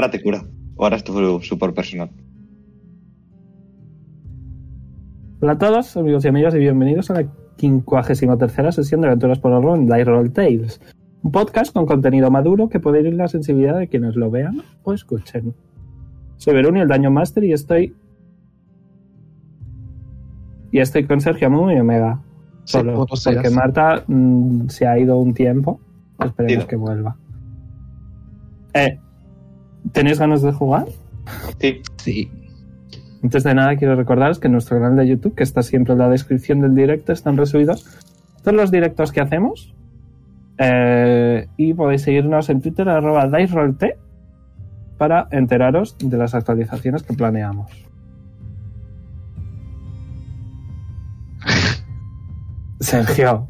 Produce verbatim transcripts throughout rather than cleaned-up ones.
Ahora te cura. Ahora es tu support personal. Hola a todos, amigos y amigas, y bienvenidos a la quincuagésima tercera sesión de Aventuras por Horror en Lightroll Tales. Un podcast con contenido maduro que puede herir la sensibilidad de quienes lo vean o escuchen. Soy Veruni, el Daño Master, y estoy... Y estoy con Sergio Amu y Omega. Solo, sí, porque Marta mmm, se ha ido un tiempo. Esperemos que vuelva. Eh, ¿Tenéis ganas de jugar? Sí. Sí. Antes de nada, quiero recordaros que en nuestro canal de YouTube, que está siempre en la descripción del directo, están resubidos todos los directos que hacemos. Eh, y podéis seguirnos en Twitter, arroba DiceRollT, para enteraros de las actualizaciones que planeamos. Sergio.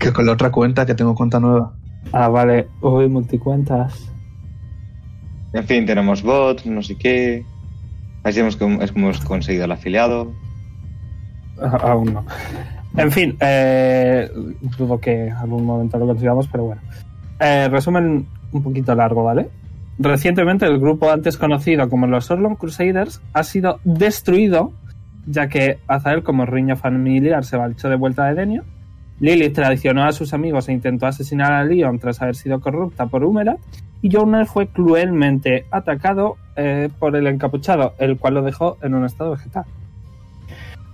Que con la otra cuenta, que tengo cuenta nueva. Ah, vale. Hoy multicuentas. En fin, tenemos bots, no sé qué. Así hemos, hemos conseguido el afiliado. Aún no. En fin, eh, dudo que algún momento lo consigamos, pero bueno. Eh, resumen un poquito largo, ¿vale? Recientemente el grupo antes conocido como los Orlon Crusaders ha sido destruido, ya que Azrael, como riña familiar, se marchó de vuelta de Denio. Lilith traicionó a sus amigos e intentó asesinar a Leon tras haber sido corrupta por Húmera. Y Jonar fue cruelmente atacado eh, por el encapuchado, el cual lo dejó en un estado vegetal.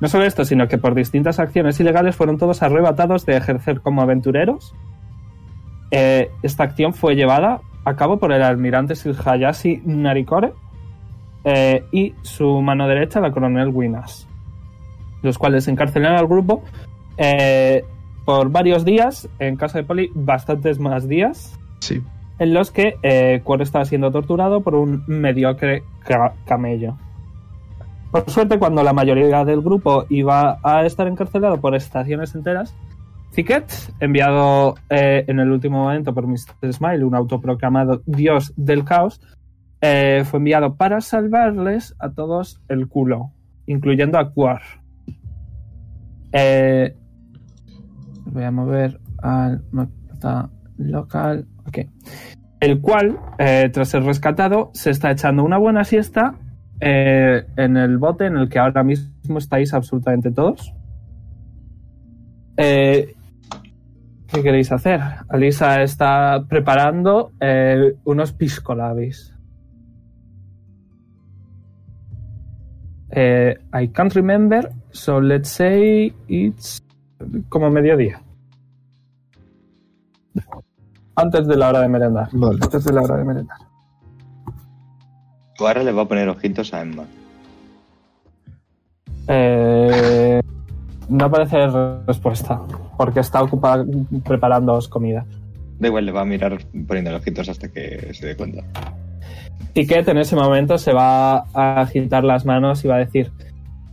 No solo esto, sino que por distintas acciones ilegales fueron todos arrebatados de ejercer como aventureros. Eh, esta acción fue llevada a cabo por el almirante Silhayashi Narikore eh, y su mano derecha, la coronel Winas, los cuales encarcelaron al grupo eh, por varios días, en caso de Polly, bastantes más días. Sí. En los que eh, Quar estaba siendo torturado por un mediocre ca- camello. Por suerte, cuando la mayoría del grupo iba a estar encarcelado por estaciones enteras, Zicket, enviado eh, en el último momento por mister Smile, un autoproclamado dios del caos, eh, fue enviado para salvarles a todos el culo, incluyendo a Quar. Eh, voy a mover al mapa local... Okay. El cual, eh, tras ser rescatado, se está echando una buena siesta eh, en el bote en el que ahora mismo estáis absolutamente todos. Eh, ¿Qué queréis hacer? Alisa está preparando eh, unos piscolabis. Eh, I can't remember, so let's say it's como mediodía. Antes de la hora de merendar. Vale, antes de la hora de merendar. Ahora le va a poner ojitos a Emma. Eh, no aparece respuesta, porque está ocupada preparándoos comida. Da igual, le va a mirar poniendo ojitos hasta que se dé cuenta. Y que en ese momento se va a agitar las manos y va a decir: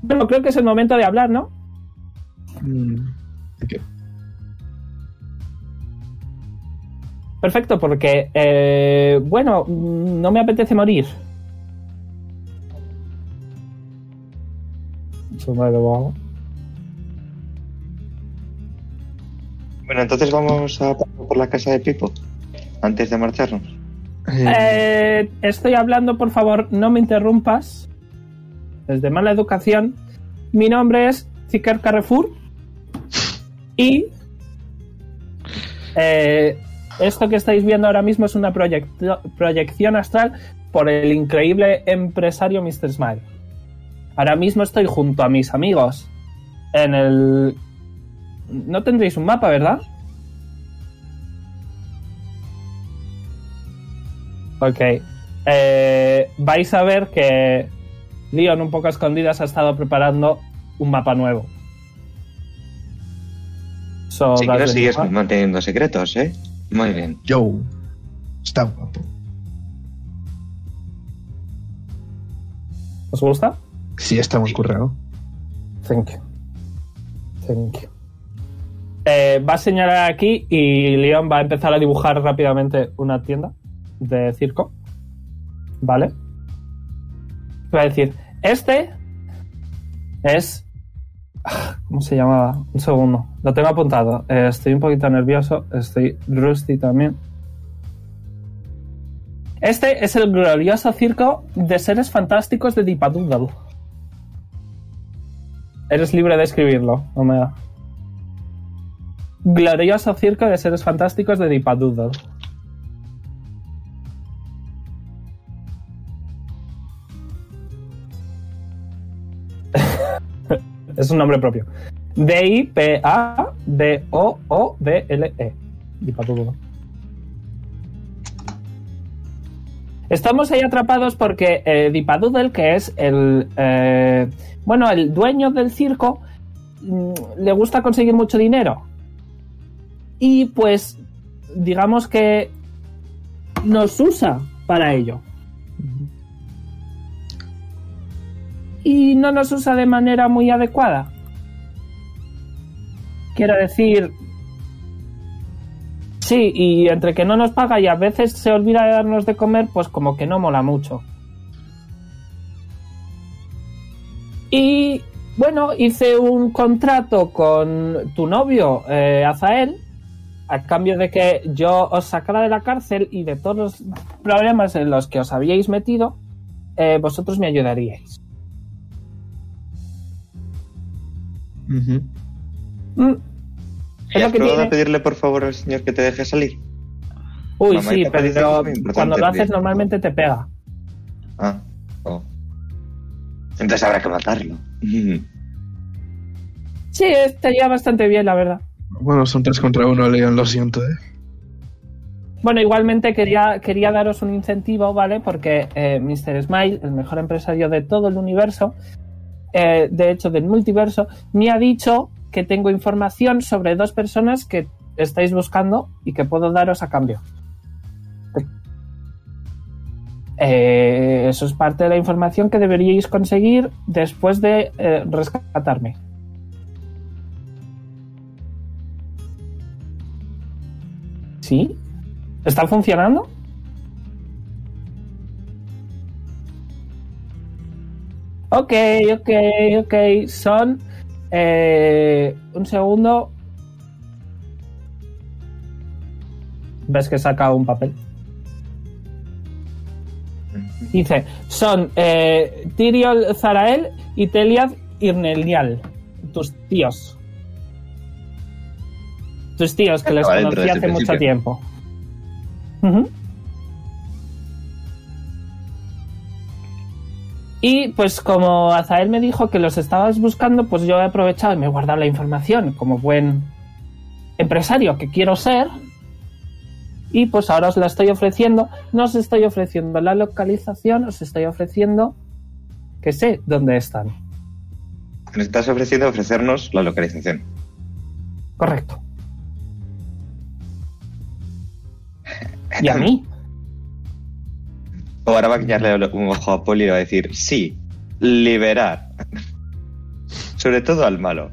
bueno, creo que es el momento de hablar, ¿no? Mm. Okay. Perfecto, porque, eh, bueno, no me apetece morir. Bueno, entonces vamos a por la casa de Pipo, antes de marcharnos. Eh, estoy hablando, por favor, no me interrumpas. Desde mala educación. Mi nombre es Ticker Carrefour. Y... Eh... Esto que estáis viendo ahora mismo es una proyecto- proyección astral por el increíble empresario mister Smile. Ahora mismo estoy junto a mis amigos en el... No tendréis un mapa, ¿verdad? Ok. Eh, vais a ver que Leon, un poco a escondidas, ha estado preparando un mapa nuevo. So, sí, pero sigues manteniendo secretos, ¿eh? Muy bien. Yo. Está guapo. ¿Os gusta? Sí, está muy currado. Thank you. Thank you. Eh, va a señalar aquí y Leon va a empezar a dibujar rápidamente una tienda de circo. ¿Vale? Va a decir, este es... ¿Cómo se llamaba? Un segundo. Lo tengo apuntado. Eh, estoy un poquito nervioso. Estoy rusty también. Este es el glorioso circo de seres fantásticos de Dipadoodle. Eres libre de escribirlo, Omega. Glorioso circo de seres fantásticos de Dipadoodle. Es un nombre propio. D I P A D O O D L E. Dipadoodle. Estamos ahí atrapados porque eh, Dipadoodle, que es el eh, bueno, el dueño del circo, le gusta conseguir mucho dinero. Y pues digamos que nos usa para ello. Y no nos usa de manera muy adecuada. Quiero decir, sí, y entre que no nos paga y a veces se olvida de darnos de comer, pues como que no mola mucho. Y bueno, hice un contrato con tu novio, eh, Azrael, a cambio de que yo os sacara de la cárcel y de todos los problemas en los que os habíais metido, eh, vosotros me ayudaríais. Uh-huh. Mm. ¿Y has probado a pedirle por favor al señor que te deje salir? Uy, Mamá, sí, pero cuando lo haces normalmente te pega. Ah, oh. Entonces habrá que matarlo. Mm. Sí, estaría bastante bien, la verdad. Bueno, son tres contra uno, Leon, lo siento, ¿eh? Bueno, igualmente quería, quería daros un incentivo, ¿vale? Porque eh, mister Smile, el mejor empresario de todo el universo, eh, de hecho del multiverso, me ha dicho que tengo información sobre dos personas que estáis buscando y que puedo daros a cambio. Eh, eso es parte de la información que deberíais conseguir después de eh, rescatarme. ¿Sí? ¿Está funcionando? Ok, ok, ok. Son... Eh, un segundo. ¿Ves que saca un papel? Dice, son eh, Tiriol Zarael y Teliad Irnelial, tus tíos. Tus tíos que les ah, conocí hace mucho tiempo. Uh-huh. Y pues como Azrael me dijo que los estabas buscando, pues yo he aprovechado y me he guardado la información como buen empresario que quiero ser. Y pues ahora os la estoy ofreciendo. No os estoy ofreciendo la localización, os estoy ofreciendo que sé dónde están. Nos estás ofreciendo ofrecernos la localización. Correcto. ¿Y a mí? O ahora va a quitarle un ojo a Polly y va a decir, sí, liberar. Sobre todo al malo.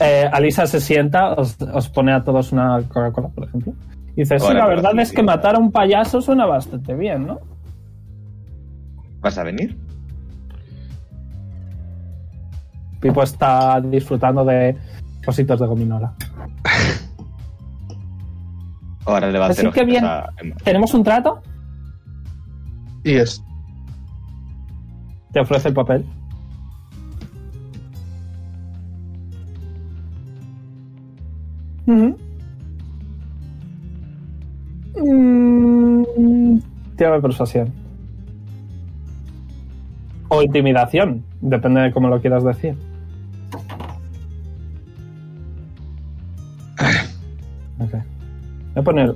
Eh, Alisa se sienta, os, os pone a todos una Coca-Cola, por ejemplo. Y dice, sí, la verdad es que matar a un payaso suena bastante bien, ¿no? ¿Vas a venir? Pipo está disfrutando de cositos de gominola. Ahora le va a hacer así que bien. A Emma. ¿Tenemos un trato? Y es. Te ofrece el papel. Uh-huh. Mm, Tírame persuasión. O intimidación. Depende de cómo lo quieras decir. Ok. Voy a poner...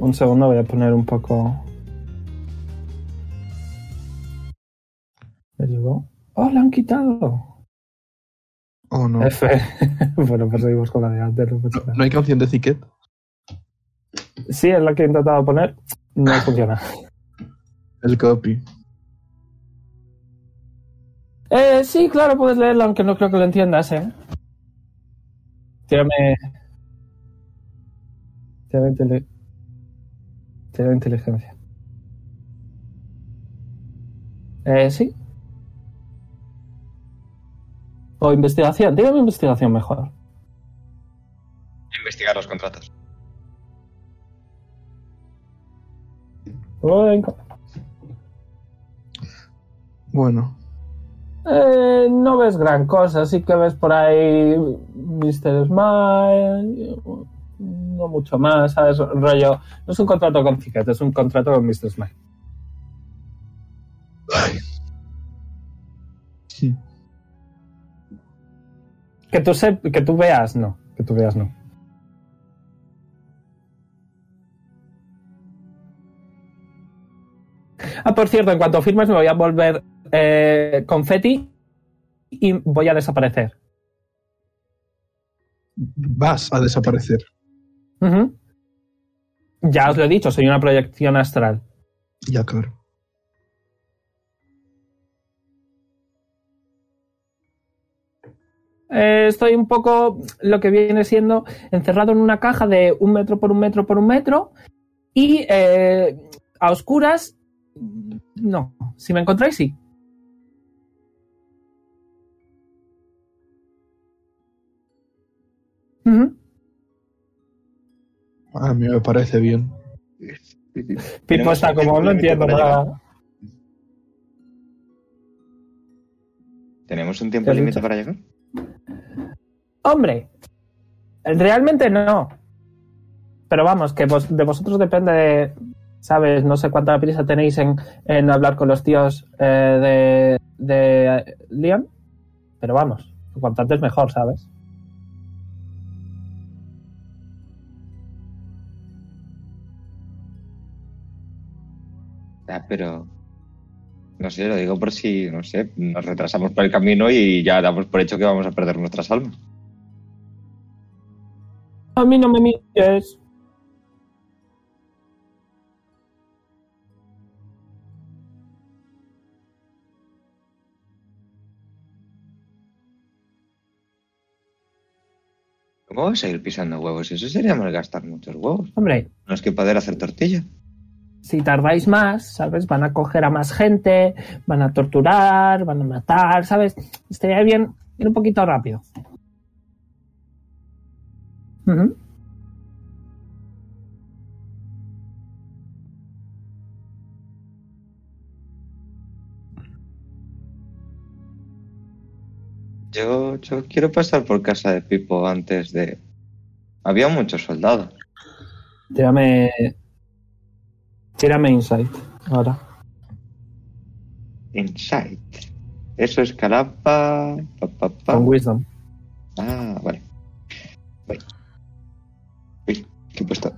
Un segundo, voy a poner un poco... ¿Me llegó? ¡Oh, la han quitado! ¡Oh, no! F. Bueno, pues seguimos con la de antes. No, no, ¿no hay canción de Zicket? Sí, es la que he intentado poner. No funciona. El copy. Eh, sí, claro, puedes leerla, aunque no creo que lo entiendas, ¿eh? Tírame... Te da intele- inteligencia. Eh, sí. O investigación. Dígame investigación mejor. Investigar los contratos. Venga. Bueno. Eh, no ves gran cosa, sí que ves por ahí mister Smile, no mucho más, ¿sabes? Rollo, no es un contrato con Zicket, es un contrato con mister Smile. Ay. Sí. Que tú, se, que tú veas, no, que tú veas, no. Ah, por cierto, en cuanto firmes me voy a volver eh, confeti y voy a desaparecer. Vas a desaparecer. Uh-huh. Ya os lo he dicho, soy una proyección astral. Ya, claro. Eh, estoy un poco, lo que viene siendo, encerrado en una caja de un metro por un metro por un metro y eh, a oscuras. No, si me encontráis, sí. Uh-huh. A mí me parece bien. Pipo está como, no entiendo nada. ¿Tenemos un tiempo límite para llegar? Hombre, realmente no. Pero vamos, que vos, de vosotros depende de... ¿Sabes? No sé cuánta prisa tenéis en, en hablar con los tíos eh, de, de Leon. Pero vamos, cuanto antes mejor, ¿sabes? Ah, pero... No sé, lo digo por si, no sé, nos retrasamos por el camino y ya damos por hecho que vamos a perder nuestras almas. A mí no me mires... ¿Cómo vas a ir pisando huevos? Eso sería malgastar muchos huevos. Hombre. No es que poder hacer tortilla. Si tardáis más, ¿sabes? Van a coger a más gente, van a torturar, van a matar, ¿sabes? Estaría bien ir un poquito rápido. Uh-huh. Yo, yo quiero pasar por casa de Pipo antes de... Había muchos soldados. Tírame... Tírame Insight, ahora. Insight. Eso es calapa... Pa, pa, pa. Con Wisdom. Ah, vale. Voy. Uy, qué he puesto.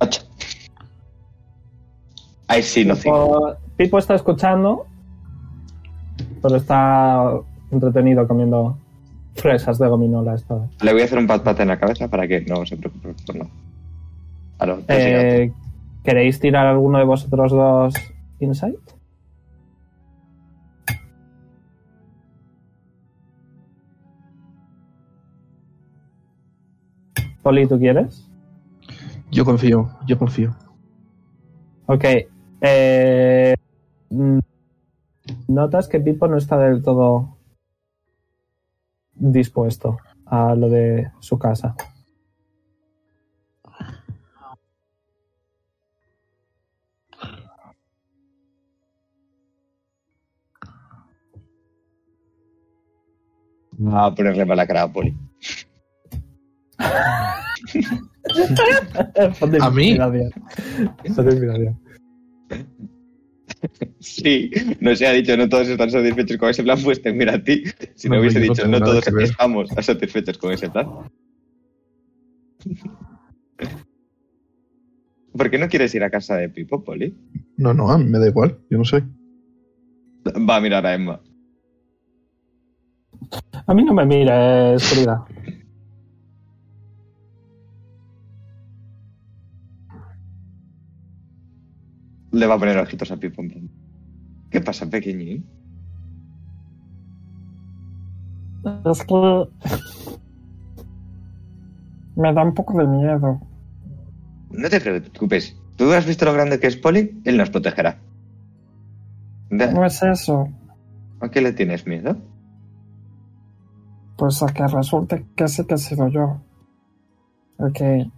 Ocho. Ahí sí, no cinco. Pipo está escuchando, pero está entretenido comiendo fresas de gominola esta vez. Le voy a hacer un pat pat en la cabeza para que no se preocupe por nada. No. Eh, ¿Queréis tirar alguno de vosotros dos Insight? Polly, ¿tú quieres? Yo confío, yo confío. Ok. Eh, notas que Pipo no está del todo dispuesto a lo de su casa. Va a ponerle mala cara a Polly. ¿A mí? Sí, no se ha dicho no todos están satisfechos con ese plan, pues te mira a ti. Si no, no hubiese dicho no todos estamos satisfechos con ese plan. ¿Por qué no quieres ir a casa de Pipo, Polly? No, no, a mí me da igual, yo no sé. Va a mirar a Emma. A mí no me mira, es prioridad. Le va a poner ojitos a Pipo. ¿Qué pasa, pequeñín? Es que... me da un poco de miedo. No te preocupes. ¿Tú has visto lo grande que es Polly? Él nos protegerá. No es eso. ¿A qué le tienes miedo? Pues a que resulte que sí que he sido yo. El que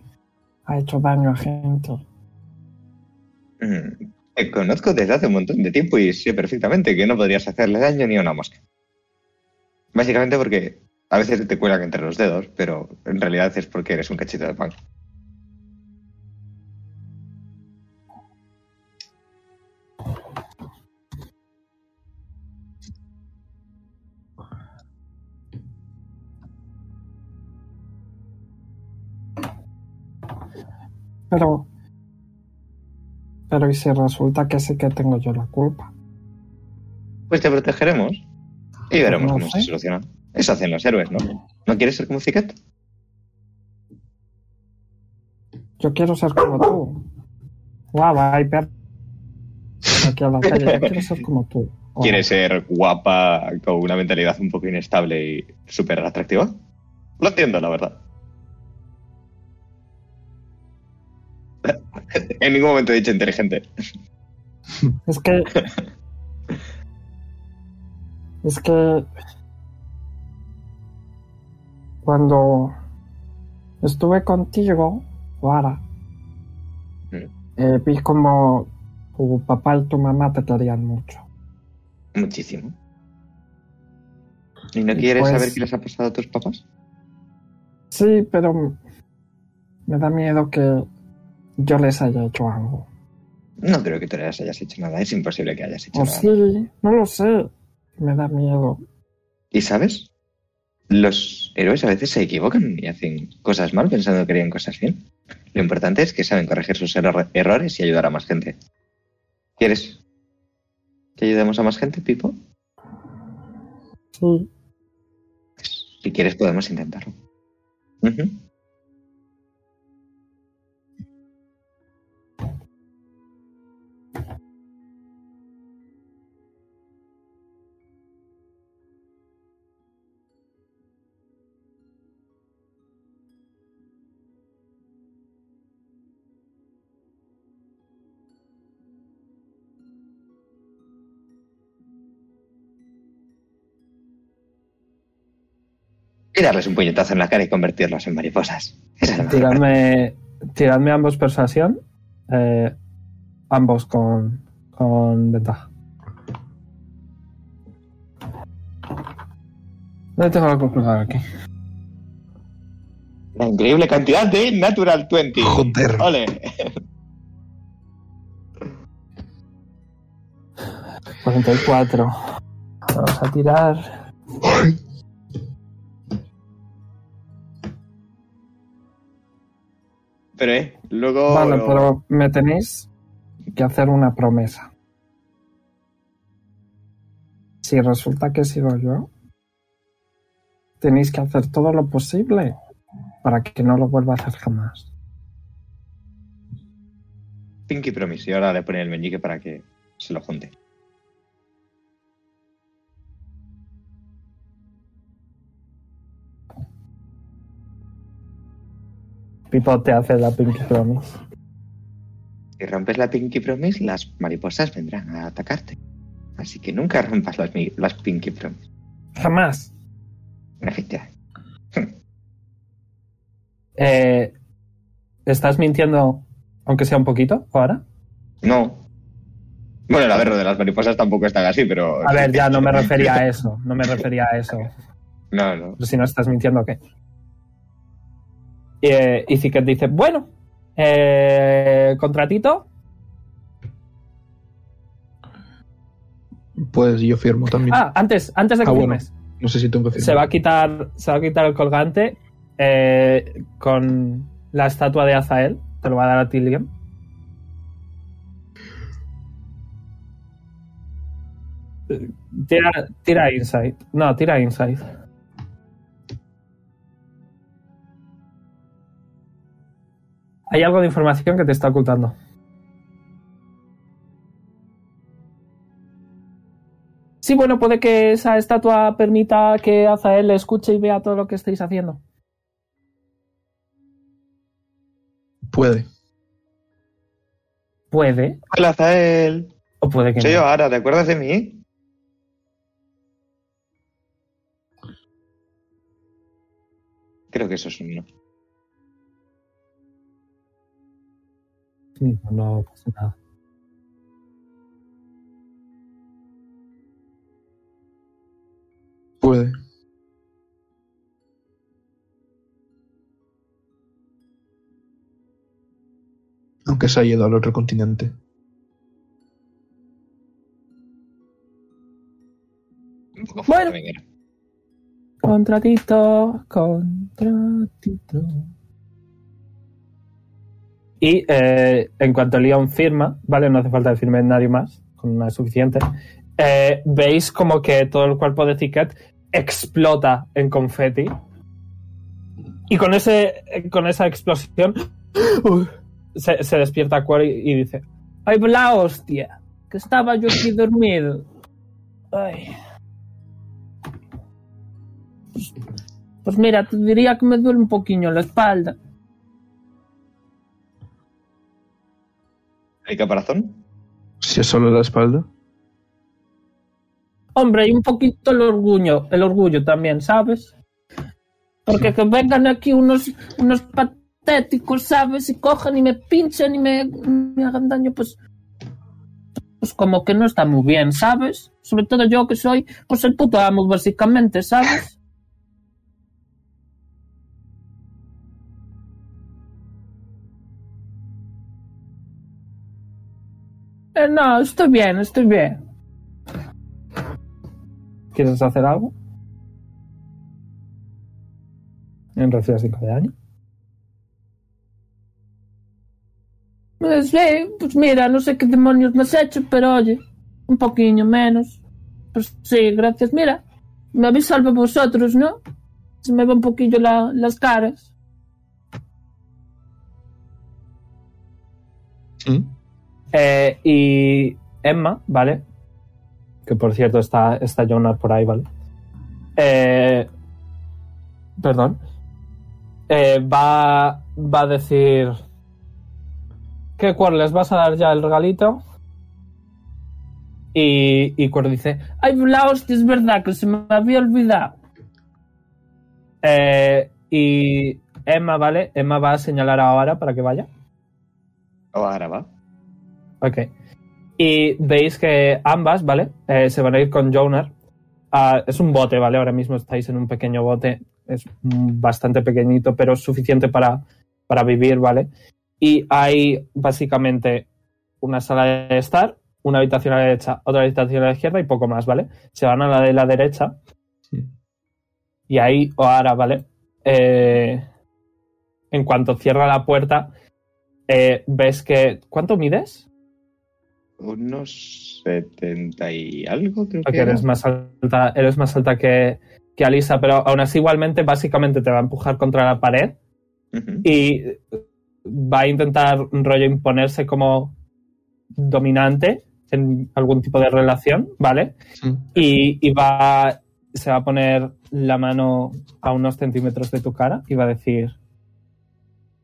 ha hecho daño a gente. Mm, te conozco desde hace un montón de tiempo y sé perfectamente que no podrías hacerle daño ni a una mosca. Básicamente porque a veces te cuelan entre los dedos, pero en realidad es porque eres un cachito de pan. Pero, pero ¿y si resulta que sí que tengo yo la culpa? Pues te protegeremos y veremos no cómo sé. se soluciona. Eso hacen los héroes, ¿no? ¿No quieres ser como Zicket? Yo quiero ser como tú. Guapa y perra. Aquí a la calle. Yo quiero ser como tú. Oh. ¿Quieres ser guapa con una mentalidad un poco inestable y súper atractiva? Lo entiendo, la verdad. En ningún momento he dicho inteligente. Es que... es que... cuando estuve contigo, Oara, eh, vi como tu papá y tu mamá te querían mucho. Muchísimo. ¿Y no quieres pues, saber qué les ha pasado a tus papás? Sí, pero me da miedo que yo les haya hecho algo. No creo que tú les hayas hecho nada. Es imposible que hayas hecho oh, nada. Sí, no lo sé. Me da miedo. ¿Y sabes? Los héroes a veces se equivocan y hacen cosas mal pensando que harían cosas bien. Lo importante es que saben corregir sus erro- errores y ayudar a más gente. ¿Quieres que ayudemos a más gente, Pipo? Sí. Si quieres podemos intentarlo. Uh-huh. Y darles un puñetazo en la cara y convertirlos en mariposas. Tiradme, tiradme ambos persuasión. Eh, ambos con, con ventaja. No tengo la calculadora aquí. La increíble cantidad de Natural veinte. ¡Joder! ¡Ole! cuarenta y cuatro. Vamos a tirar... Pero, ¿eh? Luego... Vale, luego... pero me tenéis que hacer una promesa. Si resulta que he sido yo, tenéis que hacer todo lo posible para que no lo vuelva a hacer jamás. Pinky promise. Y ahora le pone el meñique para que se lo junte. Pipo te hace la Pinky Promise. Si rompes la Pinky Promise, las mariposas vendrán a atacarte. Así que nunca rompas las, las Pinky Promise. Jamás. En efecto. eh, ¿Estás mintiendo, aunque sea un poquito, ahora? No. Bueno, el averno de las mariposas tampoco está así, pero... A ver, ya, no me refería a eso. No me refería a eso. No, no. Pero si no estás mintiendo, ¿qué? Eh, y Zicket dice, bueno, eh, ¿contratito? Pues yo firmo también. Ah, antes, antes de que ah, firmes. Bueno, no sé si tengo que firmar. Se va a quitar, se va a quitar el colgante eh, con la estatua de Azrael. Te lo va a dar a ti, Liam. Tira, tira Insight. No, tira Insight. Hay algo de información que te está ocultando. Sí, bueno, puede que esa estatua permita que Azrael escuche y vea todo lo que estáis haciendo. Puede. Puede. Hola, Azrael. O puede que Soy no. Soy Oara, ¿te acuerdas de mí? Creo que eso es un no. mismo, no pasa nada. Puede. Aunque se ha ido al otro continente. Bueno. Contratito, contratito. Y eh, en cuanto Leon firma, ¿vale? No hace falta que firme nadie más, con una es suficiente. Eh, Veis como que todo el cuerpo de Zicket explota en confeti. Y con ese con esa explosión uh, se, se despierta Quar y, y dice: ¡Ay, por la hostia! Que estaba yo aquí dormido. Ay. Pues, pues mira, te diría que me duele un poquillo la espalda. ¿Hay caparazón? Si es solo la espalda. Hombre, y un poquito el orgullo, el orgullo también, ¿sabes? Porque sí. Que vengan aquí unos, unos patéticos, ¿sabes? Y cojan y me pinchen y me, me hagan daño, pues... Pues como que no está muy bien, ¿sabes? Sobre todo yo que soy, pues el puto amo, básicamente, ¿sabes? Eh, no, estoy bien, estoy bien. ¿Quieres hacer algo? ¿En recibo cinco de daño? Pues sí, pues mira, no sé qué demonios me has hecho, pero oye, un poquillo menos. Pues sí, gracias. Mira, me habéis salvado vosotros, ¿no? Se me va un poquillo la, las caras. ¿Sí? Eh, y Emma, ¿vale? Que por cierto está, está Jonar por ahí, ¿vale? Eh, perdón. Eh, va, va a decir... ¿Qué, Quar? ¿Les vas a dar ya el regalito? Y, y Quar dice... ¡Ay, la hostia! Es verdad que se me había olvidado. Eh, y Emma, ¿vale? Emma va a señalar a Oara para que vaya. Oara va. Ok. Y veis que ambas, ¿vale? Eh, se van a ir con Jonar. Uh, es un bote, ¿vale? Ahora mismo estáis en un pequeño bote. Es bastante pequeñito, pero es suficiente para, para vivir, ¿vale? Y hay básicamente una sala de estar, una habitación a la derecha, otra habitación a la izquierda y poco más, ¿vale? Se van a la de la derecha. Sí. Y ahí, Oara, ¿vale? Eh, en cuanto cierra la puerta, eh, ves que... ¿Cuánto mides? Unos setenta y algo, creo okay, que eres más alta, eres más alta que, que Alisa, pero aún así igualmente básicamente te va a empujar contra la pared. Uh-huh. Y va a intentar un rollo imponerse como dominante en algún tipo de relación, ¿vale? Uh-huh. Y, y va se va a poner la mano a unos centímetros de tu cara y va a decir: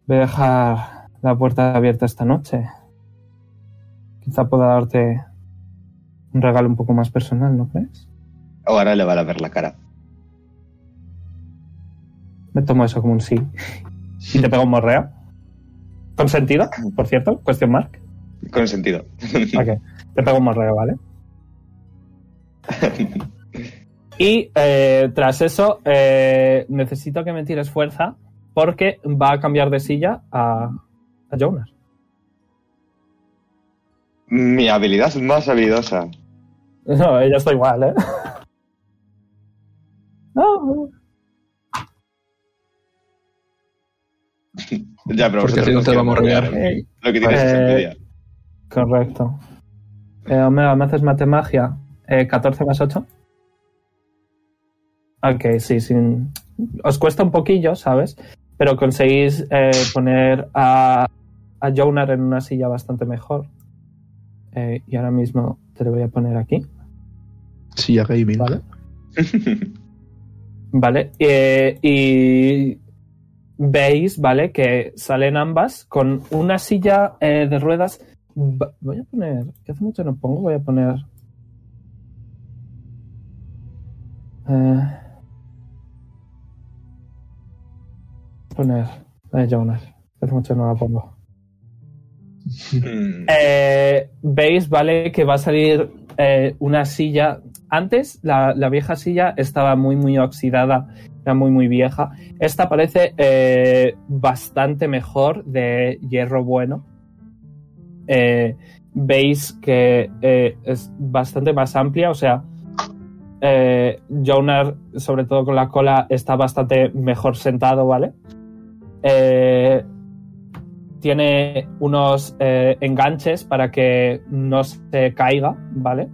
voy a dejar la puerta abierta esta noche. Quizá pueda darte un regalo un poco más personal, ¿no crees? Ahora le va a ver la cara. Me tomo eso como un sí. ¿Y te pego un morreo? ¿Con sentido, por cierto? ¿Question mark? Con sentido. Ok, te pego un morreo, ¿vale? Y eh, tras eso, eh, necesito que me tires fuerza porque va a cambiar de silla a, a Jonas. Mi habilidad es más habilidosa. No, ella está igual, ¿eh? No. Ya, pero porque si no te vamos a rodear. Eh, Lo que tienes eh, es envidia. Correcto. Eh, Omega, ¿me haces matemagia? Eh, ¿catorce más ocho? Ok, sí, sin... Os cuesta un poquillo, ¿sabes? Pero conseguís eh, poner a, a Jonar en una silla bastante mejor. Eh, y ahora mismo te lo voy a poner aquí. Sí, a gaming. Vale. Vale. Eh, y veis, ¿vale? Que salen ambas con una silla eh, de ruedas. Va- voy a poner... Que hace mucho no pongo. Voy a poner... Eh, poner... Eh, Jonas. Hace mucho no la pongo. eh, veis, vale, que va a salir eh, una silla. Antes la, la vieja silla estaba muy muy oxidada, era muy muy vieja. Esta parece eh, bastante mejor, de hierro bueno. Eh, veis que eh, es bastante más amplia, o sea, eh, Jonar, sobre todo con la cola, está bastante mejor sentado, ¿vale? Eh, tiene unos eh, enganches para que no se caiga, ¿vale?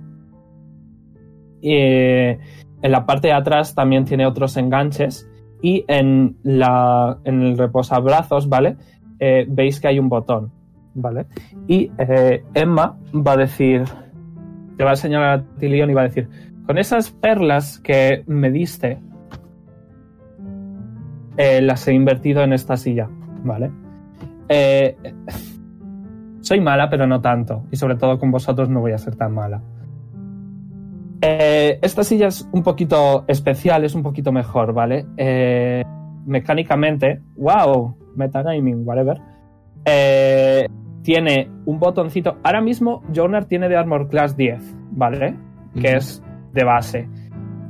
Y eh, en la parte de atrás también tiene otros enganches, y en, la, en el reposabrazos, ¿vale? Eh, veis que hay un botón, ¿vale? Y eh, Emma va a decir, te va a señalar a ti, Leon, y va a decir, con esas perlas que me diste, eh, las he invertido en esta silla, ¿vale? Eh, soy mala, pero no tanto, y sobre todo con vosotros no voy a ser tan mala. Eh, esta silla es un poquito especial, es un poquito mejor, ¿vale? Eh, mecánicamente, wow, metagaming, whatever. Eh, tiene un botoncito. Ahora mismo Jonar tiene de Armor Class diez, ¿vale? Uh-huh. Que es de base.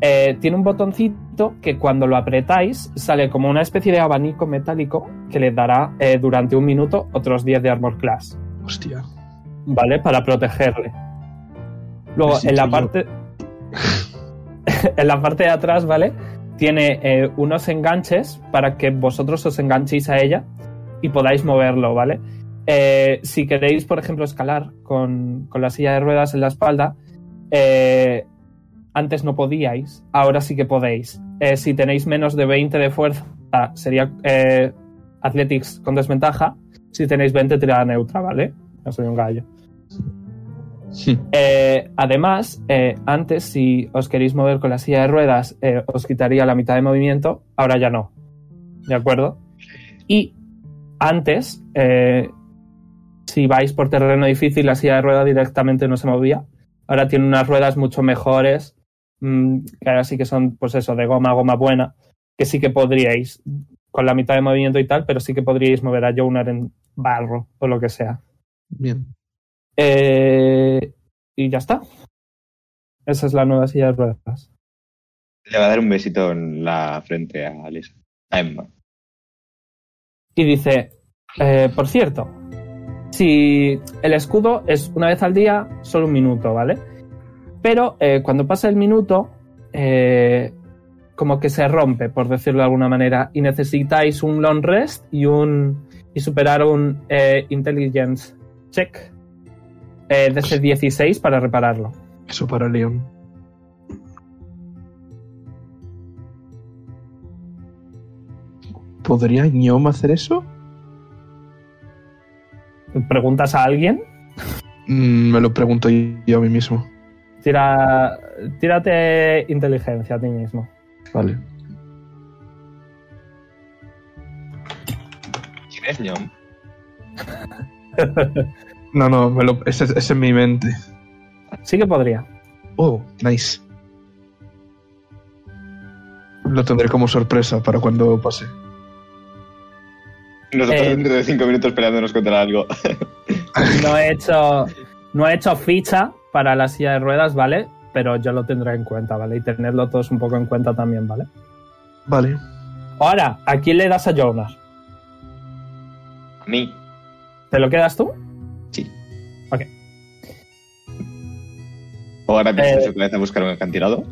Eh, tiene un botoncito que cuando lo apretáis sale como una especie de abanico metálico que le dará eh, durante un minuto otros diez de Armor Class. Hostia. ¿Vale? Para protegerle. Luego, en la parte en la parte de atrás, ¿vale? Tiene eh, unos enganches para que vosotros os enganchéis a ella y podáis moverlo, ¿vale? Eh, si queréis, por ejemplo, escalar con, con la silla de ruedas en la espalda, eh, antes no podíais, ahora sí que podéis. Eh, si tenéis menos de veinte de fuerza, sería eh, Athletics con desventaja. Si tenéis veinte, tirada neutra, ¿vale? No soy un gallo. Sí. Eh, además, eh, antes, si os queréis mover con la silla de ruedas, eh, os quitaría la mitad de movimiento, ahora ya no, ¿de acuerdo? Y antes, eh, si vais por terreno difícil, la silla de ruedas directamente no se movía. Ahora tiene unas ruedas mucho mejores, mmm, que ahora sí que son, pues eso, de goma a goma buena, que sí que podríais, con la mitad de movimiento y tal, pero sí que podríais mover a Jonar en barro o lo que sea. Bien. Eh, y ya está. Esa es la nueva silla de ruedas. Le va a dar un besito en la frente a Alisa, a Emma. Y dice, eh, por cierto, si el escudo es una vez al día, solo un minuto, ¿vale? Pero eh, cuando pasa el minuto, eh, como que se rompe, por decirlo de alguna manera, y necesitáis un long rest y un y superar un eh, intelligence check. Eh, desde dieciséis para repararlo. Eso para Leon. ¿Podría Ñom hacer eso? ¿Preguntas a alguien? Mm, me lo pregunto yo a mí mismo. Tira, tírate inteligencia a ti mismo. Vale. ¿Quién es Ñom? No, no, me lo, es, es en mi mente. Sí que podría. Oh, nice. Lo tendré como sorpresa para cuando pase. Nosotros eh, dentro de cinco minutos peleándonos contra algo. No he hecho no he hecho ficha para la silla de ruedas, ¿vale? Pero yo lo tendré en cuenta, ¿vale? Y tenedlo todos un poco en cuenta también, ¿vale? Vale. Ahora, ¿a quién le das a Jonas? A mí. ¿Te lo quedas tú? Sí. Ok. Ahora tienes eh, que empezar a buscar un acantilado.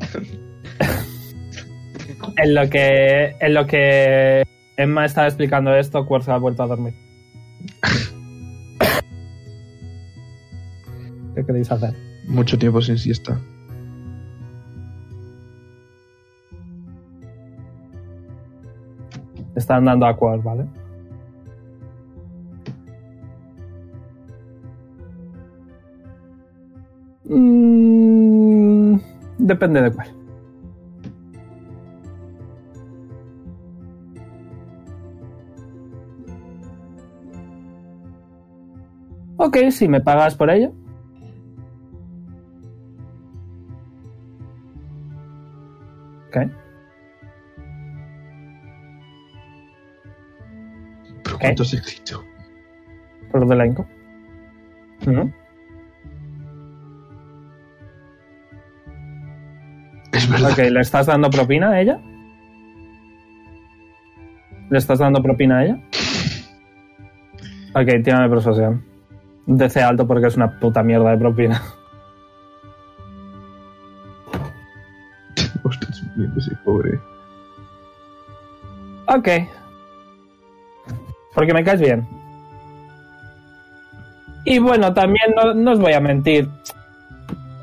En lo que en lo que Emma estaba explicando esto, Quar se ha vuelto a dormir. ¿Qué queréis hacer? Mucho tiempo sin siesta. Están dando a Quar, ¿vale? Mm, depende de cuál. Ok, si me pagas por ello. Ok. ¿Pero cuánto has escrito? Por de la inco. ¿No? Es verdad. Ok, ¿le estás dando propina a ella? ¿Le estás dando propina a ella? Ok, tírame persuasión. D C alto porque es una puta mierda de propina. Pobre. Ok. Porque me caes bien. Y bueno, también no, no os voy a mentir.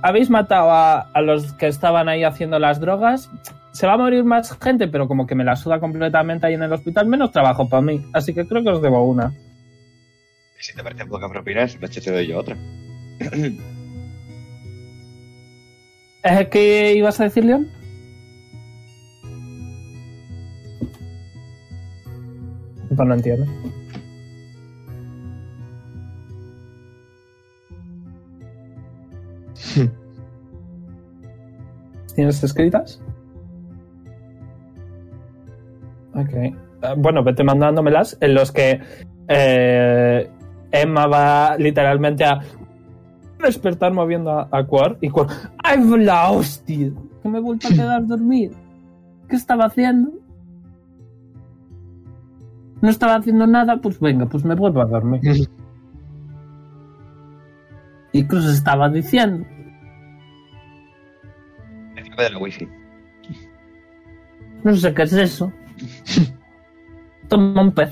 Habéis matado a, a los que estaban ahí haciendo las drogas. Se va a morir más gente, pero como que me la suda completamente ahí en el hospital. Menos trabajo para mí. Así que creo que os debo una. Si te parece poca propina, esta noche te doy yo otra. ¿Qué ibas a decir, Leon? No, no entiendo. ¿Tienes escritas? Ok. Bueno, vete mandándomelas en los que eh, Emma va literalmente a despertar moviendo a, a Quar y Quar... ¡Ay, la hostia! Que me he vuelto a quedar dormido. ¿Qué estaba haciendo? No estaba haciendo nada, pues venga, pues me vuelvo a dormir. ¿Y qué os estaba diciendo? Encima de la wifi. No sé qué es eso. Toma un pez.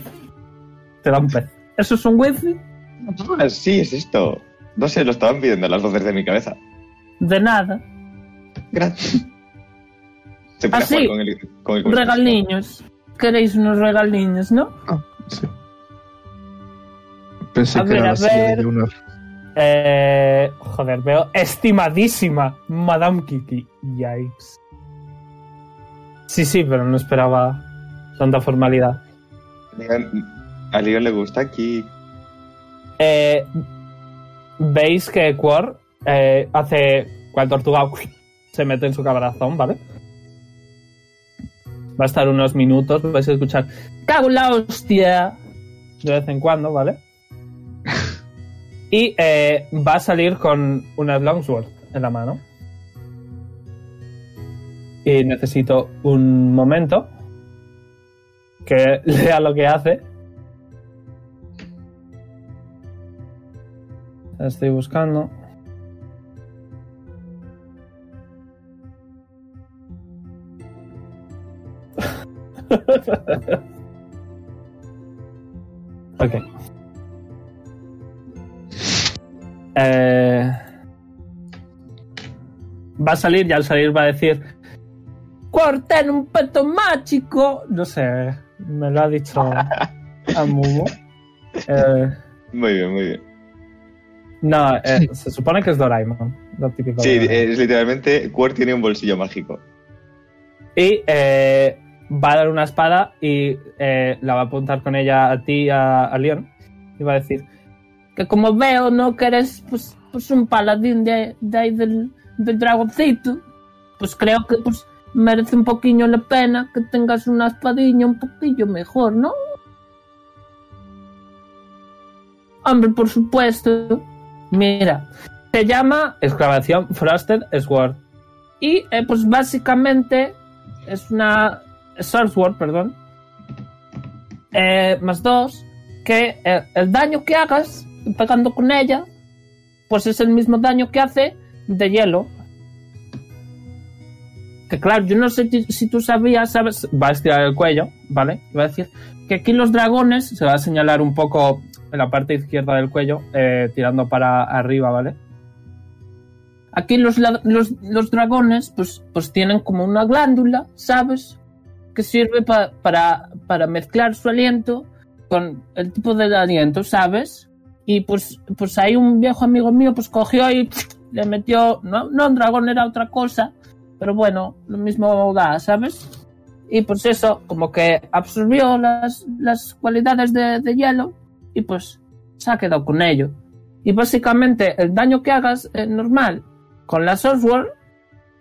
Te da un pez. ¿Eso es un wifi? Sí, es esto. No sé, lo estaban pidiendo las voces de mi cabeza. De nada. Gracias. Se puede jugar con el, con el regal niños. Queréis unos regaliños, ¿no? Ah, sí. Pensé a que ver, era la serie de Jonar. Eh, joder, veo estimadísima Madame Kiki. Yikes. Sí, sí, pero no esperaba tanta formalidad. A Leon le gusta aquí. Eh, Veis que Quar eh, hace cual tortuga se mete en su caparazón, ¿vale? Va a estar unos minutos, vais a escuchar ¡cago en la hostia! De vez en cuando, ¿vale? Y eh, va a salir con una longsword en la mano. Y necesito un momento que lea lo que hace. La estoy buscando. Ok. Eh, va a salir y al salir va a decir ¡corten un peto mágico! No sé, me lo ha dicho Amumu. Eh, muy bien, muy bien. No, eh, se supone que es Doraemon. Lo típico sí, Doraemon. Es literalmente Quar tiene un bolsillo mágico. Y eh, va a dar una espada y eh, la va a apuntar con ella a ti, a, a Leon. Y va a decir que como veo, ¿no? Que eres pues, pues un paladín de, de ahí del, del dragoncito. Pues creo que pues, merece un poquillo la pena que tengas una espadilla un poquillo mejor, ¿no? Hombre, por supuesto. Mira, se llama exclamación Frosted Sword. Y eh, pues básicamente es una... Sword, perdón. Eh, más dos. Que el, el daño que hagas pegando con ella, pues es el mismo daño que hace de hielo. Que claro, yo no sé si tú sabías, ¿sabes? Va a estirar el cuello, ¿vale? Y va a decir que aquí los dragones, se va a señalar un poco en la parte izquierda del cuello, eh, tirando para arriba, ¿vale? Aquí los, los, los dragones, pues, pues tienen como una glándula, ¿sabes? Que sirve pa, para, para mezclar su aliento con el tipo de aliento, ¿sabes? Y pues, pues ahí un viejo amigo mío pues cogió y le metió, no, no un dragón, era otra cosa, pero bueno, lo mismo da, ¿sabes? Y pues eso, como que absorbió las, las cualidades de, de hielo y pues se ha quedado con ello. Y básicamente el daño que hagas es normal. Con la software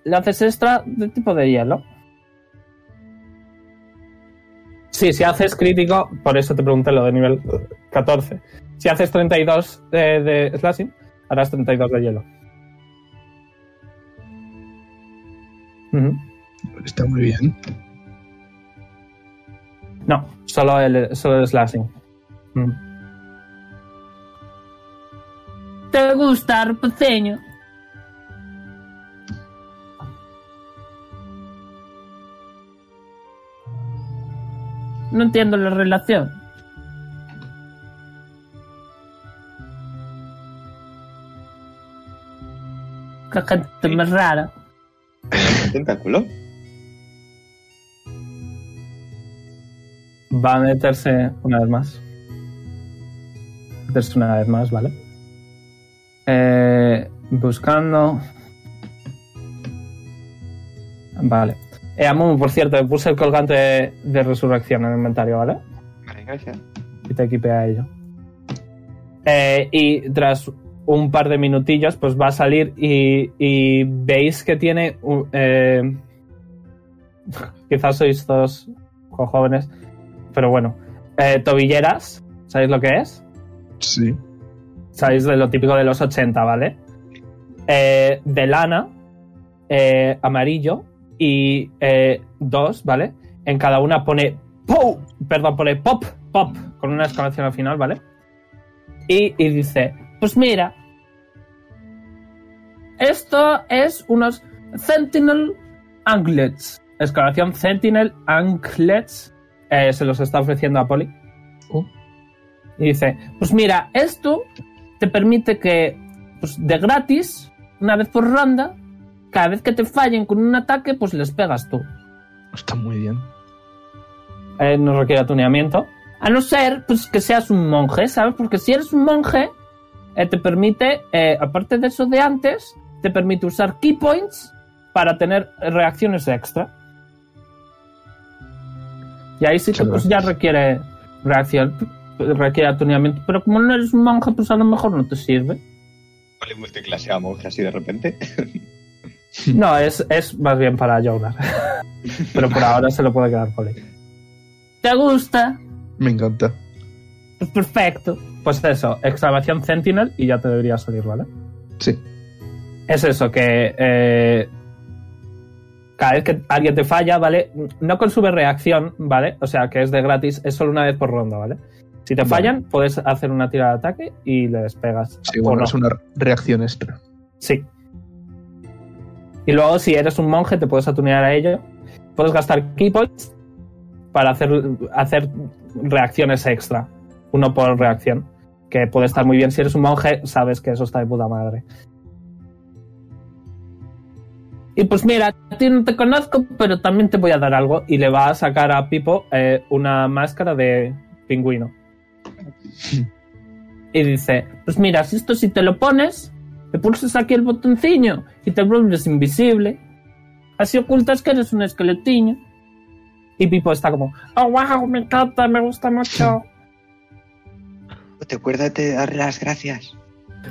le haces extra de tipo de hielo. Sí, si haces crítico, por eso te pregunté lo de nivel catorce. Si haces treinta y dos de, de slashing, harás treinta y dos de hielo. Uh-huh. Está muy bien. No, solo el, solo el slashing. Mm. ¿Te gusta, arpeño? No entiendo la relación. Qué gente más rara. ¿Tentáculo? Va a meterse una vez más. Meterse una vez más, ¿vale? Eh, buscando... Vale. Eh, Amumu, por cierto, puse el colgante de, de resurrección en el inventario, ¿vale? Vale, gracias. Y te equipé a ello. Eh, y tras un par de minutillos, pues va a salir y, y veis que tiene... Uh, eh, quizás sois todos jóvenes, pero bueno. Eh, tobilleras, ¿sabéis lo que es? Sí. Sabéis de lo típico de los ochenta, ¿vale? Eh, de lana, eh, amarillo... Y eh, dos, ¿vale? En cada una pone POW, perdón, pone POP, POP, con una exclamación al final, ¿vale? Y, y dice, pues mira, esto es unos Sentinel Anklets. Exclamación Sentinel Anklets. Eh, se los está ofreciendo a Polly. Uh. Y dice, pues mira, esto te permite que, pues de gratis, una vez por ronda, cada vez que te fallen con un ataque, pues les pegas tú. Está muy bien. Eh, no requiere atuneamiento. A no ser, pues, que seas un monje, ¿sabes? Porque si eres un monje, eh, te permite, eh, aparte de eso de antes, te permite usar key points para tener reacciones extra. Y ahí sí que, pues, ya requiere reacción, requiere atuneamiento. Pero como no eres un monje, pues a lo mejor no te sirve. ¿Vale multiclase a monje así de repente? No, es, es más bien para Jonar. Pero por ahora se lo puede quedar Polly. ¿Te gusta? Me encanta. Pues perfecto. Pues eso, excavación Sentinel y ya te debería salir, ¿vale? Sí. Es eso, que eh, cada vez que alguien te falla, ¿vale? No consume reacción, ¿vale? O sea, que es de gratis, es solo una vez por ronda, ¿vale? Si te fallan, bueno, puedes hacer una tira de ataque y le despegas. Sí, bueno, no. Es una reacción extra. Sí. Y luego, si eres un monje, te puedes atunear a ello. Puedes gastar key points para hacer, hacer reacciones extra. Uno por reacción. Que puede estar muy bien. Si eres un monje, sabes que eso está de puta madre. Y pues mira, a ti no te conozco, pero también te voy a dar algo. Y le va a sacar a Pipo eh, una máscara de pingüino. Y dice, pues mira, si esto sí te lo pones... Te pulsas aquí el botoncillo y te vuelves invisible. Así ocultas que eres un esqueletiño. Y Pipo está como, oh, wow, me encanta, me gusta mucho. ¿Te acuerdas de dar las gracias?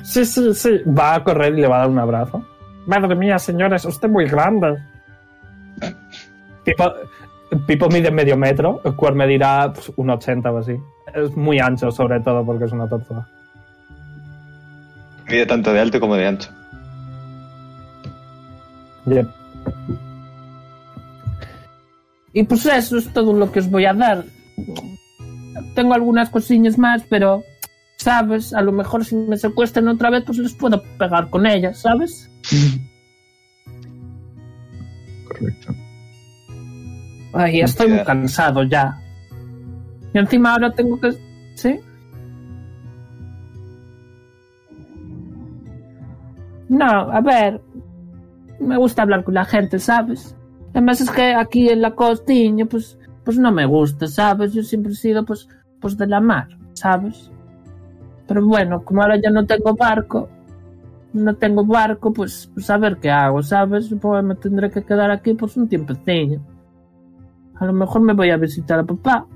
Sí, sí, sí. Va a correr y le va a dar un abrazo. Madre mía, señores, usted es muy grande. Pipo, Pipo mide medio metro, el cual medirá pues, un ochenta o así. Es muy ancho, sobre todo, porque es una tortuga. Mide tanto de alto como de ancho. Bien. Y pues eso es todo lo que os voy a dar. Tengo algunas cosillas más, pero, ¿sabes? A lo mejor si me secuestran otra vez, pues les puedo pegar con ellas, ¿sabes? Correcto. Ay, estoy muy cansado ya. Y encima ahora tengo que... ¿Sí? No, a ver, me gusta hablar con la gente, ¿sabes? Además es que aquí en la costiña, pues, pues no me gusta, ¿sabes? Yo siempre he sido, pues, pues de la mar, ¿sabes? Pero bueno, como ahora ya no tengo barco, no tengo barco, pues, pues a ver qué hago, ¿sabes? Pues me tendré que quedar aquí, pues, un tiempecillo. A lo mejor me voy a visitar a papá,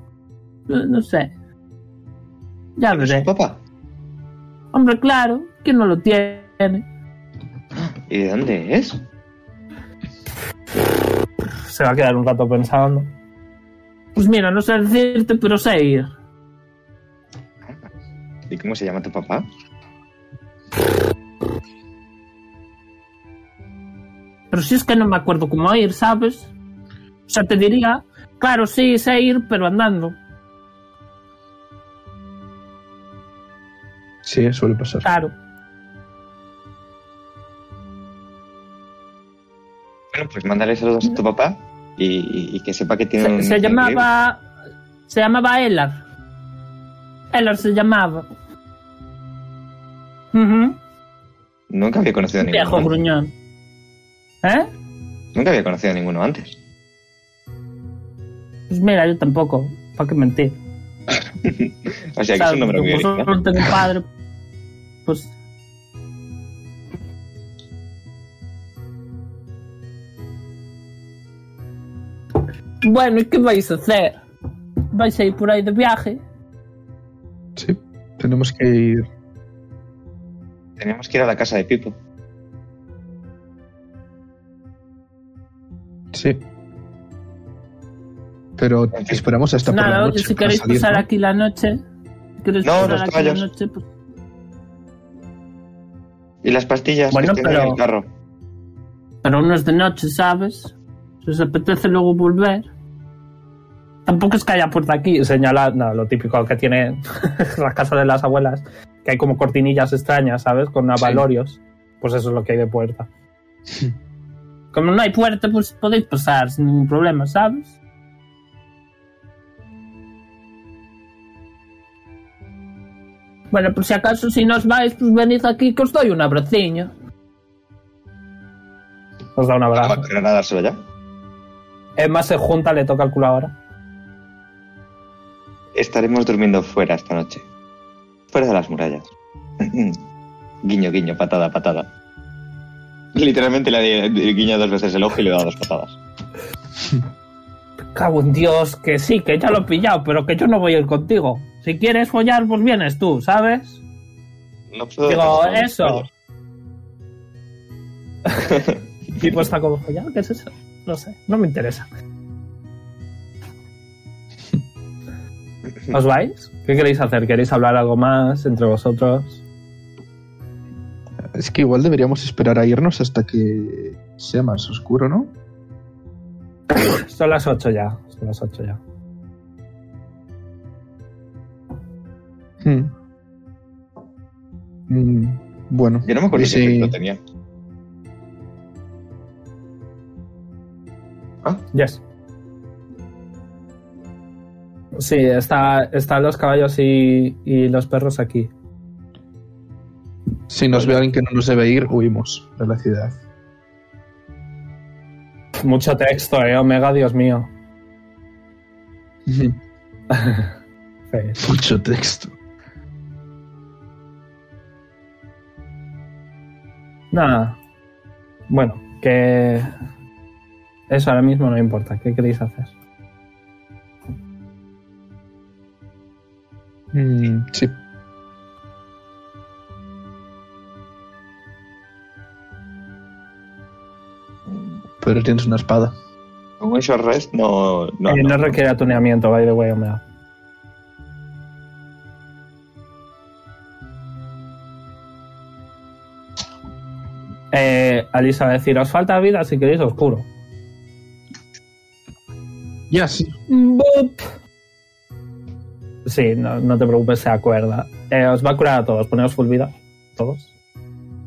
no, no sé. Ya veré. ¿Papá? Hombre, claro, ¿quién no lo tiene? ¿Y de dónde es? Se va a quedar un rato pensando. Pues mira, no sé decirte, pero sé ir. ¿Y cómo se llama tu papá? Pero si es que no me acuerdo cómo ir, ¿sabes? O sea, te diría, claro, sí, sé ir, pero andando. Sí, suele pasar. Claro. Bueno, pues mándale saludos a tu papá y, y que sepa que tiene se, un... Se llamaba... Un se llamaba Elar. Elar se llamaba. Uh-huh. Nunca había conocido a ninguno. Viejo gruñón. ¿Eh? Nunca había conocido a ninguno antes. Pues mira, yo tampoco. ¿Para qué mentir? O sea, que es un nombre muy bien. Por tengo padre. Pues... Bueno, ¿y qué vais a hacer? ¿Vais a ir por ahí de viaje? Sí, tenemos que ir... Tenemos que ir a la casa de Pipo. Sí. Pero esperamos hasta por la noche. Si queréis salir, pasar, ¿no?, aquí la noche... Si no, los caballos. La noche, pues... Y las pastillas, bueno, que pero... tienen en el carro. Pero uno es de noche, ¿sabes? Si os apetece luego volver... Tampoco es que haya puerta aquí, señalar, no, lo típico que tiene las casas de las abuelas, que hay como cortinillas extrañas, ¿sabes? Con abalorios. Sí. Pues eso es lo que hay de puerta. Sí. Como no hay puerta, pues podéis pasar sin ningún problema, ¿sabes? Bueno, por si acaso, si no os vais, pues venid aquí que os doy un abraciño. Os da un abrazo. ¿Va a querer dárselo ya? Emma se junta, le toca el culo ahora. Estaremos durmiendo fuera esta noche. Fuera de las murallas. Guiño, guiño, patada, patada. Literalmente le guiño dos veces el ojo y le he dado dos patadas. Cago en Dios, que sí, que ya lo he pillado, pero que yo no voy a ir contigo. Si quieres follar, pues vienes tú, ¿sabes? No puedo. Digo, eso. Tipo está como follar, ¿qué es eso? No sé, no me interesa. ¿Os vais? ¿Qué queréis hacer? ¿Queréis hablar algo más entre vosotros? Es que igual deberíamos esperar a irnos hasta que sea más oscuro, ¿no? Son las ocho ya. Son las ocho ya. Hmm. Mm, bueno. Yo no me acuerdo si... qué efecto tenía. ¿Ah? Yes. Sí, está, están los caballos y, y los perros aquí. Si nos ve alguien que no nos debe ir, huimos de la ciudad. Mucho texto, eh, Omega, Dios mío. Sí. Mucho texto. Nada. Bueno, que... Eso ahora mismo no importa. ¿Qué queréis hacer? Mm, sí. Pero tienes una espada. Un Wish Rest no... No, eh, no, no requiere atuneamiento, by the way, Omega. Eh, Alisa va a decir, os falta vida si queréis oscuro. Yes. Boop. Sí, no, no te preocupes, se acuerda. Eh, os va a curar a todos, poneos full vida. Todos.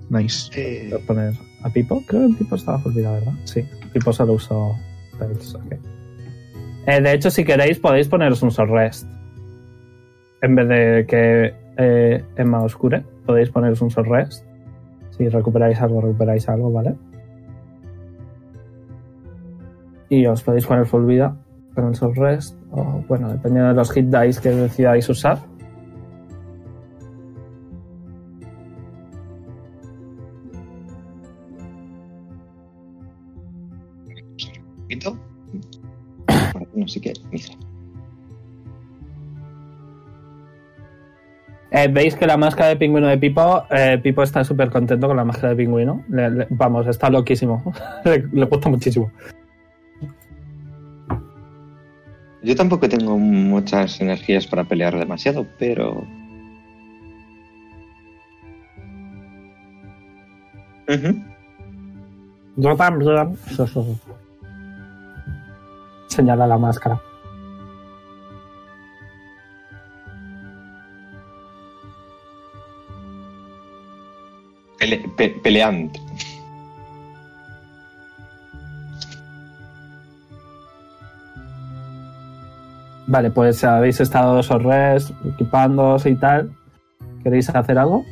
Nice. Eh... Voy a poner a Pipo. Creo que Pipo estaba full vida, ¿verdad? Sí, Pipo solo usó Pels, okay. Eh, de hecho, si queréis, podéis poneros un short rest. En vez de que eh, Emma os cure, podéis poneros un short rest. Si recuperáis algo, recuperáis algo, ¿vale? Y os podéis poner full vida con el short rest. O, bueno, dependiendo de los hit dice que decidáis usar. No sé qué. Eh, Veis que la máscara de pingüino de Pipo, eh, Pipo está súper contento con la máscara de pingüino. Le, le, vamos, está loquísimo. le, le gusta muchísimo. Yo tampoco tengo muchas energías para pelear demasiado, pero... Uh-huh. Yo también. Señala la máscara. Pele pe peleante. Vale, pues habéis estado sorres, equipándose y tal. ¿Queréis hacer algo?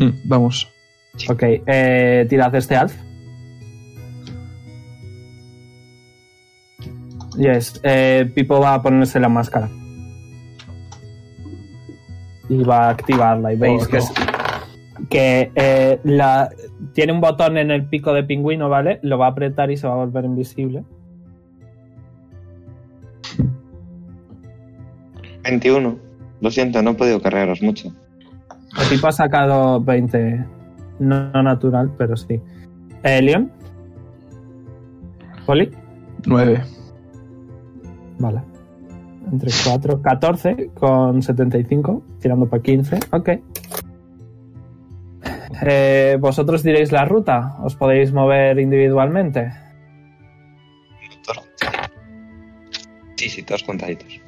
Hmm, vamos. Ok, eh, tirad este alf. Yes, eh, Pipo va a ponerse la máscara. Y va a activarla. Y veis oh, que, no. es, que eh, la, tiene un botón en el pico de pingüino, ¿vale? Lo va a apretar y se va a volver invisible. veintiuno. Lo siento, no he podido cargaros mucho. El tipo ha sacado veinte. No, no natural, pero sí. Eh, Leon. Poli. nueve. Vale. Entre cuatro. catorce con setenta y cinco. Tirando para quince. Ok. Eh, ¿Vosotros diréis la ruta? ¿Os podéis mover individualmente? Sí, sí, todos contaditos.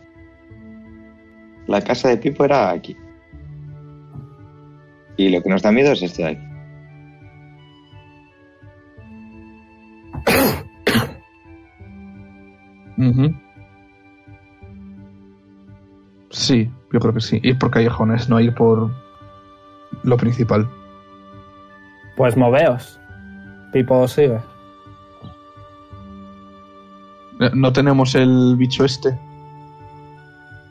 La casa de Pipo era aquí. Y lo que nos da miedo es este de aquí. Uh-huh. Sí, yo creo que sí. Ir por callejones, no ir por lo principal. Pues moveos. Pipo sigue. ¿No tenemos el bicho este?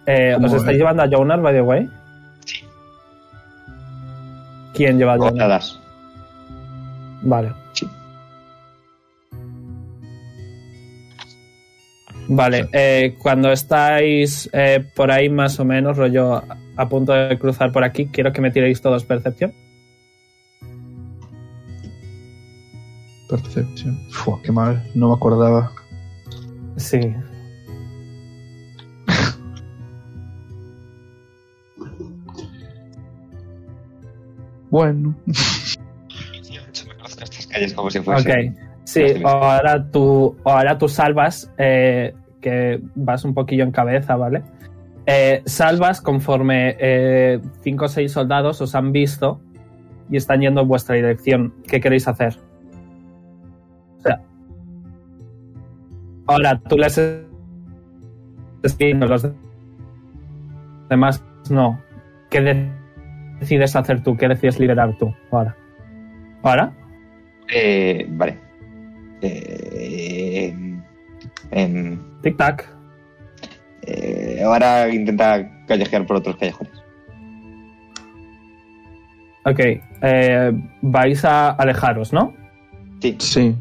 Eh, ¿Os estáis llevando a Jonar, by the way? Sí. ¿Quién lleva a Jonar? Cotadas. Vale. Sí. Vale, sí. Eh, cuando estáis eh, por ahí más o menos, rollo a punto de cruzar por aquí, quiero que me tiréis todos Percepción. Percepción. Fua, qué mal, no me acordaba. Sí. Bueno. Estas calles como si fuese. Ok, sí, ahora tú, ahora tú salvas, eh, que vas un poquillo en cabeza, ¿vale? Eh, salvas conforme eh, cinco o seis soldados os han visto y están yendo en vuestra dirección. ¿Qué queréis hacer? O sea, ahora tú les los demás no. ¿Qué de decides hacer tú? ¿Qué decides liberar tú? Ahora. ¿Ahora? Eh, vale. Eh, eh, eh, Tic tac. Eh, ahora intenta callejear por otros callejones. Ok. Eh, vais a alejaros, ¿no? Sí. Sí.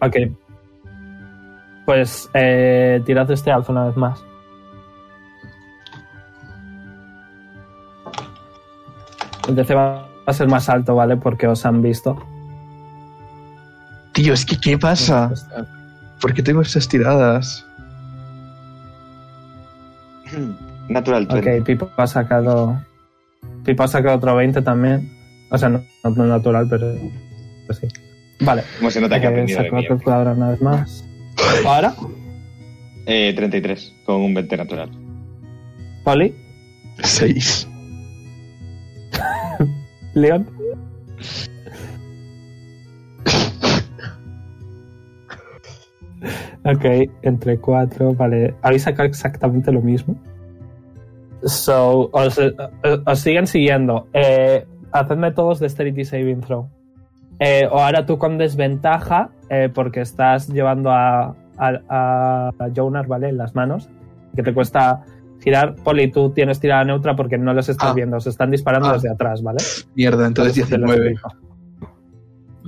Ok. Pues eh, tirad este alfa una vez más. El D C va a ser más alto, ¿vale? Porque os han visto. Tío, es que ¿qué pasa? ¿Por qué tengo esas tiradas? Natural veinte. Ok, Pipo ha sacado... Pipo ha sacado otro veinte también. O sea, no, no natural, pero... pero sí. Vale. ¿Cómo se nota que ha aprendido de mí? Sacó calculadora una vez más. ¿Ahora? Eh, treinta y tres, con un veinte natural. ¿Poli? seis. Leon. Ok, entre cuatro, vale. Habéis sacado exactamente lo mismo. So, os, os, os siguen siguiendo. Eh, hacedme todos Dexterity Saving Throw. Eh, o ahora tú con desventaja, eh, porque estás llevando a, a, a Jonar, ¿vale? En las manos. Que te cuesta... Girar, Poli, tú tienes tirada neutra porque no los estás ah. viendo. Se están disparando ah. desde atrás, ¿vale? Mierda, entonces diecinueve.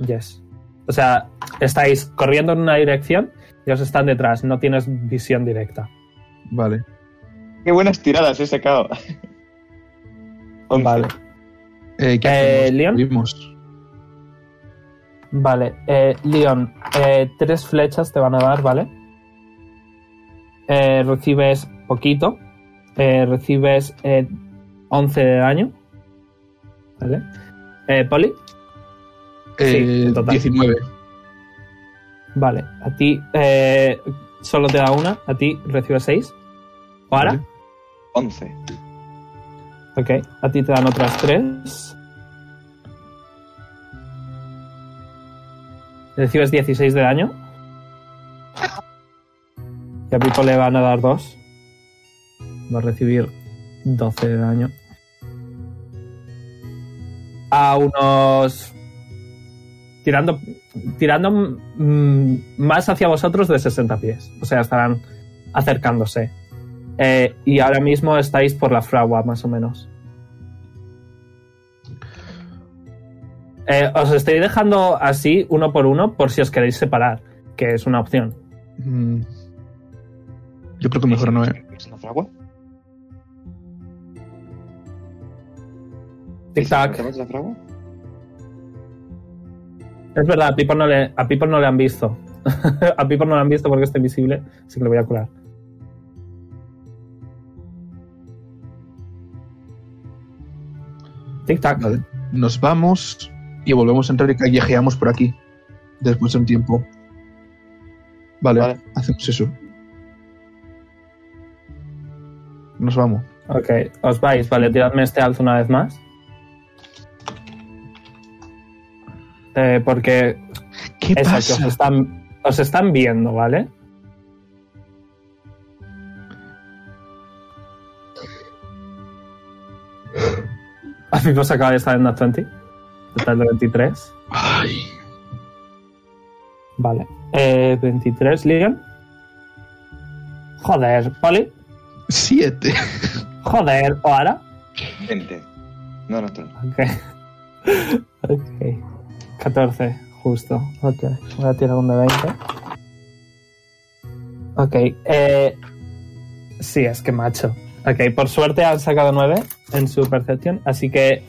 Yes. O sea, estáis corriendo en una dirección y os están detrás. No tienes visión directa. Vale. Qué buenas tiradas he sacado. Vale. Eh, ¿Qué eh, Leon? Vale, eh, Leon, eh, tres flechas te van a dar, ¿vale? Eh, recibes poquito. Eh, recibes eh, once de daño. ¿Vale? Eh, ¿Poli? Eh, sí, diecinueve. Vale, a ti eh, solo te da una. A ti recibes seis. ¿Oara? Vale. once. Ok, a ti te dan otras tres. Recibes dieciséis de daño. Y a Pipo le van a dar dos. Va a recibir doce de daño. A unos... Tirando, tirando mmm, más hacia vosotros de sesenta pies. O sea, estarán acercándose. Eh, y ahora mismo estáis por la fragua, más o menos. Eh, os estoy dejando así, uno por uno, por si os queréis separar, que es una opción. Mm. Yo creo que mejor no, ¿eh? ¿Es una fragua? Tic-tac. ¿Es la fragua? Es verdad, a Pipo no le, a Pipo no le han visto. A Pipo no le han visto porque está invisible, así que le voy a curar. Tic-tac. Vale. Nos vamos y volvemos a entrar y callejeamos por aquí después de un tiempo. Vale, vale, hacemos eso. Nos vamos. Ok, os vais. Vale, tiradme este alzo una vez más. Eh, porque... ¿Qué esa, pasa? Que os están, os están viendo, ¿vale? A mí se acaba de estar en la veinte. Total de veintitrés. Ay. Vale. Eh, veintitrés, Leon. Joder, Polly. siete. Joder, Oara. veinte. No, no, no. Ok. Ok. catorce, justo. Ok. Voy a tirar un de veinte. Ok. Eh... Sí, es que macho. Ok, por suerte han sacado nueve en su percepción, así que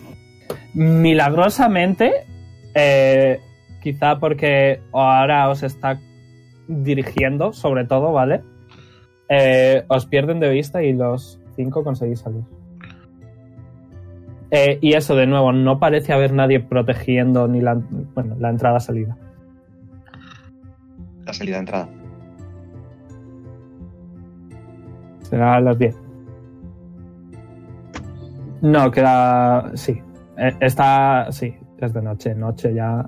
milagrosamente, eh, quizá porque ahora os está dirigiendo, sobre todo, ¿vale? Eh, os pierden de vista y los cinco conseguís salir. Eh, y eso, de nuevo, no parece haber nadie protegiendo ni la, bueno, la entrada-salida. La salida-entrada. Será a las diez. No, queda... Sí. Está... Sí, es de noche. Noche ya...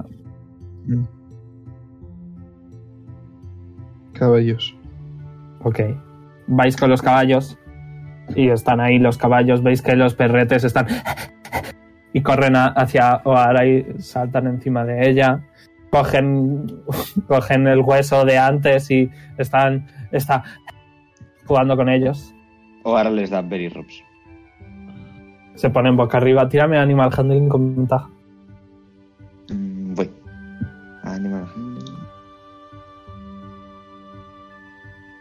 Caballos. Ok. Vais con los caballos y están ahí los caballos. Veis que los perretes están... y corren a, hacia Oara y saltan encima de ella. Cogen, cogen el hueso de antes y están... Está jugando con ellos. Oara les da berry rubs. Se ponen boca arriba. Tírame Animal Handling con ventaja. Mm, voy. Animal Handling.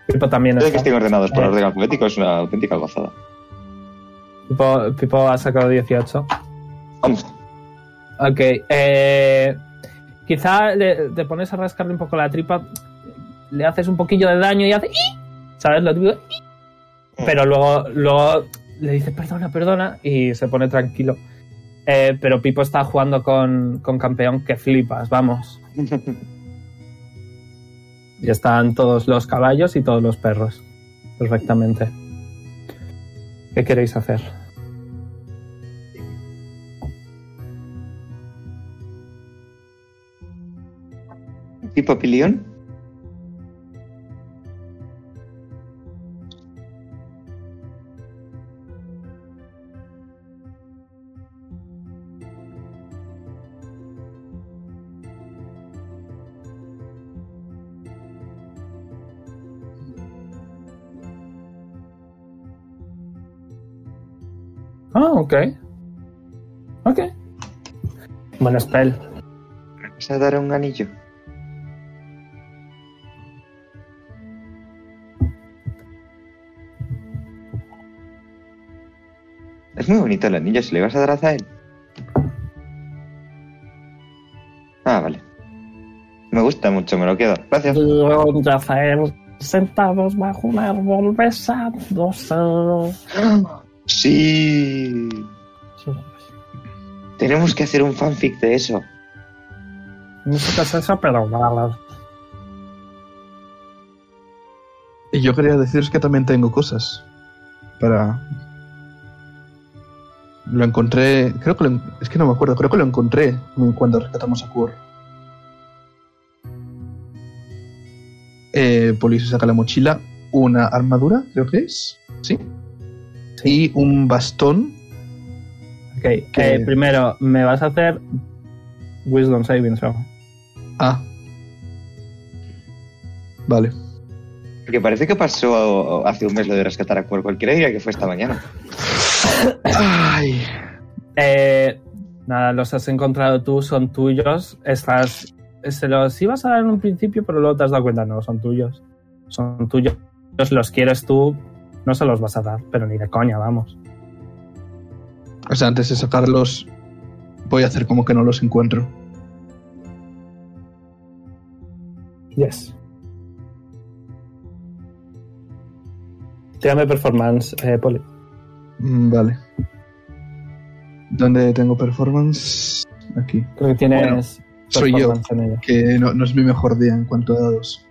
Pipo también es. Creo que estén ordenados por eh. orden alfabético. Es una auténtica gozada. Pipo, Pipo ha sacado dieciocho. Vamos. Ok. Eh, quizá le, te pones a rascarle un poco la tripa. Le haces un poquillo de daño y hace... ¿Sabes? Lo típico. Pero luego... luego le dice perdona, perdona y se pone tranquilo. Eh, pero Pipo está jugando con, con campeón que flipas, vamos. Y están todos los caballos y todos los perros. Perfectamente. ¿Qué queréis hacer? ¿Pipo Pilión? Ah, ok. Ok. Bueno, spell. ¿Vas a dar un anillo? Es muy bonito el anillo, ¿se le vas a dar a Zael? Ah, vale. gusta mucho, me lo quedo. Gracias. Leon, Rafael, sentados bajo un árbol, besándose. Sí. Sí. Tenemos que hacer un fanfic de eso. No sé qué es eso, pero nada. Y yo quería deciros que también tengo cosas para... Lo encontré... Creo que lo... Es que no me acuerdo. Creo que lo encontré cuando rescatamos a Quar. Eh, Polly se saca la mochila. Una armadura, creo que es. ¿Sí? Sí. Y un bastón. Ok. Que... Eh, primero, ¿me vas a hacer Wisdom Saving Throw? Ah. Vale. Porque parece que pasó hace un mes lo de rescatar a Quar. Cualquiera diría que fue esta mañana. Ay. Eh, nada, los has encontrado tú, son tuyos. Estás, se los ibas a dar en un principio, pero luego te has dado cuenta, no, son tuyos. Son tuyos, los quieres tú, no se los vas a dar, pero ni de coña, vamos. O sea, antes de sacarlos, voy a hacer como que no los encuentro. Yes. Tírame performance, eh, Polly. Vale. ¿Dónde tengo performance? Aquí. Creo que tienes... Bueno, soy yo, que no, no es mi mejor día en cuanto a dados.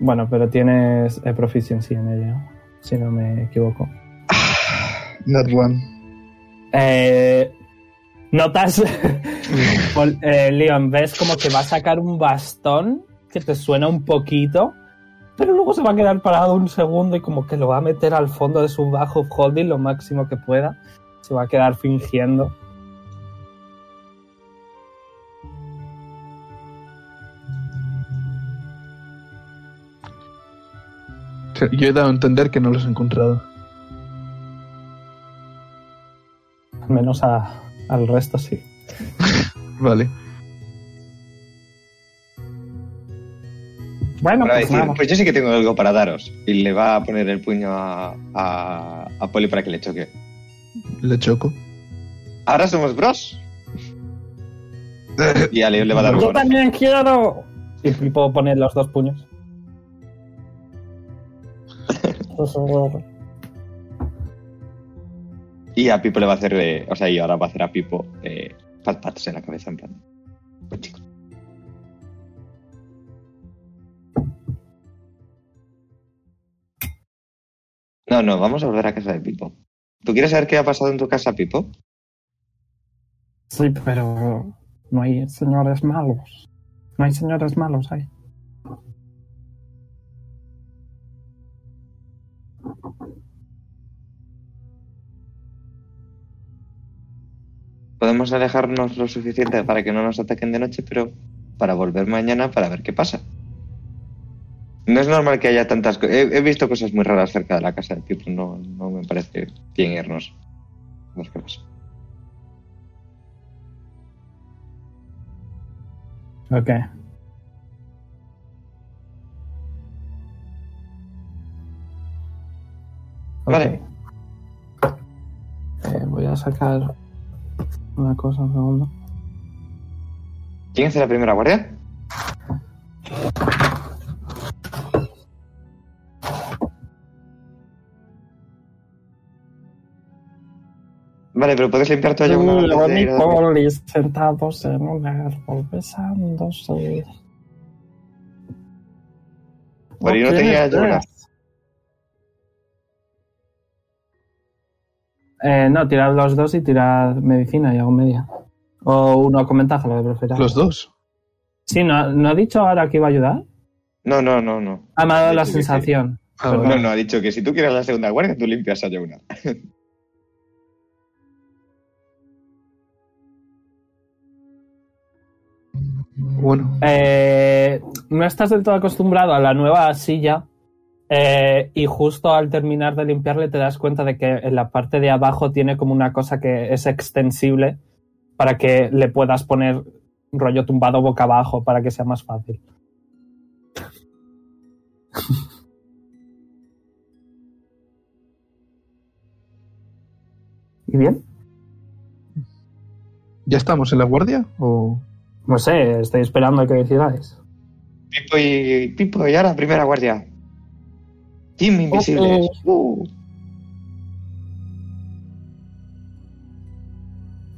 Bueno, pero tienes eh, proficiency en ella, si no me equivoco. Ah, not one. Eh, ¿Notas? eh, Leon, ves como que va a sacar un bastón que te suena un poquito... Pero luego se va a quedar parado un segundo y como que lo va a meter al fondo de su bajo holding lo máximo que pueda. Se va a quedar fingiendo. Yo he dado a entender que no los he encontrado. Al menos a, al resto sí. Vale. Bueno, para pues, decir, pues yo sí que tengo algo para daros. Y le va a poner el puño a, a, a Polly para que le choque. Le choco. Ahora somos bros. Y a Leon le va a dar un ¡Yo también quiero! Y puedo poner los dos puños. Y a Pipo le va a hacer... Eh, o sea, y ahora va a hacer a Pipo eh, pat pats en la cabeza, en plan. Pues chicos. No, no, vamos a volver a casa de Pipo. ¿Tú quieres saber qué ha pasado en tu casa, Pipo? Sí, pero no hay señores malos. No hay señores malos ahí. Podemos alejarnos lo suficiente para que no nos ataquen de noche, pero para volver mañana para ver qué pasa. No es normal que haya tantas cosas. He, he visto cosas muy raras cerca de la casa de Pipo. No, no me parece bien irnos. A ver qué pasa. Ok. Vale. Okay. Eh, voy a sacar una cosa, un segundo. ¿Quién es la primera guardia? Vale, pero puedes limpiar todo yo. Leon y Polly sentados en un árbol besándose. Pero yo no tenía Jonar. Eh, no, tirad los dos y tirad medicina y hago media. O uno con ventaja, lo que prefieras. ¿Los dos? Sí, ¿no, ¿no ha dicho ahora que iba a ayudar? No, no, no, no. Ha dado la sensación. Sí. Ah, no, no, ha dicho que si tú quieres la segunda guardia, tú limpias a Jonar. Bueno. Eh, no estás del todo acostumbrado a la nueva silla eh, y justo al terminar de limpiarle te das cuenta de que en la parte de abajo tiene como una cosa que es extensible para que le puedas poner rollo tumbado boca abajo para que sea más fácil. ¿Y bien? ¿Ya estamos en la guardia o...? No sé, estoy esperando a que decidáis. Pipo y Pipo, ya la primera guardia. Team invisibles. Uh.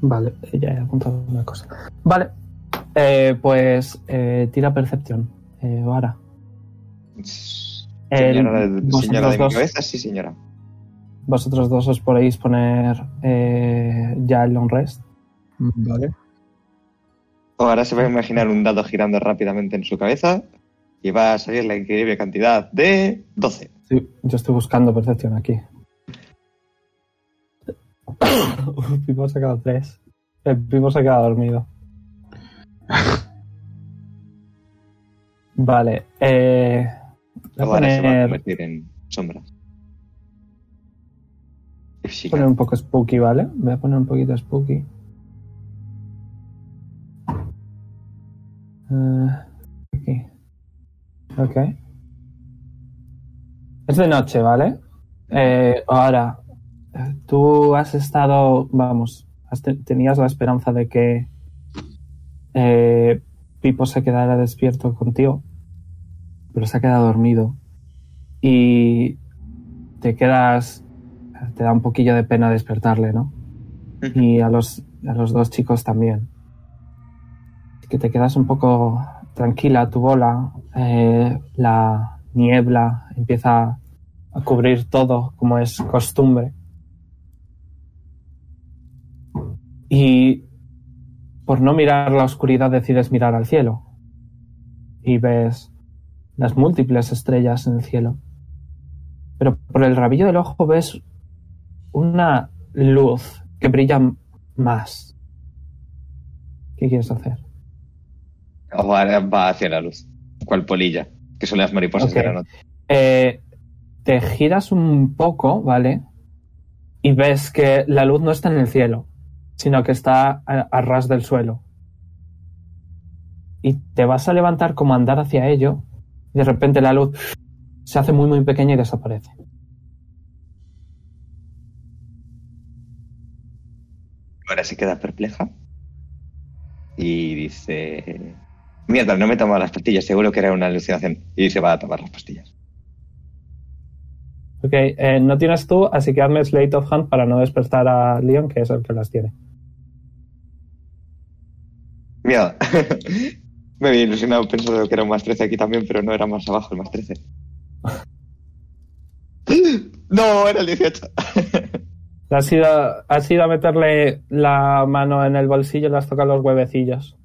Vale, ya he apuntado una cosa. Vale, eh, pues eh, tira percepción, eh, Oara. Señora, el, señora de dos, mi cabeza, sí señora. Vosotros dos os podéis poner eh, ya el long rest. Vale. Oara se va a imaginar un dado girando rápidamente en su cabeza y va a salir la increíble cantidad de doce. Sí, yo estoy buscando percepción aquí. El Pipo se ha quedado tres. El Pipo se ha quedado dormido. Vale. Eh, voy a poner, se va a convertir en sombra. Voy a poner un poco spooky, ¿vale? Voy a poner un poquito spooky. Uh, aquí. Ok. Es de noche, ¿vale? Eh, ahora... Tú has estado, vamos, has te- tenías la esperanza de que eh, Pipo se quedara despierto contigo, pero se ha quedado dormido y te quedas, te da un poquillo de pena despertarle, ¿no? Y a los, a los dos chicos también. Así que te quedas un poco tranquila, tu bola, eh, la niebla empieza a cubrir todo como es costumbre. Y por no mirar la oscuridad decides mirar al cielo y ves las múltiples estrellas en el cielo, pero por el rabillo del ojo ves una luz que brilla más. ¿Qué quieres hacer? Va hacia la luz, cual polilla, que son las mariposas okay. de la noche. Eh, te giras un poco, ¿vale? Y ves que la luz no está en el cielo, sino que está a, a ras del suelo. Y te vas a levantar como a andar hacia ello, y de repente la luz se hace muy muy pequeña y desaparece. Ahora se queda perpleja y dice... Mierda, no me he tomado las pastillas, seguro que era una alucinación. Y se va a tomar las pastillas. Ok, eh, no tienes tú, así que hazme Slate of Hand para no despertar a Leon, que es el que las tiene. Miedo. Me había ilusionado pensando que era un más trece aquí también, pero no era más abajo el más trece. No, era el dieciocho. Has ido, has ido a meterle la mano en el bolsillo y le has tocado los huevecillos.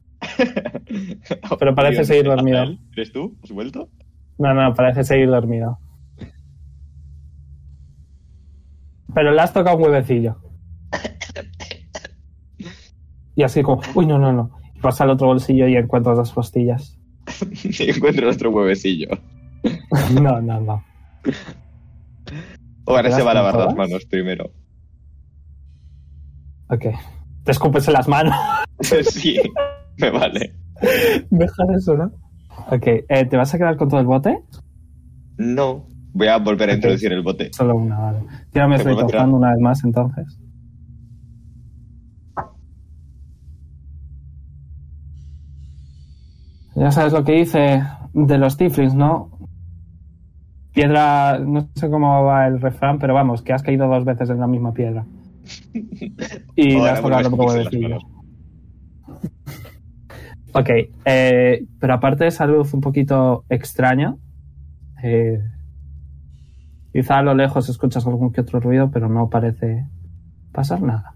Pero parece Dios, seguir dormido. ¿Eres tú? ¿Has vuelto? No, no, parece seguir dormido. Pero le has tocado un huevecillo. Y así como... Uy, no, no, no. Vas al otro bolsillo y encuentras las pastillas. Y encuentras otro huevecillo. No, no, no. Ahora se va a lavar las manos primero. Ok. Te escupes en las manos. Sí, me vale. Deja eso, ¿no? Ok. Eh, ¿te vas a quedar con todo el bote? No. Voy a volver a introducir el bote. Solo una, vale. Tírame estoy tocando una vez más, entonces. Ya sabes lo que hice de los tieflings, ¿no? Piedra... No sé cómo va el refrán, pero vamos, que has caído dos veces en la misma piedra. Y le has tocado un poco de decirlo. Ok. Eh, pero aparte de esa luz un poquito extraña... Eh... Quizá a lo lejos escuchas algún que otro ruido, pero no parece pasar nada.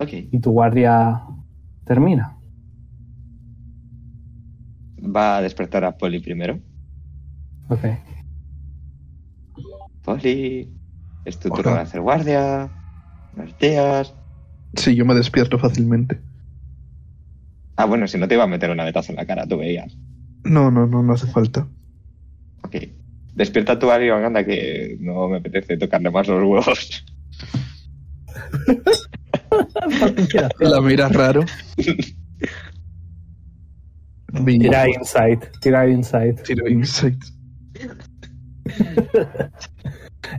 Ok. Y tu guardia termina. Va a despertar a Polly primero. Ok. Polly, es tu turno de hacer guardia. Marteas. Sí, yo me despierto fácilmente. Ah, bueno, si no te iba a meter una vetaza en la cara, tú veías. No, no, no, no hace falta. Ok. Despierta tu barrio, anda, que no me apetece tocarle más los huevos. La miras raro. Tira insight. Tira insight. Tira insight.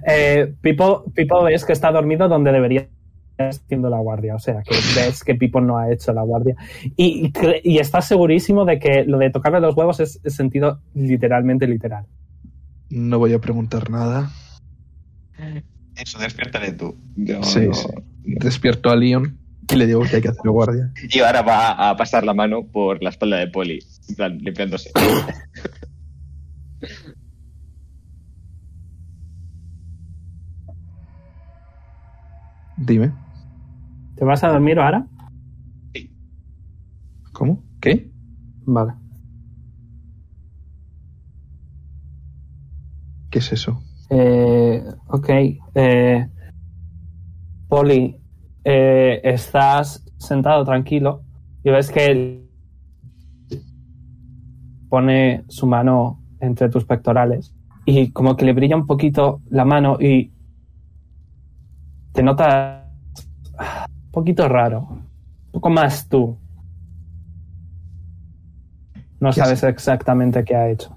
eh, Pipo, Pipo ves que está dormido donde debería haciendo la guardia, o sea, que ves que Pipo no ha hecho la guardia y, y estás segurísimo de que lo de tocarle los huevos es sentido literalmente literal. No voy a preguntar nada. Eso, despiértale tú. Yo sí, no... sí. Despierto a Leon y le digo que hay que hacer guardia. Y ahora va a pasar la mano por la espalda de Polly, en plan, limpiándose. Dime. ¿Te vas a dormir ahora? Sí. ¿Cómo? ¿Qué? Vale. ¿Qué es eso? Eh, ok. Eh, Polly, eh, estás sentado tranquilo y ves que él pone su mano entre tus pectorales y como que le brilla un poquito la mano y te notas un poquito raro. Un poco más tú. No sabes exactamente qué ha hecho.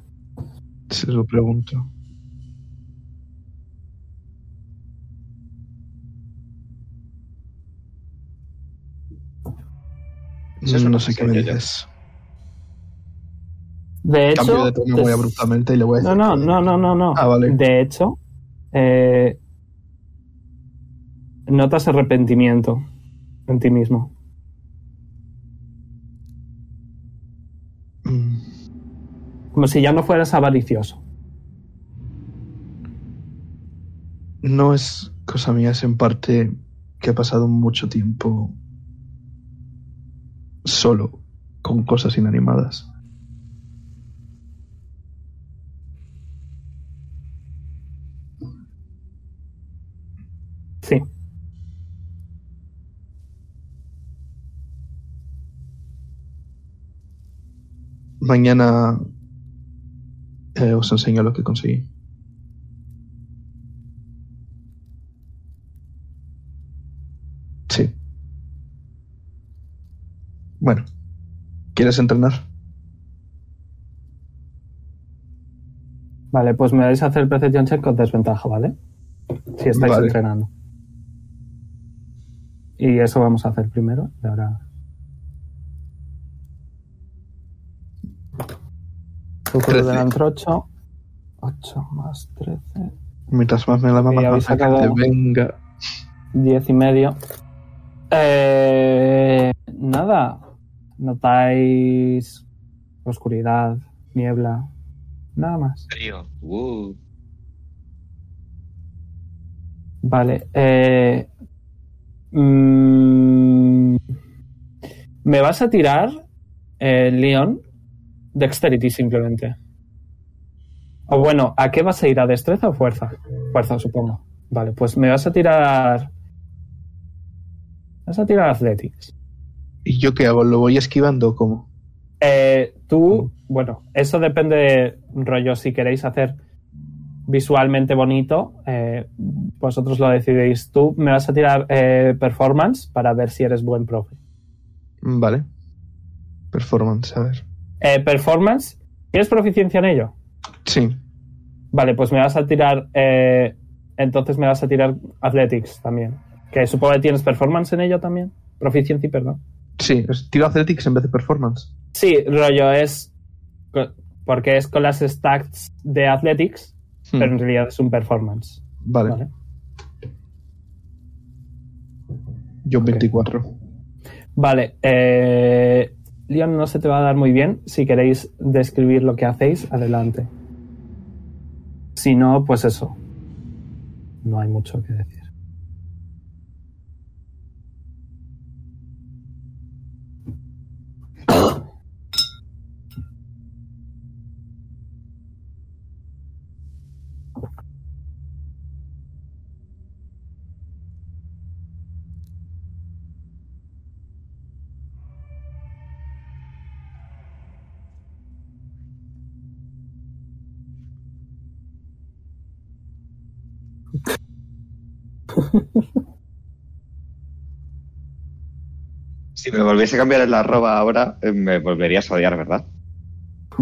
Se lo pregunto. Eso no sé qué me dices. De hecho... Cambio de tono muy abruptamente y le voy a decir... No, no, no, no, no. Ah, vale. De hecho, eh, notas arrepentimiento en ti mismo. Mm. Como si ya no fueras avaricioso. No es cosa mía, es en parte que he pasado mucho tiempo solo con cosas inanimadas. Sí. Mañana eh, os enseño lo que conseguí. Sí. Bueno, ¿quieres entrenar? Vale, pues me vais a hacer perception check con desventaja, ¿vale? Si estáis vale. entrenando. Y eso vamos a hacer primero. Y ahora... ocho, ocho más trece. Mientras más me la mamá, más te venga. diez y medio. Eh, nada. Notáis oscuridad, niebla, nada más. Frío. Uh. Vale. Eh, mm, me vas a tirar, eh, Leon. Dexterity, simplemente. O bueno, ¿a qué vas a ir? ¿A destreza o fuerza? Fuerza, supongo. Vale, pues me vas a tirar... Vas a tirar Athletics. ¿Y yo qué hago? ¿Lo voy esquivando o cómo? Eh, tú, bueno, eso depende de rollo. Si queréis hacer visualmente bonito, eh, vosotros lo decidéis. Tú me vas a tirar eh, Performance para ver si eres buen profe. Vale. Performance, a ver. Eh, performance. ¿Tienes proficiencia en ello? Sí. Vale, pues me vas a tirar... Eh, entonces me vas a tirar Athletics también. Que supongo que tienes performance en ello también. Proficiencia, perdón. Sí, tiro Athletics en vez de performance. Sí, rollo es... Porque es con las stats de Athletics, hmm. pero en realidad es un performance. Vale. ¿Vale? Yo okay. veinticuatro. Vale, eh... Leon no se te va a dar muy bien. Si queréis describir lo que hacéis, adelante. Si no, pues eso. No hay mucho que decir. Si me volviese a cambiar el arroba ahora, me volverías a odiar, ¿verdad?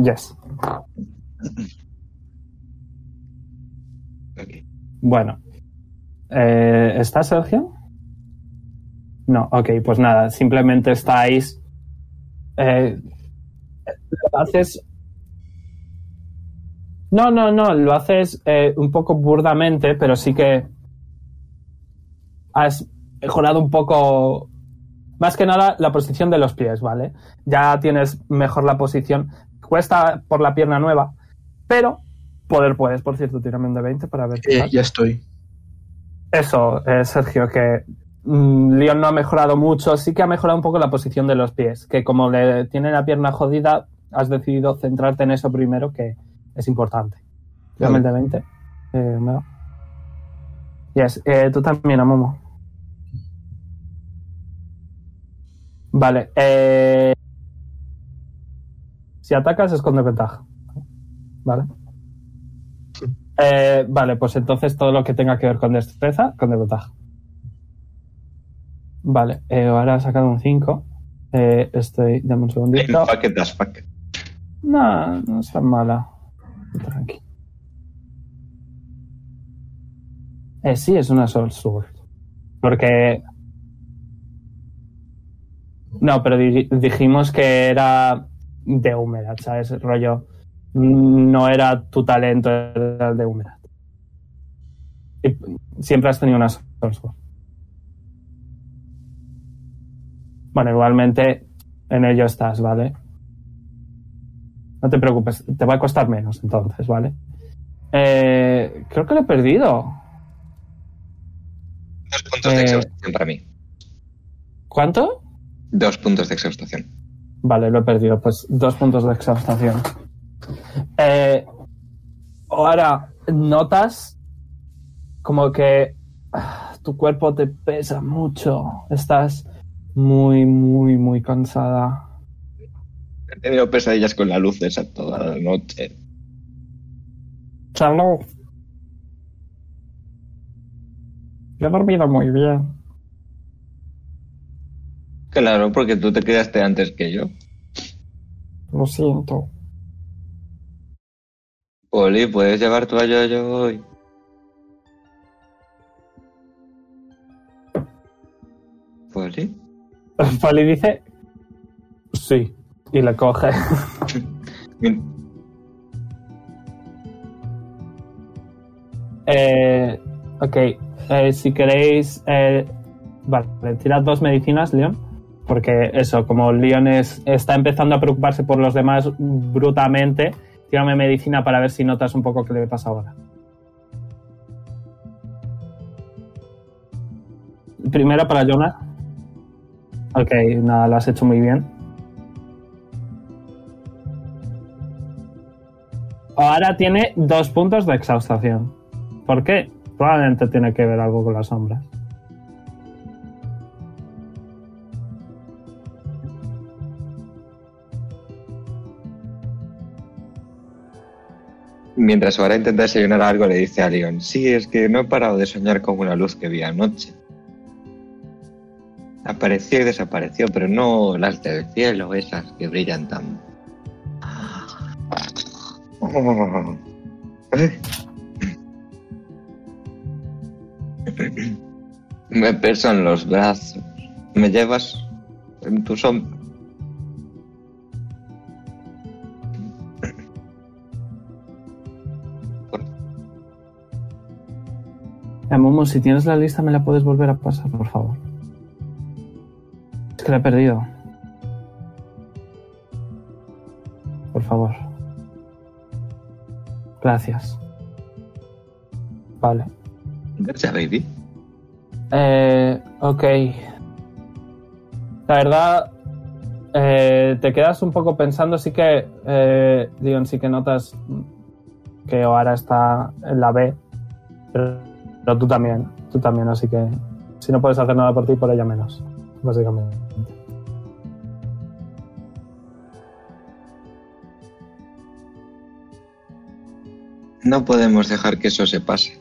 Yes. Okay. Bueno, eh, ¿está Sergio? No, ok, pues nada, simplemente estáis... Eh, lo haces... No, no, no, lo haces eh, un poco burdamente, pero sí que has mejorado un poco... Más que nada la posición de los pies, ¿vale? Ya tienes mejor la posición. Cuesta por la pierna nueva, pero poder puedes. Por cierto, tírame un de veinte para ver qué eh, ya estoy. Eso, eh, Sergio, que mmm, Leon no ha mejorado mucho. Sí que ha mejorado un poco la posición de los pies, que como le tiene la pierna jodida, has decidido centrarte en eso primero, que es importante. Tírame el de veinte. Eh, no. Yes, eh, tú también, Amomo. Vale, eh... si atacas es con desventaja, ¿vale? Sí. Eh, vale, pues entonces todo lo que tenga que ver con destreza, con desventaja. Vale, eh, ahora he sacado un cinco. Eh, estoy... Dame un segundito. No, pack, das pack. No, no está mala. Tranqui. Eh, sí, es una Soul Sword. Porque... No, pero di- dijimos que era de Húmera, ¿sabes? Rollo, no era tu talento, era el de Húmera. Y siempre has tenido una sorcerer. Bueno, igualmente en ello estás, ¿vale? No te preocupes, te va a costar menos entonces, ¿vale? Eh, creo que lo he perdido. Dos puntos eh, de exhaustación para mí. ¿Cuánto? Dos puntos de exhaustación. Vale, lo he perdido. Pues dos puntos de exhaustación. Eh, ahora, notas como que ah, tu cuerpo te pesa mucho. Estás muy, muy, muy cansada. He tenido pesadillas con la luz esa toda la noche. Charlo. Yo he dormido muy bien. Claro, porque tú te quedaste antes que yo. Lo siento. Polly, ¿puedes llevar tu ayoyo hoy? ¿Polly? Polly dice... Sí. Y la coge. eh, ok. Eh, si queréis... Eh, vale, tirad dos medicinas, Leon. Porque eso, como Leon es, está empezando a preocuparse por los demás brutamente, tírame medicina para ver si notas un poco qué le pasa ahora. Primero para Jonar. Ok, nada, lo has hecho muy bien. Ahora tiene dos puntos de exhaustación. ¿Por qué? Probablemente tiene que ver algo con las sombras. Mientras Oara intenta desayunar algo, le dice a Leon: sí, es que no he parado de soñar con una luz que vi anoche. Apareció y desapareció, pero no las del cielo, esas que brillan tan... Oh. Me pesan los brazos. ¿Me llevas en tu sombra? Momo, si tienes la lista, me la puedes volver a pasar, por favor. Es que la he perdido. Por favor. Gracias. Vale. Gracias, baby. Eh, ok. La verdad, eh, te quedas un poco pensando, sí que, eh, Dion, sí que notas que Oara está en la B, pero... Pero tú también, tú también, así que si no puedes hacer nada por ti, por ella menos, básicamente. No podemos dejar que eso se pase.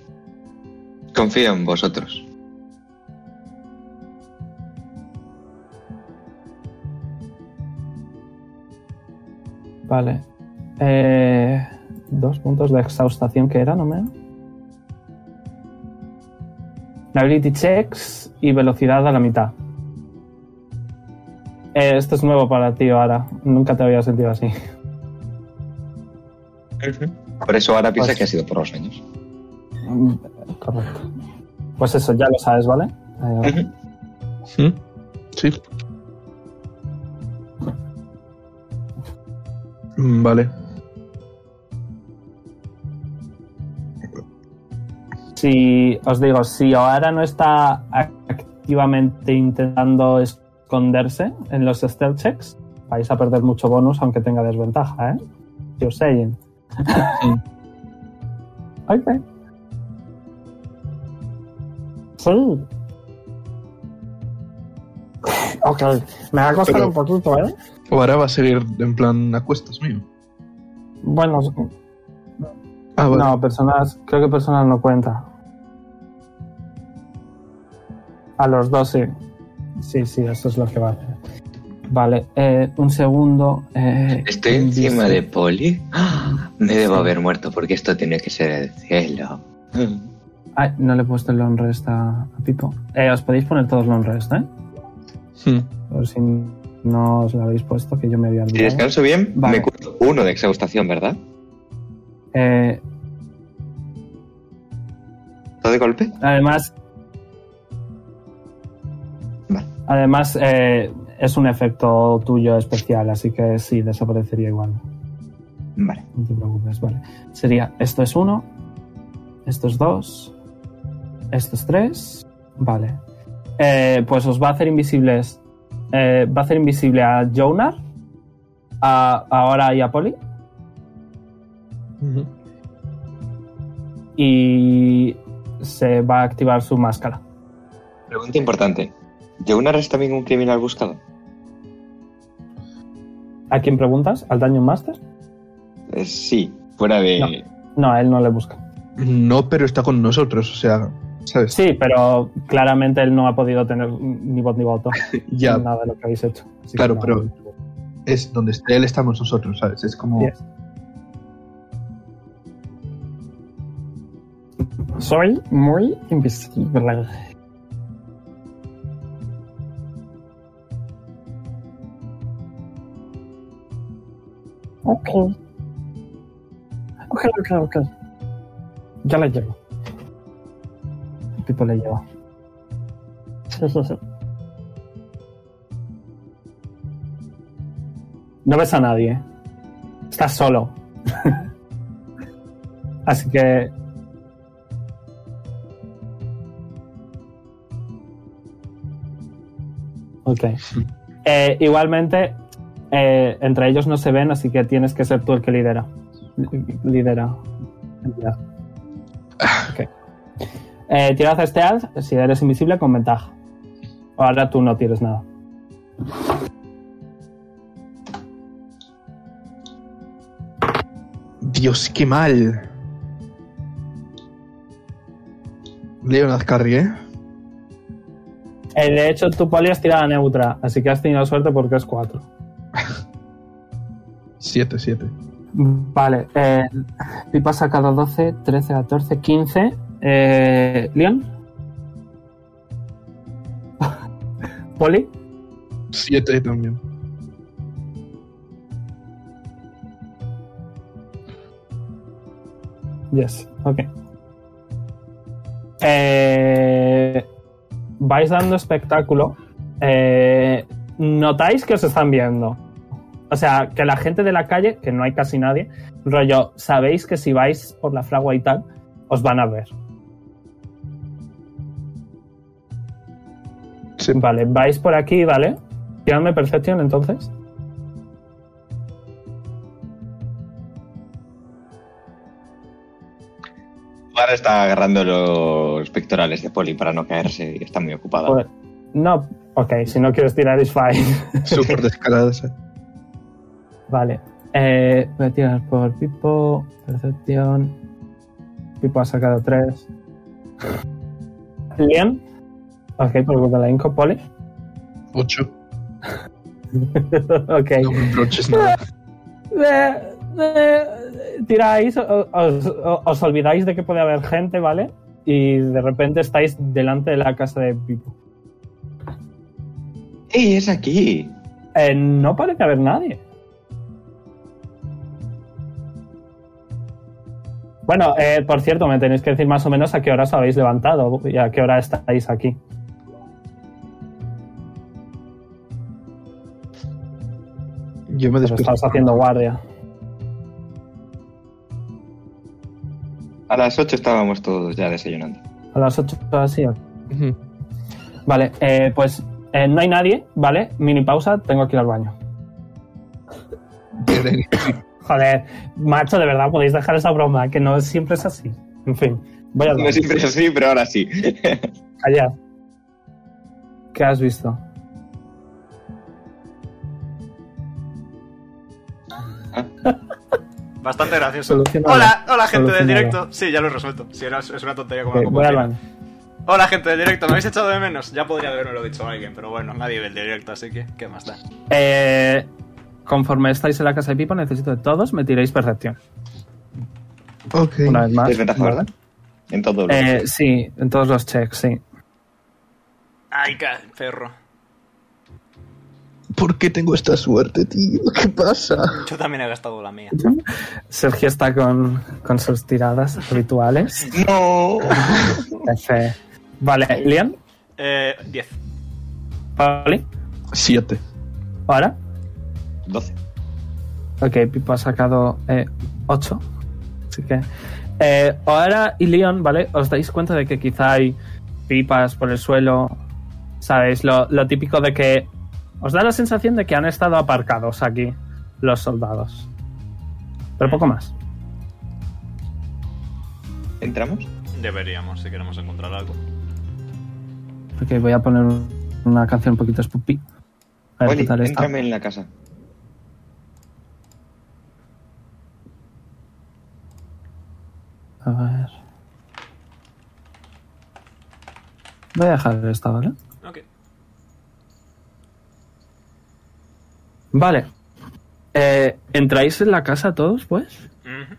Confío en vosotros. Vale. Eh, dos puntos de exhaustación que era, ¿no me...? Ability checks y velocidad a la mitad. Eh, esto es nuevo para ti, Oara. Nunca te había sentido así. Por eso Oara piensa pues, que ha sido por los años. Correcto. Pues eso, ya lo sabes, ¿vale? Eh, sí. Sí. Vale. Si os digo, si Oara no está activamente intentando esconderse en los stealth checks, vais a perder mucho bonus aunque tenga desventaja, ¿eh? You're saying. Ok. Sí. Ok, me va a costar pero, un poquito, ¿eh? Oara va a seguir en plan a cuestas mío. Bueno, ah, vale. No, personas, creo que personas no cuenta. A los dos sí. Sí, sí, eso es lo que va a hacer. Vale, eh, un segundo. Eh, Estoy encima dice... de Polly. ¡Ah! Me debo sí. haber muerto porque esto tiene que ser el cielo. Ay, no le he puesto el long rest a, a Pipo. Eh, os podéis poner todos long rest, ¿eh? Sí. Por si no os lo habéis puesto, que yo me había olvidado. Si descanso bien, vale. Me cuento uno de exhaustación, ¿verdad? Eh... ¿Todo de golpe? Además... Vale. Además, eh, es un efecto tuyo especial, así que sí, desaparecería igual. Vale. No te preocupes, vale. Sería, esto es uno, esto es dos, esto es tres, vale. Eh, pues os va a hacer invisibles. Eh, va a hacer invisible a Jonar, a, a Oara y a Polly. Uh-huh. Y se va a activar su máscara. Pregunta importante: ¿Jonar es también un criminal buscado? ¿A quién preguntas? ¿Al Dungeon Master? Eh, sí, fuera de. No, no, a él no le busca. No, pero está con nosotros, o sea. ¿Sabes? Sí, pero claramente él no ha podido tener ni voz ni voto. Ya. Nada de lo que habéis hecho. Claro, no, pero es donde esté él estamos nosotros, ¿sabes? Es como... Yes. Soy muy invisible. Ok. Ok, ok, ok. Ya la llevo. Pipo le lleva. Sí, sí, sí. No ves a nadie. Estás solo. Así que... Ok. Eh, igualmente, eh, entre ellos no se ven, así que tienes que ser tú el que lidera. Lidera. Ok. Eh, tirad a stealth si eres invisible con ventaja. Ahora tú no tienes nada. Dios, qué mal. Leon Azcarri, ¿eh? ¿eh? De hecho, tu Polly has tirado a neutra, así que has tenido suerte porque es cuatro. siete, siete. Vale. Eh, Pipo ha sacado doce, trece, catorce, quince... Eh, ¿Leon? ¿Polly? Siete también. Yes, ok. Eh, vais dando espectáculo. Eh, notáis que os están viendo. O sea, que la gente de la calle, que no hay casi nadie, rollo, sabéis que si vais por la fragua y tal, os van a ver. Sí. Vale, vais por aquí, ¿vale? Tiradme Perception, entonces. Ahora está agarrando los pectorales de Polly para no caerse y está muy ocupada. Pues, no, ok, si no quieres tirar es fine. Súper descarada esa. Vale, eh, voy a tirar por Pipo, Perception. Pipo ha sacado tres. Bien. Ok, por culpa de la Inco, Polly. Ocho. Ok. No me broches nada. Tiráis, os, os olvidáis de que puede haber gente, ¿vale? Y de repente estáis delante de la casa de Pipo. ¡Ey, es aquí! Eh, no parece haber nadie. Bueno, eh, por cierto, me tenéis que decir más o menos a qué hora os habéis levantado y a qué hora estáis aquí. Yo me desperté. Estabas haciendo guardia. A las ocho estábamos todos ya desayunando. A las ocho, así. Uh-huh. Vale, eh, pues eh, no hay nadie, ¿vale? Mini pausa, tengo que ir al baño. Joder, macho, de verdad, podéis dejar esa broma, que no siempre es así. En fin, voy al baño. No siempre es así, pero ahora sí. Allá. ¿Qué has visto? Bastante gracioso. Hola, hola gente del directo. Sí, ya lo he resuelto. Sí, era, es una tontería como okay, la compañía. Hola gente del directo, me habéis echado de menos. Ya podría haberme dicho a alguien, pero bueno, nadie del directo, así que ¿qué más da? Eh, conforme estáis en la casa de Pipo, necesito de todos me tiréis percepción. Ok. Una vez más. Desventaja, ¿verdad? En todos los eh, sí, en todos los checks, sí. Ay, qué perro. ¿Por qué tengo esta suerte, tío? ¿Qué pasa? Yo también he gastado la mía. Sergio está con, con sus tiradas rituales. ¡No! F. Vale, ¿Leon? Eh, diez. ¿Polly? siete. ¿Ahora? doce. Ok, Pipo ha sacado eh, ocho. Así que... Eh, Oara y Leon, ¿vale? Os dais cuenta de que quizá hay pipas por el suelo. ¿Sabéis? Lo, lo típico de que... Os da la sensación de que han estado aparcados aquí los soldados. Pero poco más. ¿Entramos? Deberíamos, si queremos encontrar algo. Ok, voy a poner una canción un poquito spoopy. Oli, entrame en la casa. A ver... Voy a dejar esta, ¿vale? Vale. Eh, ¿entráis en la casa todos, pues? Uh-huh.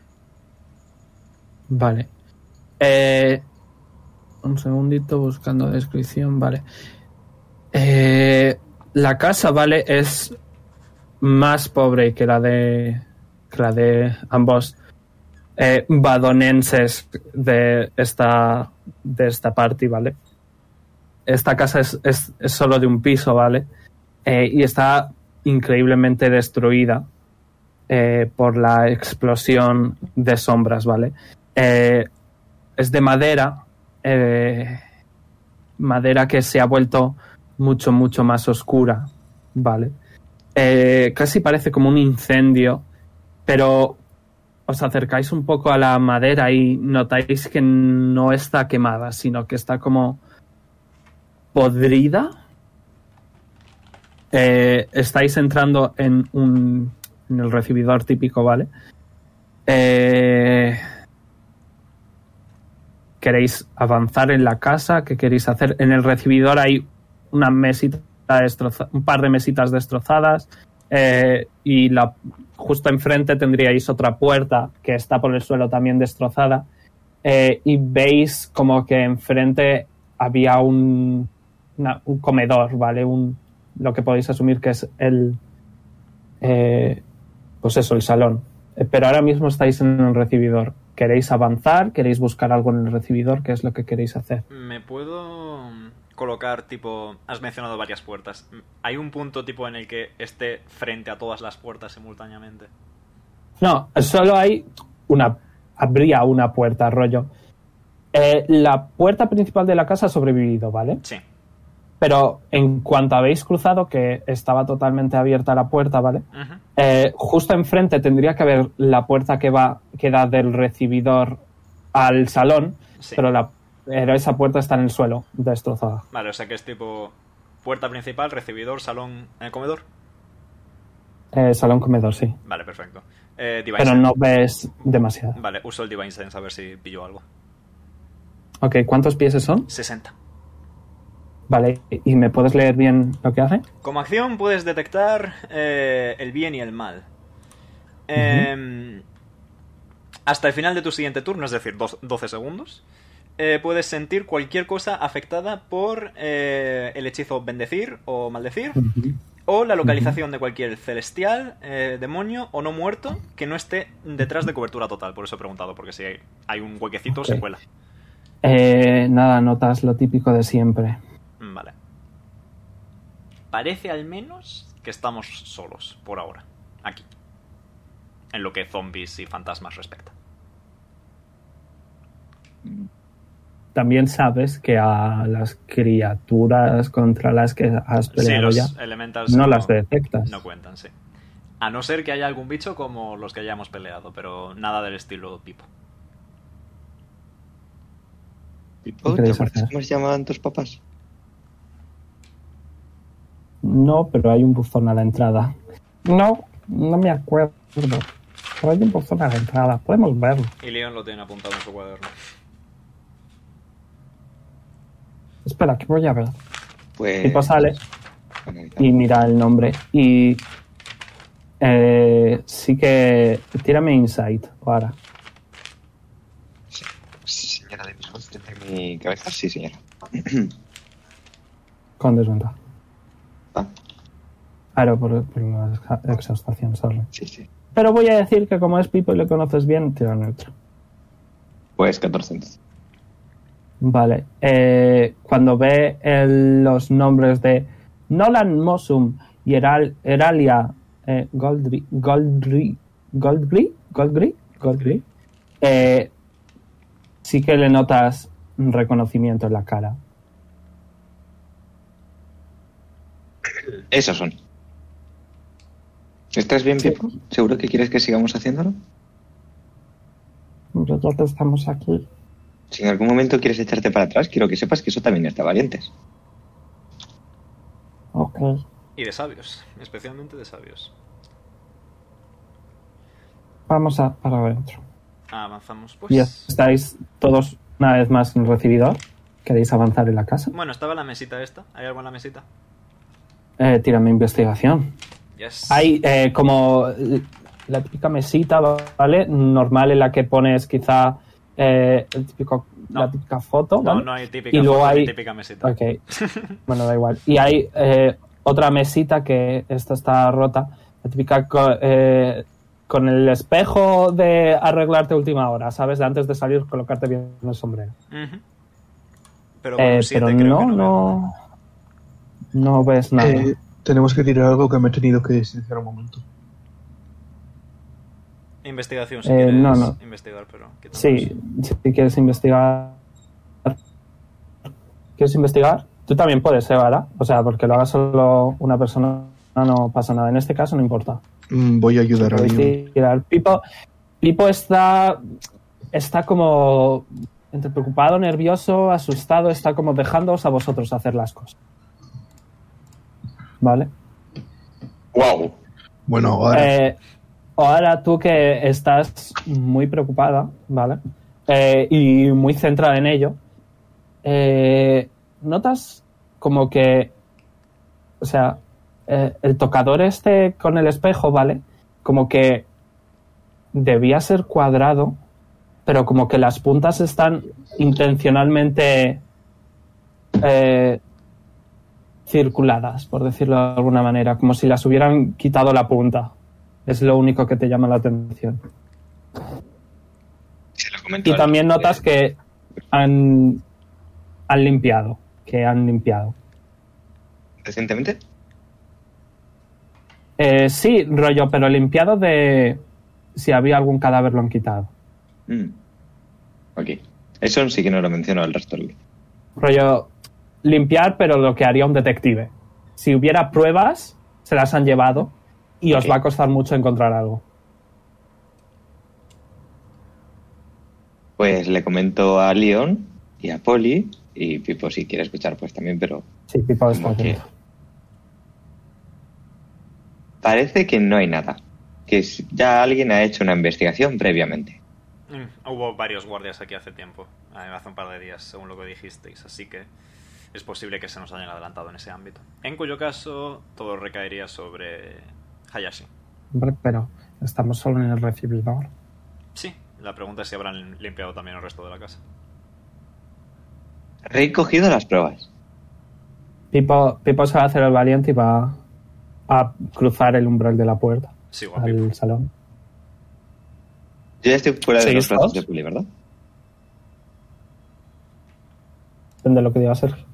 Vale. Eh, un segundito buscando descripción, vale. Eh, la casa, vale, es más pobre que la de, que la de ambos eh, badonenses de esta, de esta party, ¿vale? Esta casa es, es, es solo de un piso, ¿vale? Eh, y está... increíblemente destruida eh, por la explosión de sombras, ¿vale? Eh, es de madera, eh, madera que se ha vuelto mucho, mucho más oscura, ¿vale? Eh, casi parece como un incendio, pero os acercáis un poco a la madera y notáis que no está quemada, sino que está como podrida. Eh, estáis entrando en un en el recibidor típico, ¿vale? Eh, ¿Queréis avanzar en la casa? ¿Qué queréis hacer? En el recibidor hay una mesita destroza, un par de mesitas destrozadas eh, y la, justo enfrente tendríais otra puerta que está por el suelo también destrozada eh, y veis como que enfrente había un, una, un comedor, ¿vale? Un lo que podéis asumir que es el eh, pues eso, el salón, pero ahora mismo estáis en el recibidor. ¿Queréis avanzar? ¿Queréis buscar algo en el recibidor? ¿Qué es lo que queréis hacer? Me puedo colocar tipo, has mencionado varias puertas, ¿hay un punto tipo en el que esté frente a todas las puertas simultáneamente? No, solo hay una, habría una puerta, rollo eh, la puerta principal de la casa ha sobrevivido, ¿vale? Sí. Pero en cuanto habéis cruzado, que estaba totalmente abierta la puerta, ¿vale? Uh-huh. Eh, justo enfrente tendría que haber la puerta que va que da del recibidor al salón, sí. pero, la, pero esa puerta está en el suelo, destrozada. Vale, o sea que es tipo puerta principal, recibidor, salón, eh, comedor. Eh, salón, comedor, sí. Vale, perfecto. Eh, Divine Sense. Pero no ves demasiado. Vale, uso el Divine Sense a ver si pillo algo. Ok, ¿cuántos pies son? sesenta. Vale, ¿y me puedes leer bien lo que hace? Como acción puedes detectar eh, el bien y el mal. Eh, uh-huh. Hasta el final de tu siguiente turno, es decir, doce segundos, eh, puedes sentir cualquier cosa afectada por eh, el hechizo bendecir o maldecir, uh-huh. o la localización de cualquier celestial, eh, demonio o no muerto que no esté detrás de cobertura total. Por eso he preguntado, porque si hay, hay un huequecito, okay, se cuela. Eh, nada, notas lo típico de siempre. Vale. Parece al menos que estamos solos por ahora, aquí, en lo que zombies y fantasmas respecta. También sabes que a las criaturas contra las que has peleado sí, los ya elementals no, no las detectas. No cuentan, sí. A no ser que haya algún bicho como los que hayamos peleado, pero nada del estilo Pipo. ¿Pipo? ¿Te acuerdas cómo se llamaban tus papás? No, pero hay un buzón a la entrada. No, no me acuerdo. Pero hay un buzón a la entrada, podemos verlo. Y Leon lo tiene apuntado en su cuaderno. Espera, que voy a ver. Pues... Pipo sale y mira el nombre. Y eh, sí que... Tírame Insight, ahora. Sí, sí señora, de mis ojos, de mi cabeza. Sí, señora. Con desventaja. Ah. Claro, por, por una exhaustación, sorry. Sí, sí. Pero voy a decir que como es Pipo y lo conoces bien, tira neutro. Pues catorce. Vale, eh, cuando ve el, los nombres de Nolan Mosum y Eral, Eralia eh, Goldri, Goldri, Goldri, Goldri, Goldri, eh, sí que le notas reconocimiento en la cara. Esos son. ¿Estás bien, Pipo? Sí. ¿Seguro que quieres que sigamos haciéndolo? Pero ya que estamos aquí... Si en algún momento quieres echarte para atrás, quiero que sepas que eso también está valientes. Ok. Y de sabios, especialmente de sabios. Vamos a para adentro. Avanzamos, pues. Ya estáis todos una vez más en recibidor. ¿Queréis avanzar en la casa? Bueno, estaba la mesita esta. ¿Hay algo en la mesita? Eh, tírame investigación. Yes. Hay eh, como la típica mesita, ¿vale? Normal en la que pones quizá... Eh, el típico, no. La típica foto, ¿vale? No, no hay típica y luego foto, hay... hay típica mesita. Okay. Bueno, da igual. Y hay eh, otra mesita que esta está rota, la típica co- eh, con el espejo de arreglarte última hora, ¿sabes? De antes de salir colocarte bien el sombrero. Uh-huh. Pero, bueno, eh, siete, pero creo no, que no, no, no ves nada. Eh, tenemos que tirar algo que me he tenido que silenciar un momento. Investigación, si eh, quieres no, no. investigar, pero... Sí, si quieres investigar... ¿Quieres investigar? Tú también puedes, ¿eh, verdad? O sea, porque lo haga solo una persona no pasa nada. En este caso no importa. Mm, voy a ayudar a Leon. Pipo, Pipo está, está como entre preocupado, nervioso, asustado. Está como dejándoos a vosotros hacer las cosas. ¿Vale? Wow. Bueno, ahora... Eh, Ahora tú que estás muy preocupada, ¿vale? Eh, y muy centrada en ello, eh, notas como que, o sea, eh, el tocador este con el espejo, ¿vale? Como que debía ser cuadrado, pero como que las puntas están intencionalmente eh, circuladas, por decirlo de alguna manera, como si las hubieran quitado la punta. Es lo único que te llama la atención. Y también notas que han, han limpiado, que han limpiado. ¿Recientemente? Eh, sí, rollo, pero limpiado de si había algún cadáver lo han quitado. Mm. Ok. Eso sí que no lo menciono al resto del día. Rollo, limpiar, pero lo que haría un detective. Si hubiera pruebas, se las han llevado. Y os okay. va a costar mucho encontrar algo. Pues le comento a Leon y a Polly. Y Pipo, si quiere escuchar, pues también, pero... Sí, Pipo está aquí. Parece que no hay nada. Que ya alguien ha hecho una investigación previamente. Mm, hubo varios guardias aquí hace tiempo. Hace un par de días, según lo que dijisteis. Así que... es posible que se nos hayan adelantado en ese ámbito. En cuyo caso, todo recaería sobre... Hayashi. Hombre, pero estamos solo en el recibidor. Sí, la pregunta es si habrán limpiado también el resto de la casa. Recogido las pruebas. Pipo, Pipo se va a hacer el valiente y va a cruzar el umbral de la puerta. Sigo al Pipo. Salón. Yo ya estoy fuera de los brazos de Puli, ¿verdad? Depende de lo que diga Sergio.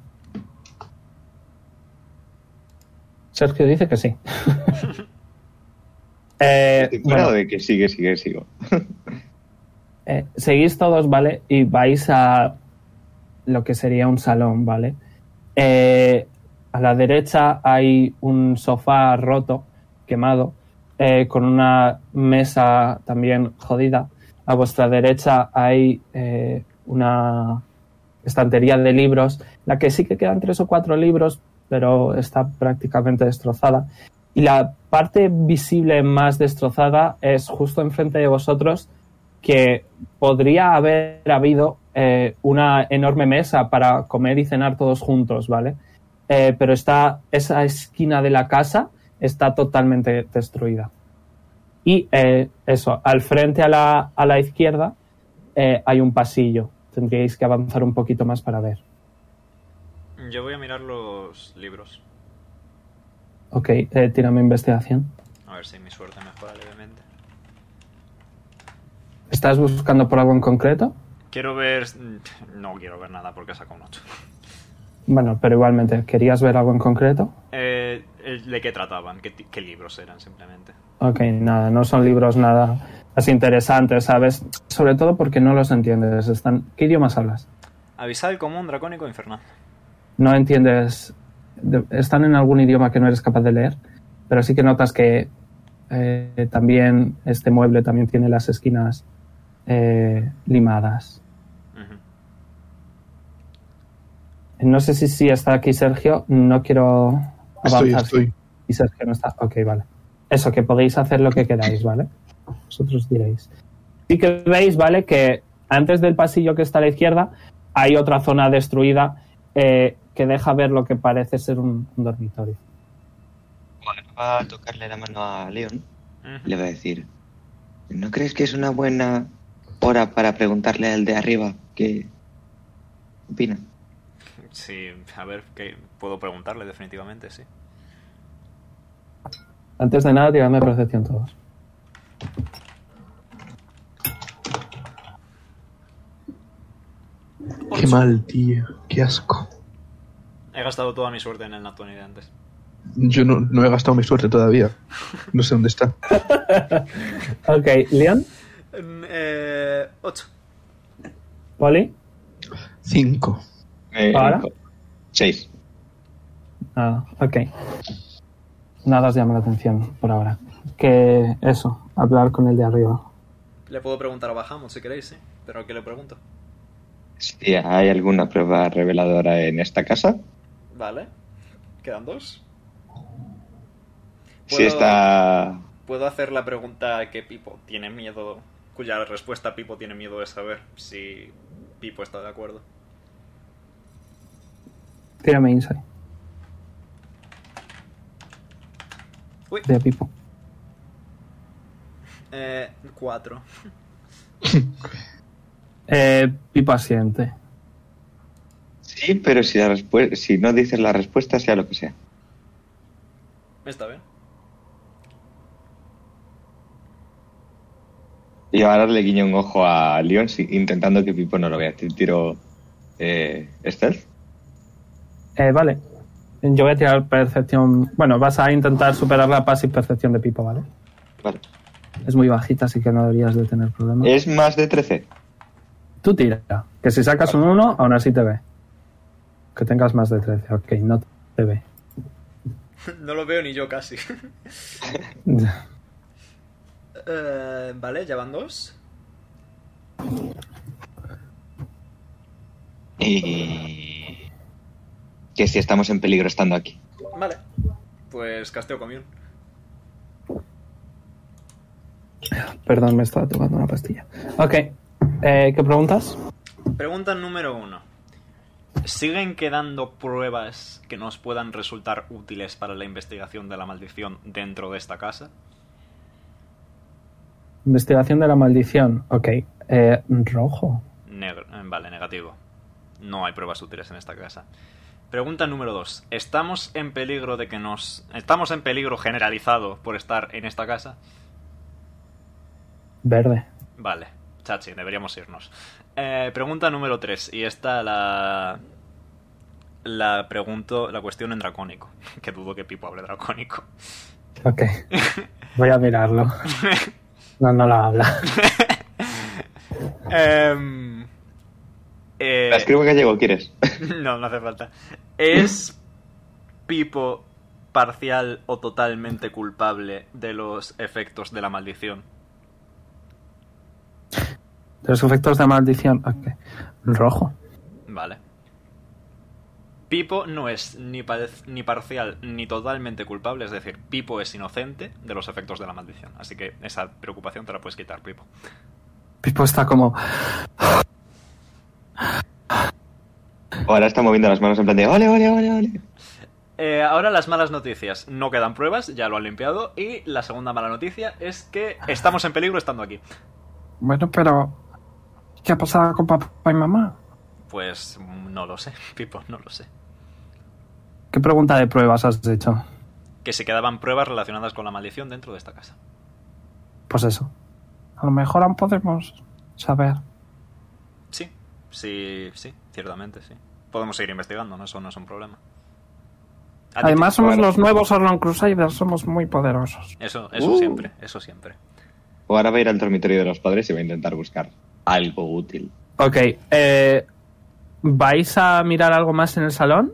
Sergio dice que sí. eh, estoy fuera bueno. de que sigue, sigue, sigo. eh, seguís todos, ¿vale? Y vais a lo que sería un salón, ¿vale? Eh, a la derecha hay un sofá roto, quemado, eh, con una mesa también jodida. A vuestra derecha hay eh, una estantería de libros, la que sí que quedan tres o cuatro libros, pero está prácticamente destrozada. Y la parte visible más destrozada es justo enfrente de vosotros, que podría haber habido eh, una enorme mesa para comer y cenar todos juntos, ¿vale? Eh, pero está esa esquina de la casa está totalmente destruida. Y eh, eso, al frente a la, a la izquierda eh, hay un pasillo. Tendríais que avanzar un poquito más para ver. Yo voy a mirar los libros. Ok, eh, tírame investigación. A ver si mi suerte mejora levemente. ¿Estás buscando por algo en concreto? Quiero ver... No quiero ver nada porque he sacado un ocho. Bueno, pero igualmente, ¿querías ver algo en concreto? Eh, ¿De qué trataban? ¿Qué, ¿Qué libros eran, simplemente? Ok, nada, no son libros nada más interesantes, ¿sabes? Sobre todo porque no los entiendes. Están... ¿Qué idiomas hablas? Abisal, común, dracónico, infernal. No entiendes... Están en algún idioma que no eres capaz de leer, pero sí que notas que eh, también este mueble también tiene las esquinas eh, limadas. No sé si, si está aquí Sergio, no quiero avanzar. Estoy, estoy. Y Sergio no está. Ok, vale. Eso, que podéis hacer lo que queráis, ¿vale? Vosotros diréis. Sí que veis, ¿vale? Que antes del pasillo que está a la izquierda hay otra zona destruida eh, que deja ver lo que parece ser un, un dormitorio. Bueno, va a tocarle la mano a Leon. Uh-huh. Le va a decir, ¿no crees que es una buena hora para preguntarle al de arriba qué opina? Sí, a ver, ¿qué puedo preguntarle? Definitivamente, sí. Antes de nada, tiradme percepción todos. Qué mal, tío. Qué asco. He gastado toda mi suerte en el Natoni de antes. Yo no, no he gastado mi suerte todavía. No sé dónde está. Ok, ¿Leon? Eh, ocho. ¿Polly? Cinco. Eh, ¿Ahora? seis. Ah, ok. Nada os llama la atención por ahora. Que eso, hablar con el de arriba. Le puedo preguntar a Bahamut si queréis, ¿eh? ¿Pero a qué le pregunto? Sí, ¿hay alguna prueba reveladora en esta casa? Vale. ¿Quedan dos? Sí, está... Puedo hacer la pregunta que Pipo tiene miedo... Cuya respuesta Pipo tiene miedo de saber si Pipo está de acuerdo. Tírame Insight. Uy. De Pipo. Eh, cuatro. eh, Pipo asiente. Sí, pero si, la respu- si no dices la respuesta, sea lo que sea. Está bien. Y ahora le guiño un ojo a Leon intentando que Pipo no lo vea. Tiro eh, stealth. Eh, vale, yo voy a tirar percepción... Bueno, vas a intentar superar la passive percepción de Pipo, ¿vale? Vale. Es muy bajita, así que no deberías de tener problemas. Es más de trece. Tú tira, que si sacas vale. un uno, aún así te ve. Que tengas más de trece, ok, no te ve. No lo veo ni yo casi. eh, vale, ya van dos. Y... que si estamos en peligro estando aquí. Vale, pues casteo commune. Perdón, me estaba tomando una pastilla. Ok, eh, ¿qué preguntas? Pregunta número uno. ¿Siguen quedando pruebas que nos puedan resultar útiles para la investigación de la maldición dentro de esta casa? Investigación de la maldición, ok. Eh, rojo. Negro, vale, negativo. No hay pruebas útiles en esta casa. Pregunta número dos. ¿Estamos en peligro de que nos... ¿Estamos en peligro generalizado por estar en esta casa? Verde. Vale, chachi, deberíamos irnos. Eh, pregunta número tres. Y esta la... La pregunto... La cuestión en dracónico. Que dudo que Pipo hable dracónico. Ok. Voy a mirarlo. No, no la habla. eh... Eh, la escribo que llegó, ¿quieres? No, no hace falta. ¿Es Pipo parcial o totalmente culpable de los efectos de la maldición? De los efectos de la maldición, ok. Rojo. Vale. Pipo no es ni, par- ni parcial ni totalmente culpable, es decir, Pipo es inocente de los efectos de la maldición. Así que esa preocupación te la puedes quitar, Pipo. Pipo está como... Ahora está moviendo las manos en plan de ole, ole, ole, ole. Eh, ahora las malas noticias. No quedan pruebas, ya lo han limpiado. Y la segunda mala noticia es que estamos en peligro estando aquí. Bueno, pero... ¿Qué ha pasado con papá y mamá? Pues no lo sé, Pipo, no lo sé. ¿Qué pregunta de pruebas has hecho? Que se quedaban pruebas relacionadas con la maldición dentro de esta casa. Pues eso. A lo mejor aún podemos saber. Sí. Sí, sí, ciertamente, sí. Podemos seguir investigando, ¿no? Eso no es un problema. Además somos los nuevos Orlon Crusaders, somos muy poderosos. Eso, eso uh. siempre, eso siempre. O ahora va a ir al dormitorio de los padres y va a intentar buscar algo útil. Ok, eh, ¿vais a mirar algo más en el salón?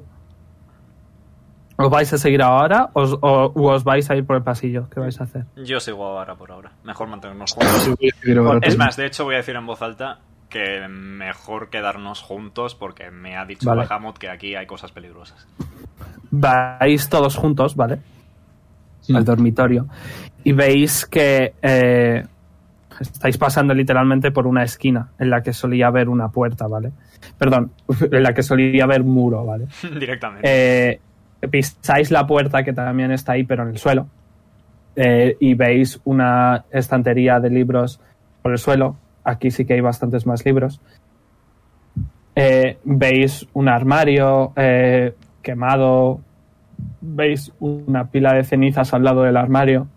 ¿Os vais a seguir ahora o, o, o os vais a ir por el pasillo? ¿Qué vais a hacer? Yo sigo ahora por ahora. Mejor mantenernos juntos. Es más, de hecho voy a decir en voz alta... que mejor quedarnos juntos porque me ha dicho vale. Bahamut que aquí hay cosas peligrosas. Vais todos juntos, ¿vale? Sí. Al dormitorio. Y veis que eh, estáis pasando literalmente por una esquina en la que solía haber una puerta, ¿vale? Perdón, en la que solía haber muro, ¿vale? Directamente. Eh, pisáis la puerta que también está ahí, pero en el suelo. Eh, y veis una estantería de libros por el suelo. Aquí sí que hay bastantes más libros. Eh, veis un armario eh, quemado. Veis una pila de cenizas al lado del armario.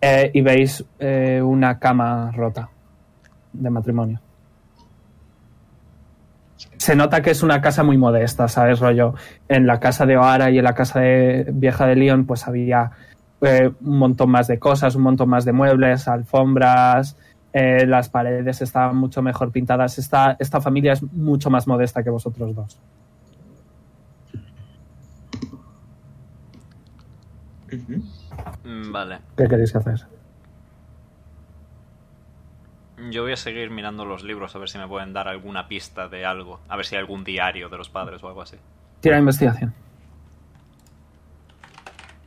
Eh, y veis eh, una cama rota de matrimonio. Se nota que es una casa muy modesta, ¿sabes, rollo? En la casa de Oara y en la casa de vieja de Leon pues había eh, un montón más de cosas, un montón más de muebles, alfombras... Eh, las paredes están mucho mejor pintadas. Esta, esta familia es mucho más modesta que vosotros dos. Vale. ¿Qué queréis hacer? Yo voy a seguir mirando los libros a ver si me pueden dar alguna pista de algo. A ver si hay algún diario de los padres o algo así. Tira investigación.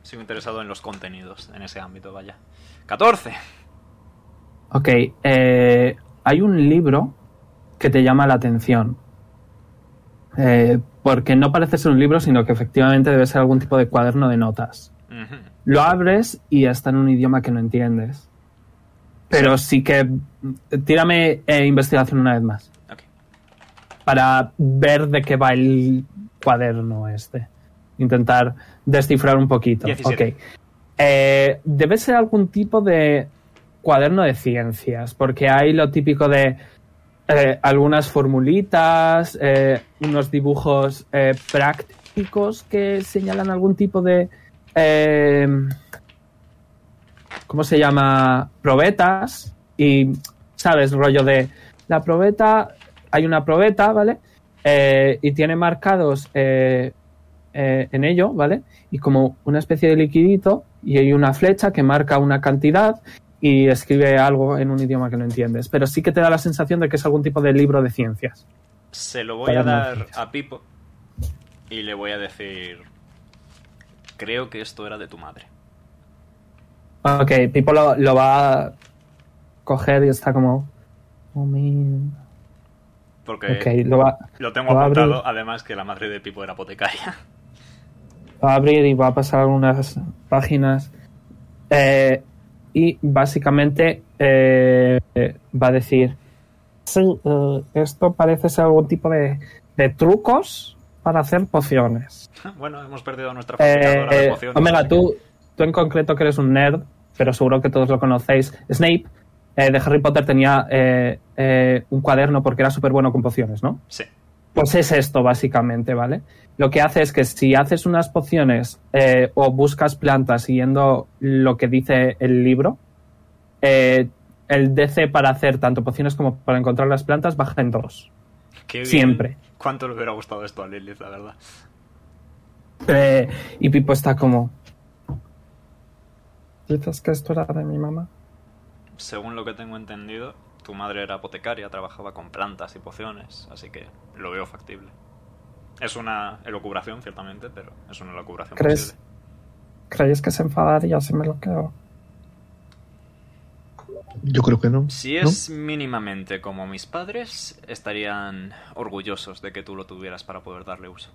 Sigo interesado en los contenidos en ese ámbito, vaya. catorce. Ok, eh, hay un libro que te llama la atención, eh, porque no parece ser un libro, sino que efectivamente debe ser algún tipo de cuaderno de notas. Uh-huh. Lo abres y está en un idioma que no entiendes, pero sí, sí que... Tírame eh, investigación una vez más, okay. Para ver de qué va el cuaderno este, intentar descifrar un poquito. Okay. Eh, debe ser algún tipo de... cuaderno de ciencias, porque hay lo típico de eh, algunas formulitas, eh, unos dibujos eh, prácticos que señalan algún tipo de eh, ¿cómo se llama? Probetas y, ¿sabes? Rollo de la probeta, hay una probeta, ¿vale? Eh, y tiene marcados eh, eh, en ello, ¿vale? Y como una especie de liquidito y hay una flecha que marca una cantidad y escribe algo en un idioma que no entiendes. Pero sí que te da la sensación de que es algún tipo de libro de ciencias. Se lo voy Para a dar a Pipo y le voy a decir... Creo que esto era de tu madre. Ok, Pipo lo, lo va a coger y está como... Oh, man. Porque okay, lo, va, lo tengo lo apuntado, además que la madre de Pipo era apotecaria. Va a abrir y va a pasar algunas páginas. Eh... Y básicamente eh, va a decir: sí, eh, esto parece ser algún tipo de, de trucos para hacer pociones. Bueno, hemos perdido nuestra fabricadora eh, de pociones. Omega, tú, tú en concreto que eres un nerd, pero seguro que todos lo conocéis. Snape eh, de Harry Potter tenía eh, eh, un cuaderno porque era súper bueno con pociones, ¿no? Sí. Pues es esto, básicamente, ¿vale? Lo que hace es que si haces unas pociones eh, o buscas plantas siguiendo lo que dice el libro, eh, el D C para hacer tanto pociones como para encontrar las plantas baja en dos. Qué bien. Siempre. ¿Cuánto le hubiera gustado esto a Lilith, la verdad? Eh, y Pipo está como... ¿Dices que esto era de mi mamá? Según lo que tengo entendido... Tu madre era apotecaria, trabajaba con plantas y pociones, así que lo veo factible. Es una elucubración, ciertamente, pero es una elucubración ¿Crees, posible. ¿Creéis que se enfadaría si me lo quedo? Yo creo que no. Si es ¿No? mínimamente como mis padres, estarían orgullosos de que tú lo tuvieras para poder darle uso.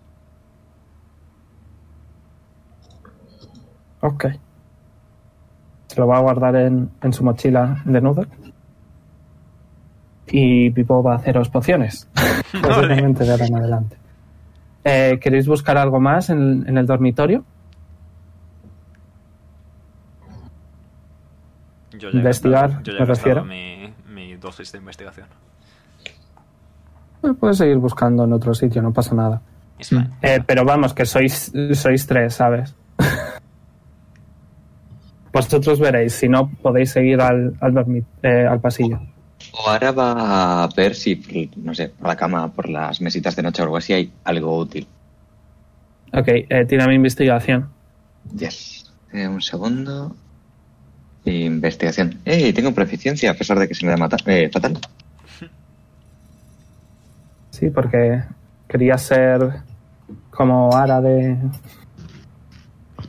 Ok. Se lo va a guardar en, en su mochila de nudo. Y Pipo va a haceros pociones. Posiblemente de ahora en adelante. Eh, ¿Queréis buscar algo más en, en el dormitorio? Yo ya investigar, gastado, yo ya me refiero. Mi, mi dosis de investigación. Eh, puedes seguir buscando en otro sitio, no pasa nada. Eh, pero vamos, que sois, sois tres, ¿sabes? Vosotros veréis, si no podéis seguir al, al, dormit, eh, al pasillo. Oara va a ver si, no sé, por la cama, por las mesitas de noche o algo así hay algo útil. Ok, eh, tira mi investigación. Yes. Eh, un segundo. Investigación. ¡Eh! Tengo proficiencia, a pesar de que se me da matar, eh, fatal. Sí, porque quería ser como Oara de...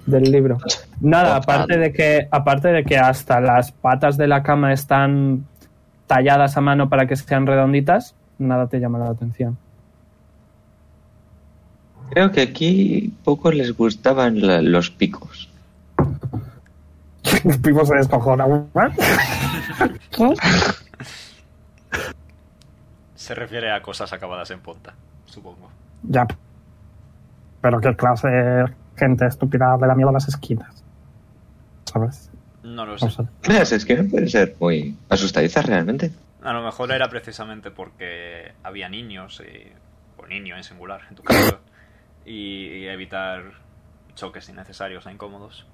del libro. Nada, aparte de que, aparte de que hasta las patas de la cama están... talladas a mano para que sean redonditas, nada te llama la atención. Creo que aquí pocos les gustaban la, los picos. Los picos se descojonan. Se refiere a cosas acabadas en punta, supongo. Ya. Pero qué clase de gente estúpida le da miedo a las esquinas. ¿Sabes? No lo sé. ¿Crees? Es que no puede ser muy asustadiza realmente. A lo mejor era precisamente porque había niños, y, o niño en singular, en tu caso, y, y evitar choques innecesarios e incómodos.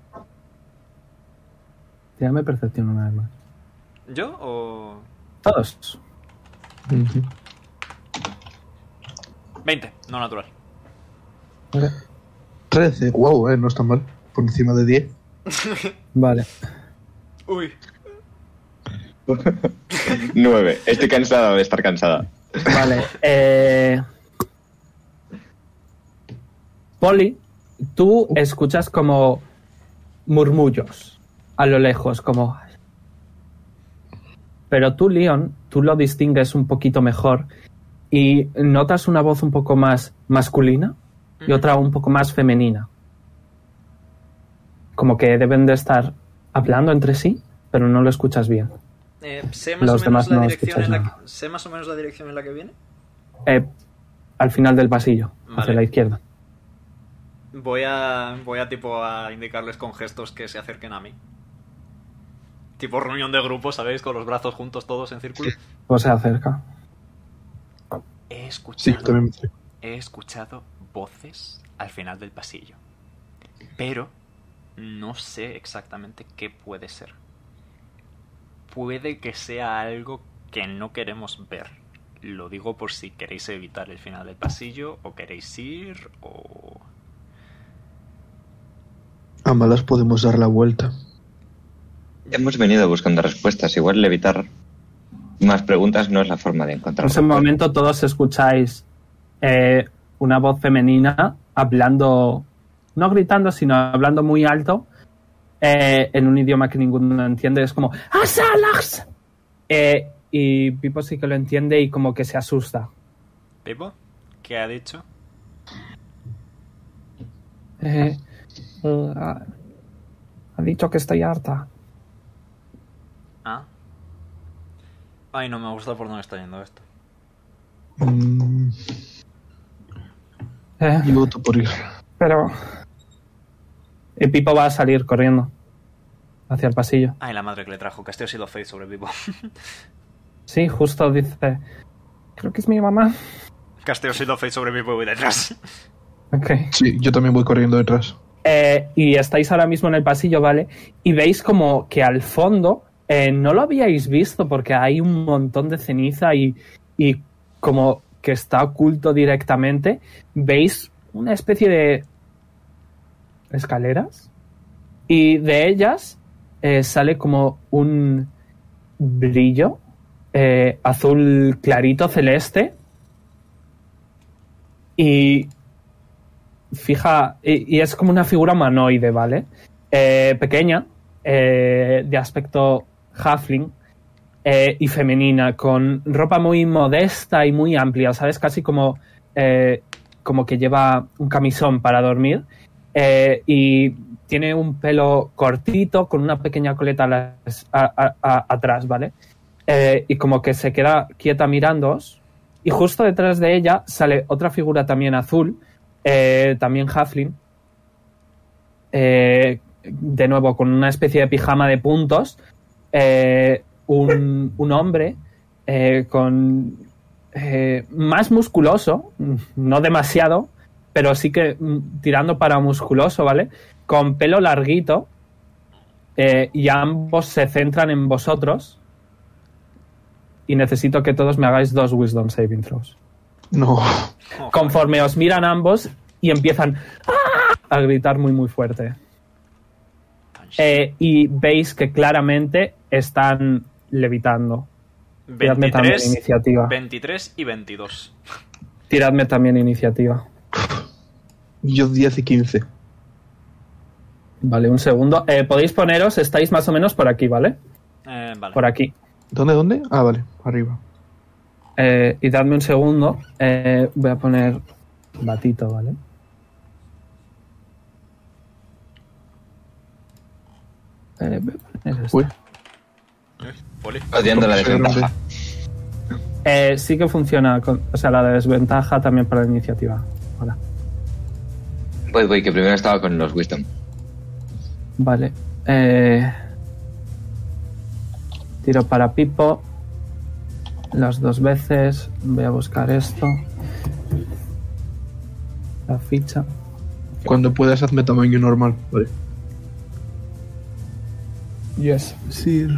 Tírame percepción una vez más. ¿Yo o...? Todos. Mm-hmm. veinte, no natural. Okay. trece, wow, eh, no está mal. Por encima de diez. Vale. Uy. nueve. Estoy cansada de estar cansada. Vale. Eh... Polly, tú escuchas como murmullos a lo lejos, como... Pero tú, Leon, tú lo distingues un poquito mejor y notas una voz un poco más masculina y otra un poco más femenina. Como que deben de estar hablando entre sí, pero no lo escuchas bien. Eh, sé, más Los demás no la escuchas la que, ¿Sé más o menos la dirección en la que viene? Eh, al final del pasillo, vale. Hacia la izquierda. Voy a, voy a tipo a indicarles con gestos que se acerquen a mí. Tipo reunión de grupo, ¿sabéis? Con los brazos juntos todos en círculo. O se acerca. He escuchado, sí, también me... he escuchado voces al final del pasillo. Pero... no sé exactamente qué puede ser. Puede que sea algo que no queremos ver. Lo digo por si queréis evitar el final del pasillo, o queréis ir, o... A malas podemos dar la vuelta. Hemos venido buscando respuestas. Igual el evitar más preguntas no es la forma de encontrar. En ese momento todos escucháis eh, una voz femenina hablando... no gritando, sino hablando muy alto, eh, en un idioma que ninguno entiende. Es como... ¡Asalax! Eh, y Pipo sí que lo entiende y como que se asusta. ¿Pipo? ¿Qué ha dicho? Eh, uh, ha dicho que estoy harta. Ah. Ay, no me gusta por dónde está yendo esto. Mm. Eh, Yo voto por ir. Pero... Y Pipo va a salir corriendo hacia el pasillo. Ay, la madre que le trajo. Casteo sido fake sobre Pipo. Sí, justo dice... Creo que es mi mamá. Casteo sido fake sobre Pipo y voy detrás. Okay. Sí, yo también voy corriendo detrás. Eh, y estáis ahora mismo en el pasillo, ¿vale? Y veis como que al fondo... Eh, no lo habíais visto porque hay un montón de ceniza y, y como que está oculto directamente. Veis una especie de escaleras y de ellas eh, sale como un brillo eh, azul clarito celeste y fija y, y es como una figura humanoide, ¿vale? Eh, pequeña, eh, de aspecto halfling eh, y femenina, con ropa muy modesta y muy amplia, ¿sabes? Casi como eh, como que lleva un camisón para dormir eh, y tiene un pelo cortito con una pequeña coleta a las, a, a, a, atrás, ¿vale? Eh, y como que se queda quieta mirándoos y justo detrás de ella sale otra figura también azul, eh, también halfling, eh, de nuevo con una especie de pijama de puntos. Eh, un, un hombre eh, con eh, más musculoso, no demasiado, pero sí que mm, tirando para musculoso, ¿vale? Con pelo larguito eh, y ambos se centran en vosotros y necesito que todos me hagáis dos Wisdom Saving Throws. No. Conforme os miran ambos y empiezan a gritar muy muy fuerte. Eh, y veis que claramente están levitando. Tiradme también iniciativa. veintitrés y veintidós. Tiradme también iniciativa. Yo diez y quince. Vale, un segundo. Eh, podéis poneros, estáis más o menos por aquí, ¿vale? Eh, vale. Por aquí. ¿Dónde, dónde? Ah, vale, arriba. Eh, y dadme un segundo. Eh, voy a poner batito, ¿vale? Eh, es Uy. Uy, odiando la desventaja. Eh, sí que funciona con, o sea, la desventaja también para la iniciativa. Hola. Voy, voy, que primero estaba con los Wisdom. Vale. Eh, tiro para Pipo. Las dos veces. Voy a buscar esto. La ficha. Cuando puedas, hazme tamaño normal. Vale. Yes, sir.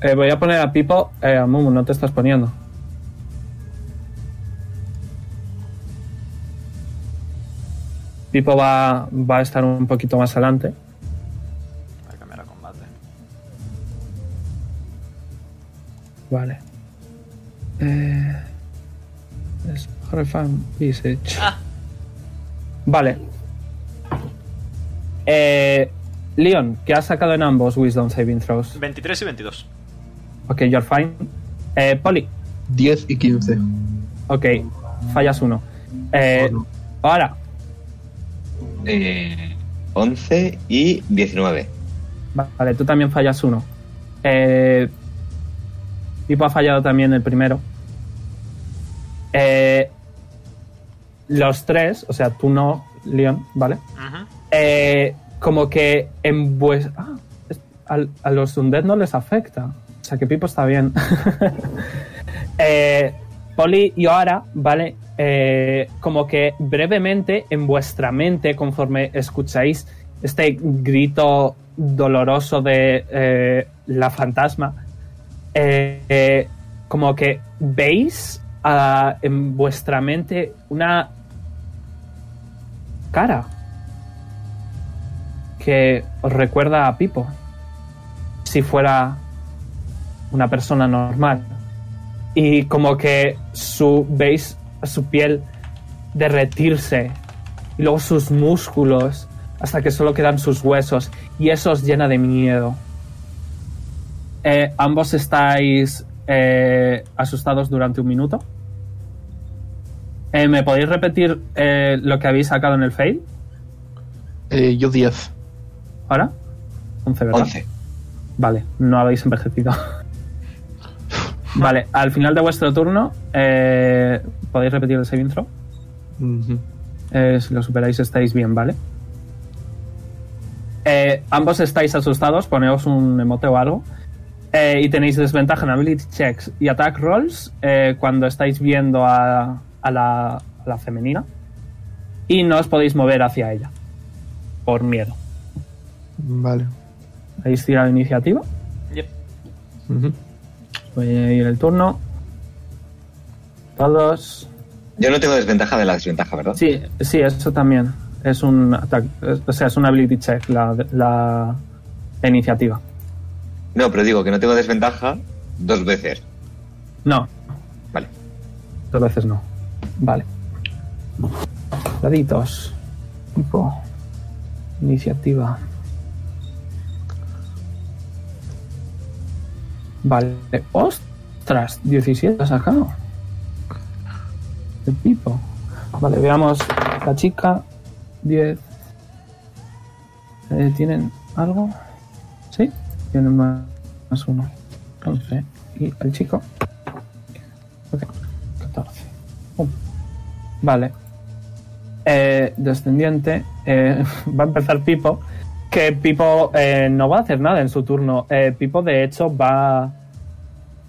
Eh, voy a poner a Pipo. Eh, a Mumu, no te estás poniendo. Pipo va, va a estar un poquito más adelante. Voy a cambiar a combate. Vale. Eh, es Refan Visage. Ah. Vale. Eh, Leon, ¿qué has sacado en ambos Wisdom Saving Throws? veintitrés y veintidós. Ok, you're fine. Eh, Polly. diez y quince. Ok, fallas uno. Eh, oh, no. Ahora. Eh, once y diecinueve. Vale, tú también fallas uno. Eh, Pipo ha fallado también el primero. Eh, los tres, o sea, tú no, Leon, ¿vale? Ajá. Uh-huh. Eh, como que en vues... ah, a, a los undead no les afecta, o sea que Pipo está bien. eh, Polly y Oara, vale, eh, como que brevemente en vuestra mente, conforme escucháis este grito doloroso de eh, la fantasma, eh, eh, como que veis uh, en vuestra mente una cara que os recuerda a Pipo si fuera una persona normal y como que su, veis su piel derretirse y luego sus músculos hasta que solo quedan sus huesos y eso os llena de miedo. Eh, ambos estáis eh, asustados durante un minuto. Eh, ¿me podéis repetir eh, lo que habéis sacado en el fail? Eh, yo diez. ¿Ahora? once, ¿verdad? once. Vale, no habéis envejecido. Vale, al final de vuestro turno, eh, podéis repetir el saving throw. Uh-huh. Eh, si lo superáis estáis bien, ¿vale? Eh, ambos estáis asustados, poneos un emote o algo. Eh, y tenéis desventaja en ability checks y attack rolls eh, cuando estáis viendo a, a, la, a la femenina. Y no os podéis mover hacia ella. Por miedo. Vale. ¿Habéis tirado iniciativa? Yep. Uh-huh. Voy a ir el turno. Todos. Yo no tengo desventaja de la desventaja, ¿verdad? Sí, sí, eso también. Es un attack, es, o sea, es un ability check la, la iniciativa. No, pero digo que no tengo desventaja dos veces. No. Vale. Dos veces no. Vale. Daditos. Tipo. Iniciativa. Vale. ¡Ostras! diecisiete ha sacado. El Pipo. Vale, veamos. La chica. diez. Eh, ¿Tienen algo? ¿Sí? Tienen más, más uno. once. Y el chico. Ok. catorce. Uh. Vale. Eh, descendiente. Eh, va a empezar Pipo. Que Pipo eh, no va a hacer nada en su turno. Eh, Pipo, de hecho, va.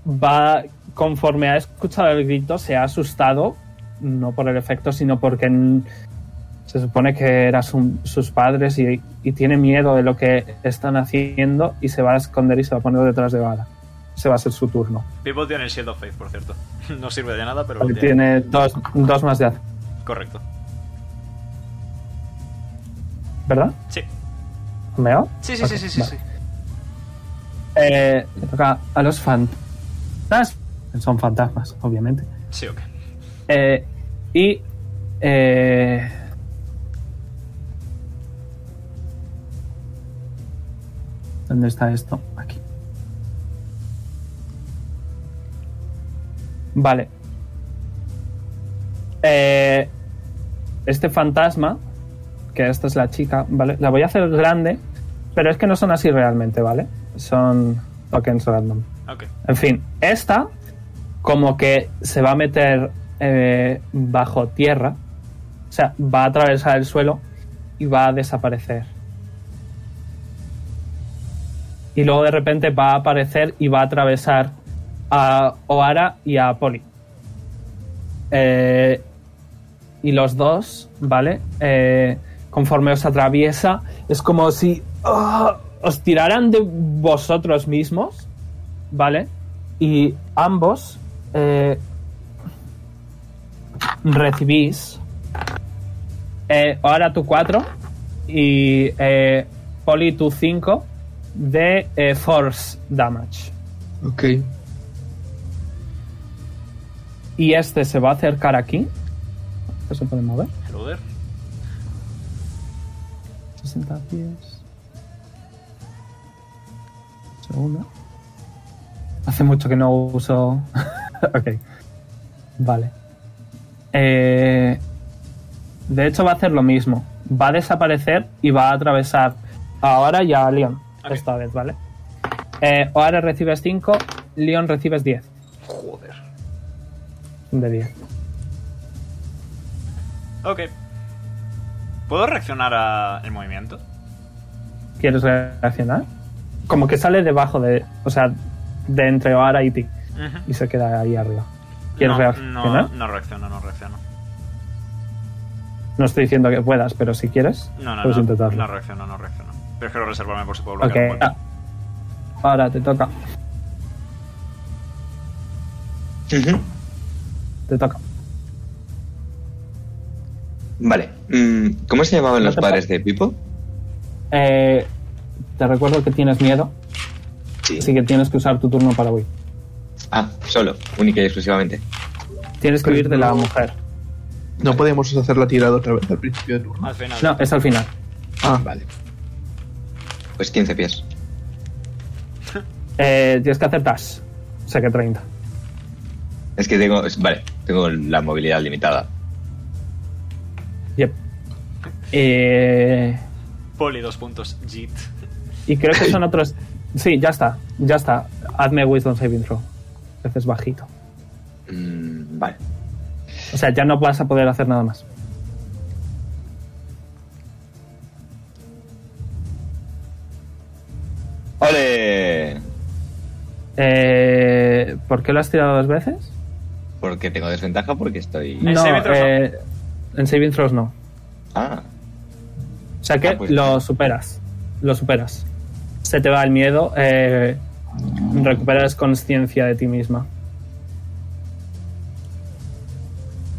Va. Conforme ha escuchado el grito, se ha asustado. No por el efecto, sino porque. En, Se supone que eran su, sus padres y, y tiene miedo de lo que están haciendo y se va a esconder y se va a poner detrás de Bala. Se va a hacer su turno. Pipo tiene el Shield of Faith, por cierto. No sirve de nada, pero... Vale, lo tiene. Tiene dos, dos más de hacer. Correcto. ¿Verdad? Sí. ¿Me hago? Sí, sí, okay, sí, sí, vale. sí, sí. Eh, le toca a los fantasmas. Son fantasmas, obviamente. Sí, ok. Eh, y... Eh... ¿Dónde está esto? Aquí. Vale. Eh, este fantasma, que esta es la chica, ¿vale? La voy a hacer grande, pero es que no son así realmente, ¿vale? Son tokens random. Okay. En fin, esta como que se va a meter eh, bajo tierra. O sea, va a atravesar el suelo y va a desaparecer. Y luego de repente va a aparecer y va a atravesar a Oara y a Polly. Eh, y los dos, ¿vale? Eh, conforme os atraviesa, es como si oh, os tiraran de vosotros mismos, ¿vale? Y ambos eh, recibís eh, Oara tu cuatro y eh, Polly tu cinco. De eh, Force Damage. Ok. Y este se va a acercar aquí. ¿Esto se puede mover? Joder. sesenta pies. Segunda. Hace mucho que no uso. Ok. Vale. Eh, de hecho va a hacer lo mismo. Va a desaparecer y va a atravesar ahora ya a Leon. Okay. Esta vez, ¿vale? Eh, Oara recibes cinco, Leon recibes diez. Joder. De diez. Ok. ¿Puedo reaccionar al movimiento? ¿Quieres reaccionar? Como que sale debajo de... O sea, de entre Oara y ti. Uh-huh. Y se queda ahí arriba. ¿Quieres no, reaccionar? No, no reacciono, no reacciono. No estoy diciendo que puedas, pero si quieres, no, no, puedes no, intentarlo. No reacciono, no reacciono. Prefiero reservarme por si puedo bloquear. Okay. Ahora te toca. Uh-huh. Te toca. Vale. ¿Cómo se llamaban los padres de Pipo? Eh, te recuerdo que tienes miedo. Sí. Así que tienes que usar tu turno para huir. Ah, solo. Única y exclusivamente. Tienes que huir de la mujer. No podemos hacer la tirada otra vez al principio del turno. Al final. No, es al final. Ah, vale. Pues quince pies. Eh, tienes que acertas. O sea que treinta. Es que tengo... Vale, tengo la movilidad limitada. Yep. Eh... Poli dos puntos. Jit. Y creo que son otros... Sí, ya está. Ya está. Hazme Wisdom Saving Throw. haces bajito. Mm, vale. O sea, ya no vas a poder hacer nada más. ¡Ole! Eh, ¿Por qué lo has tirado dos veces? Porque tengo desventaja, porque estoy... No, eh, en saving throws no. Ah. O sea que ah, pues lo superas. Lo superas. Se te va el miedo. Eh, recuperas conciencia de ti misma.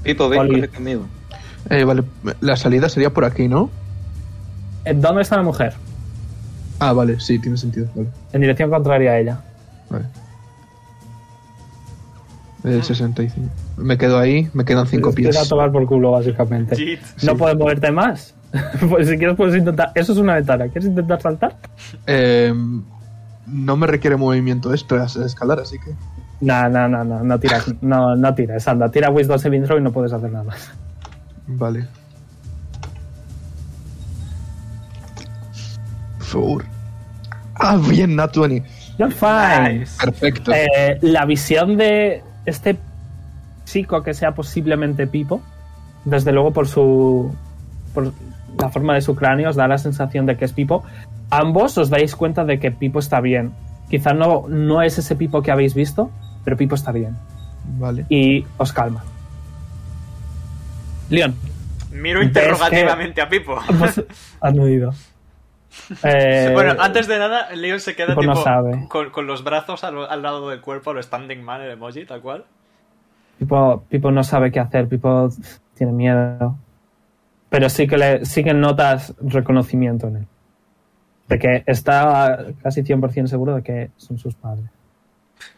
Pipo, ven, corre conmigo. Eh, vale, la salida sería por aquí, ¿no? ¿Dónde está la mujer? Ah, vale, sí, tiene sentido. Vale. En dirección contraria a ella. Vale. Eh, sesenta y cinco. Me quedo ahí, me quedan cinco pies. Te vas a tomar por culo, básicamente. Jeez. No sí. puedes moverte más. Pues si quieres puedes intentar... Eso es una ventana. ¿Quieres intentar saltar? Eh, no me requiere movimiento extra escalar, así que... No, no, no, no, no tiras, no, no tiras, anda, tira Wisdom Saving Throw y no puedes hacer nada más. Vale. Four. Ah, bien, not veinte. You're fine. Nice. Perfecto. Eh, la visión de este chico que sea posiblemente Pipo, desde luego por su... por la forma de su cráneo os da la sensación de que es Pipo. Ambos os dais cuenta de que Pipo está bien. Quizá no, no es ese Pipo que habéis visto, pero Pipo está bien. Vale. Y os calma. Leon. Miro interrogativamente que... a Pipo. Pues, han huido. Eh, bueno, antes de nada, Leon se queda tipo, no sabe. Con, con los brazos al, al lado del cuerpo, al standing man, el emoji, tal cual. Pipo, Pipo no sabe qué hacer, Pipo tiene miedo. Pero sí que, le, sí que notas reconocimiento en él. De que está casi cien por ciento seguro de que son sus padres.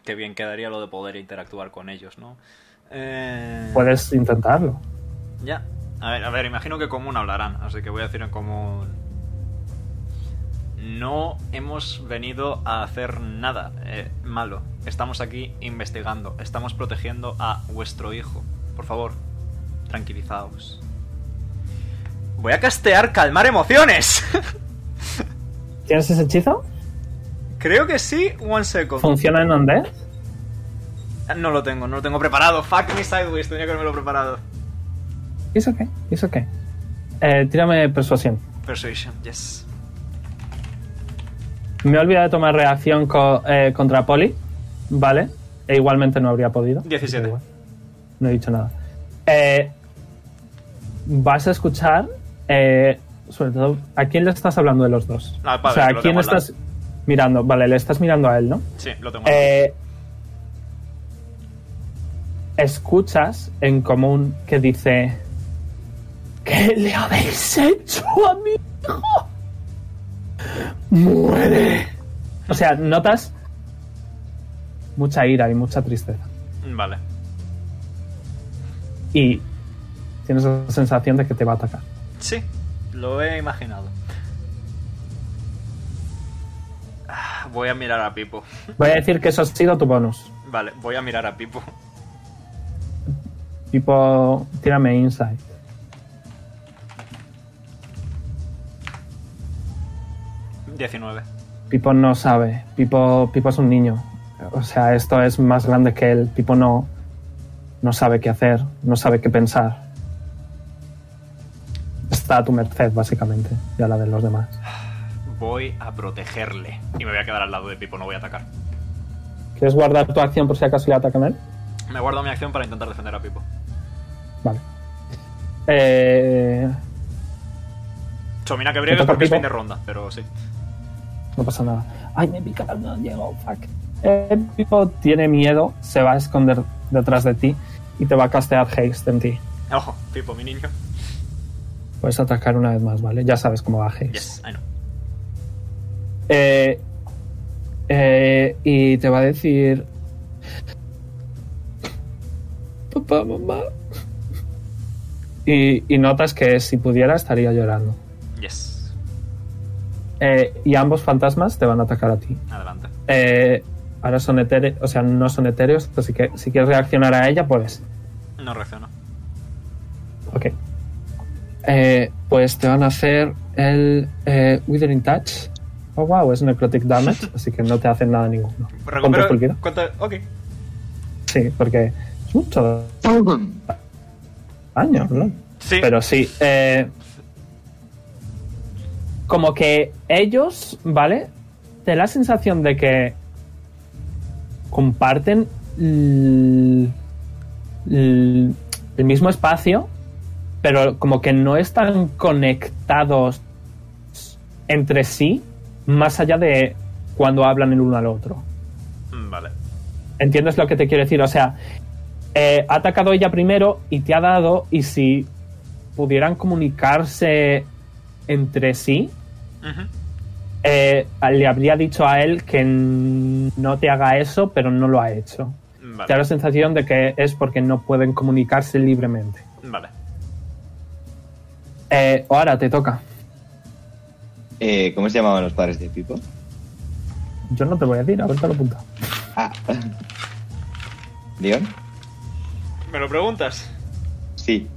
Qué bien quedaría lo de poder interactuar con ellos, ¿no? Eh... Puedes intentarlo. Ya. A ver, a ver, imagino que común hablarán, así que voy a decir en común... No hemos venido a hacer nada eh, malo. Estamos aquí investigando. Estamos protegiendo a vuestro hijo. Por favor, tranquilizaos. Voy a castear calmar emociones. ¿Tienes ese hechizo? Creo que sí, one second. ¿Funciona en undead? No lo tengo, no lo tengo preparado. Fuck me sideways, tenía que haberlo preparado. It's okay, it's okay. Eh, tírame persuasión. Persuasion, yes. Me he olvidado de tomar reacción co- eh, contra Polly, ¿vale? E igualmente no habría podido. diecisiete. No he dicho nada. Eh, vas a escuchar... Eh, sobre todo, ¿a quién le estás hablando de los dos? Ah, padre, o sea, ¿a quién estás lado. mirando? Vale, le estás mirando a él, ¿no? Sí, lo tengo. Eh, escuchas en común que dice... ¿Qué le habéis hecho a mi hijo? ¡Muere! O sea, notas mucha ira y mucha tristeza. Vale. Y tienes la sensación de que te va a atacar. Sí. Lo he imaginado. Voy a mirar a Pipo. Voy a decir que eso ha sido tu bonus. Vale, voy a mirar a Pipo. Pipo, tírame insight. diecinueve. Pipo no sabe. Pipo, Pipo es un niño. O sea, esto es más grande que él. Pipo no, no sabe qué hacer, no sabe qué pensar. Está a tu merced, básicamente, y a la de los demás. Voy a protegerle. Y me voy a quedar al lado de Pipo, no voy a atacar. ¿Quieres guardar tu acción por si acaso le atacan a él? Me guardo mi acción para intentar defender a Pipo. Vale. Eh... Chomina que breve porque Pipo? Es fin de ronda, pero sí. No pasa nada. Ay, me pica, no llego, fuck. Eh, Pipo tiene miedo, se va a esconder detrás de ti y te va a castear haste en ti. Ojo, Pipo, mi niño. Puedes atacar una vez más, ¿vale? Ya sabes cómo bajes. Yes, I know. Eh, eh, y te va a decir... Papá, mamá... Y, y notas que si pudiera estaría llorando. Yes. Eh, y ambos fantasmas te van a atacar a ti. Adelante. Eh, ahora son etéreos... O sea, no son etéreos, así que si quieres reaccionar a ella, puedes. No reacciono. Ok. Eh, pues te van a hacer el eh, Withering Touch. Oh wow, es Necrotic Damage. Así que no te hacen nada ninguno. ¿Cuánto? Ok. Sí, porque es mucho daño, ¿no? Sí. Pero sí, eh, como que ellos, ¿vale? Te da la sensación de que comparten el, el, el mismo espacio, pero como que no están conectados entre sí, más allá de cuando hablan el uno al otro. Vale. ¿Entiendes lo que te quiero decir? O sea, eh, ha atacado ella primero y te ha dado, y si pudieran comunicarse entre sí, uh-huh. eh, le habría dicho a él que no te haga eso, pero no lo ha hecho. Vale. Te da la sensación de que es porque no pueden comunicarse libremente. Vale. Eh, ahora te toca. Eh, ¿Cómo se llamaban los padres de Pipo? Yo no te voy a decir, a ver, te lo apunta. Ah. ¿Leon? ¿Me lo preguntas? Sí.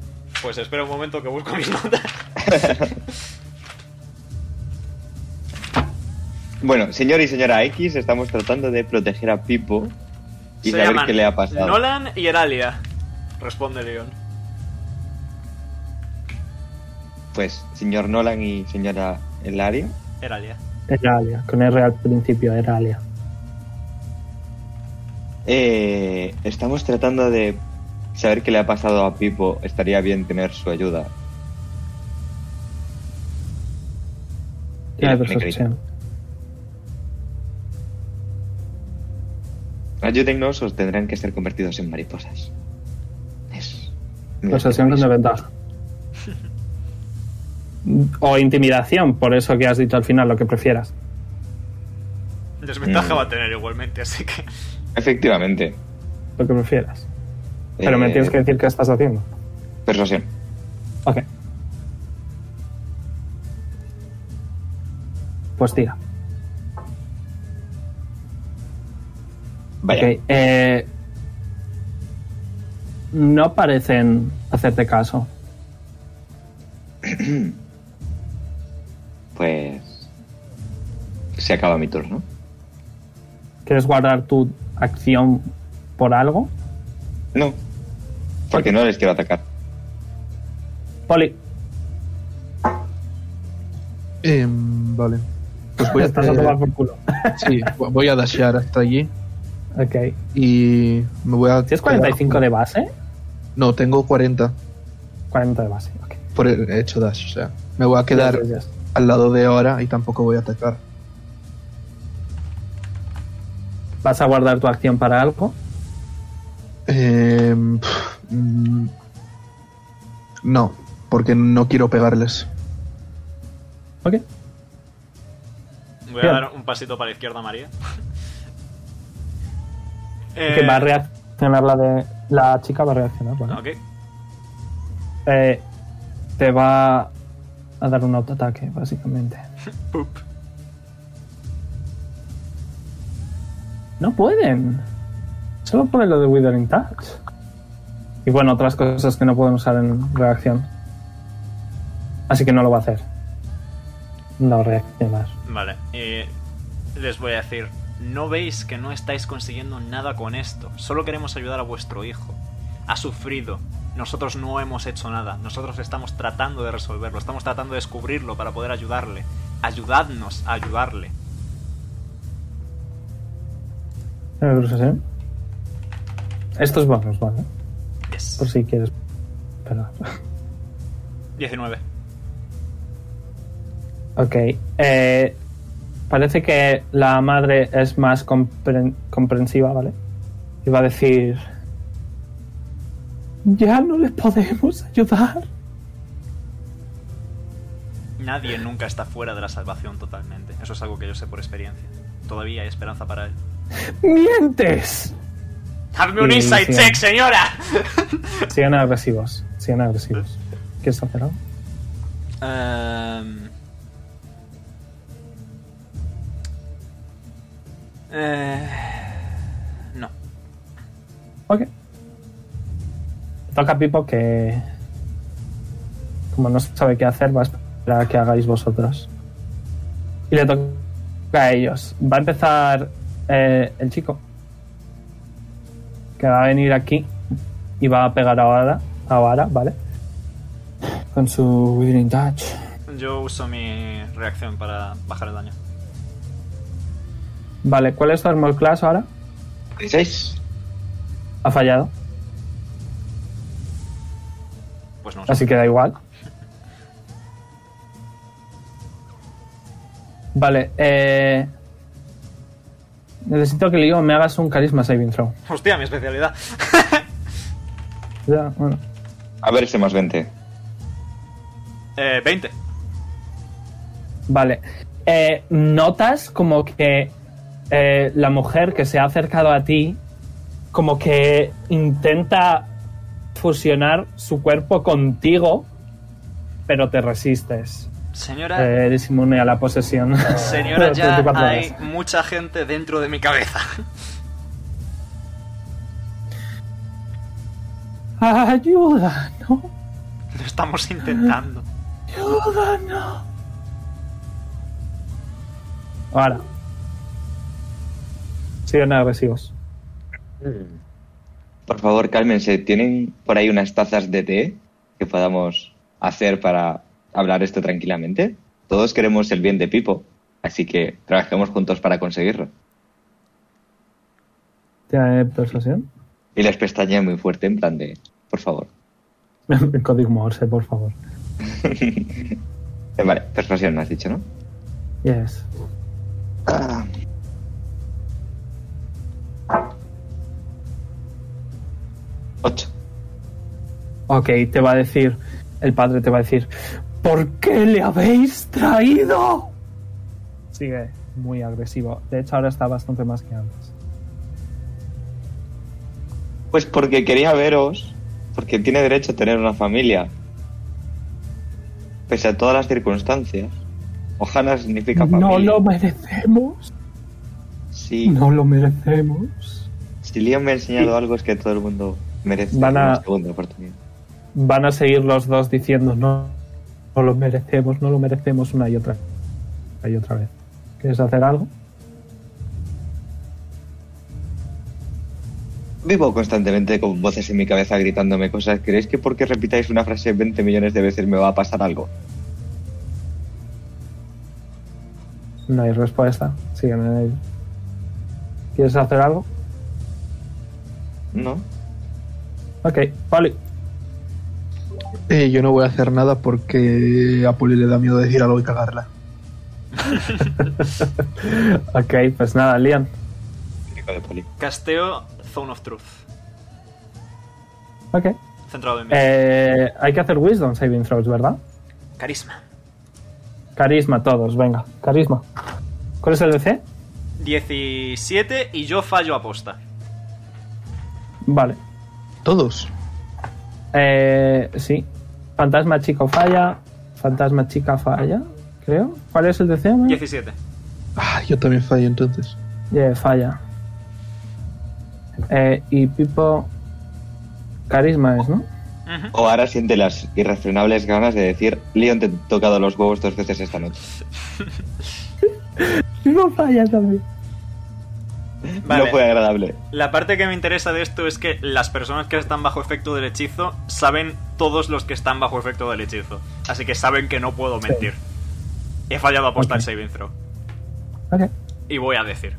Pues espera un momento que busco mis notas. Bueno, señor y señora X, estamos tratando de proteger a Pipo y se saber qué le ha pasado. Nolan y Eralia, responde Leon. Pues, señor Nolan y señora Eralia. Eralia. Eralia, con R al principio, Eralia. Eh, estamos tratando de saber qué le ha pasado a Pipo. Estaría bien tener su ayuda. Tiene percepción. Ayúdennos o tendrán que ser convertidos en mariposas. Es. Percepción con desventaja. O intimidación, por eso que has dicho al final, lo que prefieras. Desventaja mm. va a tener igualmente, así que... Efectivamente. Lo que prefieras. Pero eh... me tienes que decir qué estás haciendo. Persuasión. Ok. Pues tira. Vaya. Okay, eh... no parecen hacerte caso. Pues se acaba mi turno. ¿Quieres guardar tu acción por algo? No, porque no les quiero atacar. Poli. Eh, vale. Pues voy a estás eh, a tomar por culo. Sí, voy a dashear hasta allí. Ok. Y me voy a... ¿Tienes cuarenta y cinco de base? No, tengo cuarenta. cuarenta de base, ok. Por el hecho dash, o sea, me voy a quedar yes, yes, yes. al lado de Oara y tampoco voy a atacar. ¿Vas a guardar tu acción para algo? Eh, mm, no, porque no quiero pegarles. Ok. Voy Bien. a dar un pasito para la izquierda, María. eh, que va a reaccionar la de... La chica va a reaccionar, bueno. Ok. Eh... Te va a dar un autoataque, básicamente. No pueden. Solo por lo de Withering Touch. Y bueno, otras cosas que no pueden usar en reacción. Así que no lo va a hacer. No reaccionar. Vale. Eh, les voy a decir, no veis que no estáis consiguiendo nada con esto. Solo queremos ayudar a vuestro hijo. Ha sufrido. Nosotros no hemos hecho nada. Nosotros estamos tratando de resolverlo. Estamos tratando de descubrirlo para poder ayudarle. Ayudadnos a ayudarle. Esto es bonus, ¿vale? Yes. Por si quieres. Perdón. diecinueve. Ok. Eh, parece que la madre es más compren- comprensiva, ¿vale? Y va a decir... Ya no les podemos ayudar. Nadie nunca está fuera de la salvación totalmente. Eso es algo que yo sé por experiencia. Todavía hay esperanza para él. ¡Mientes! ¡Hazme un insight check, señora! Sigan agresivos. Sigan agresivos. ¿Quieres hacer algo? Um... Eh... No. Ok. Toca a Pipo que, como no sabe qué hacer, va a esperar a que hagáis vosotros. Y le toca a ellos. Va a empezar eh, el chico. que va a venir aquí y va a pegar a Oara, a Oara, ¿vale? Con su Withering Touch. Yo uso mi reacción para bajar el daño. Vale, ¿cuál es tu Armor Class ahora? dieciséis. Ha fallado. Pues no. Así queda igual. Vale, eh... necesito que Leon me hagas un Carisma Saving Throw. Hostia, mi especialidad. Ya, bueno. A ver ese más veinte. Eh, veinte. Vale. Eh, notas como que eh, la mujer que se ha acercado a ti como que intenta fusionar su cuerpo contigo, pero te resistes. Señora... Eh, eres inmune a la posesión. Señora, ya hay horas. Mucha gente dentro de mi cabeza. Ayuda, ¿no? Lo estamos intentando. Ayuda, no. Ahora. Siguen agresivos. Por favor, cálmense. ¿Tienen por ahí unas tazas de té que podamos hacer para hablar esto tranquilamente? Todos queremos el bien de Pipo, así que trabajemos juntos para conseguirlo. ¿Tiene persuasión? Y les pestañea muy fuerte en plan de... Por favor. Código Morse, por favor. Vale, persuasión me has dicho, ¿no? Yes. Ah. Ocho. Ok, te va a decir... El padre te va a decir... ¿Por qué le habéis traído? Sigue muy agresivo. De hecho, ahora está bastante más que antes. Pues porque quería veros, porque tiene derecho a tener una familia. Pese a todas las circunstancias. Ohana significa familia. No lo merecemos. Sí. No lo merecemos. Si Leon me ha enseñado sí. algo es que todo el mundo merece van a, una segunda oportunidad. Van a seguir los dos diciendo no, no lo merecemos, no lo merecemos una y otra, una y otra vez. ¿Quieres hacer algo? Vivo constantemente con voces en mi cabeza gritándome cosas. ¿Creéis que porque repitáis una frase veinte millones de veces me va a pasar algo? No hay respuesta. Sígueme en ello. ¿Quieres hacer algo? No. Ok, Polly. Eh, yo no voy a hacer nada porque a Polly le da miedo decir algo y cagarla. Ok, pues nada, Leon. Casteo Zone of Truth. Ok. Centrado en mí. Eh, hay que hacer Wisdom Saving Throws, ¿verdad? Carisma. Carisma, todos, venga. Carisma. ¿Cuál es el D C? diecisiete y yo fallo aposta. Vale. ¿Todos? Eh, sí. Fantasma chico falla. Fantasma chica falla, creo. ¿Cuál es el D C? ¿No? diecisiete. Ah, yo también fallo entonces. Yeah, falla. Eh, y Pipo... Carisma es, ¿no? Uh-huh. O ahora siente las irrefrenables ganas de decir Leon, te he tocado los huevos dos veces esta noche. No falla también. Vale. No fue agradable. La parte que me interesa de esto es que las personas que están bajo efecto del hechizo saben todos los que están bajo efecto del hechizo. Así que saben que no puedo mentir. Sí. He fallado a apostar okay. Saving Throw. Ok. Y voy a decir...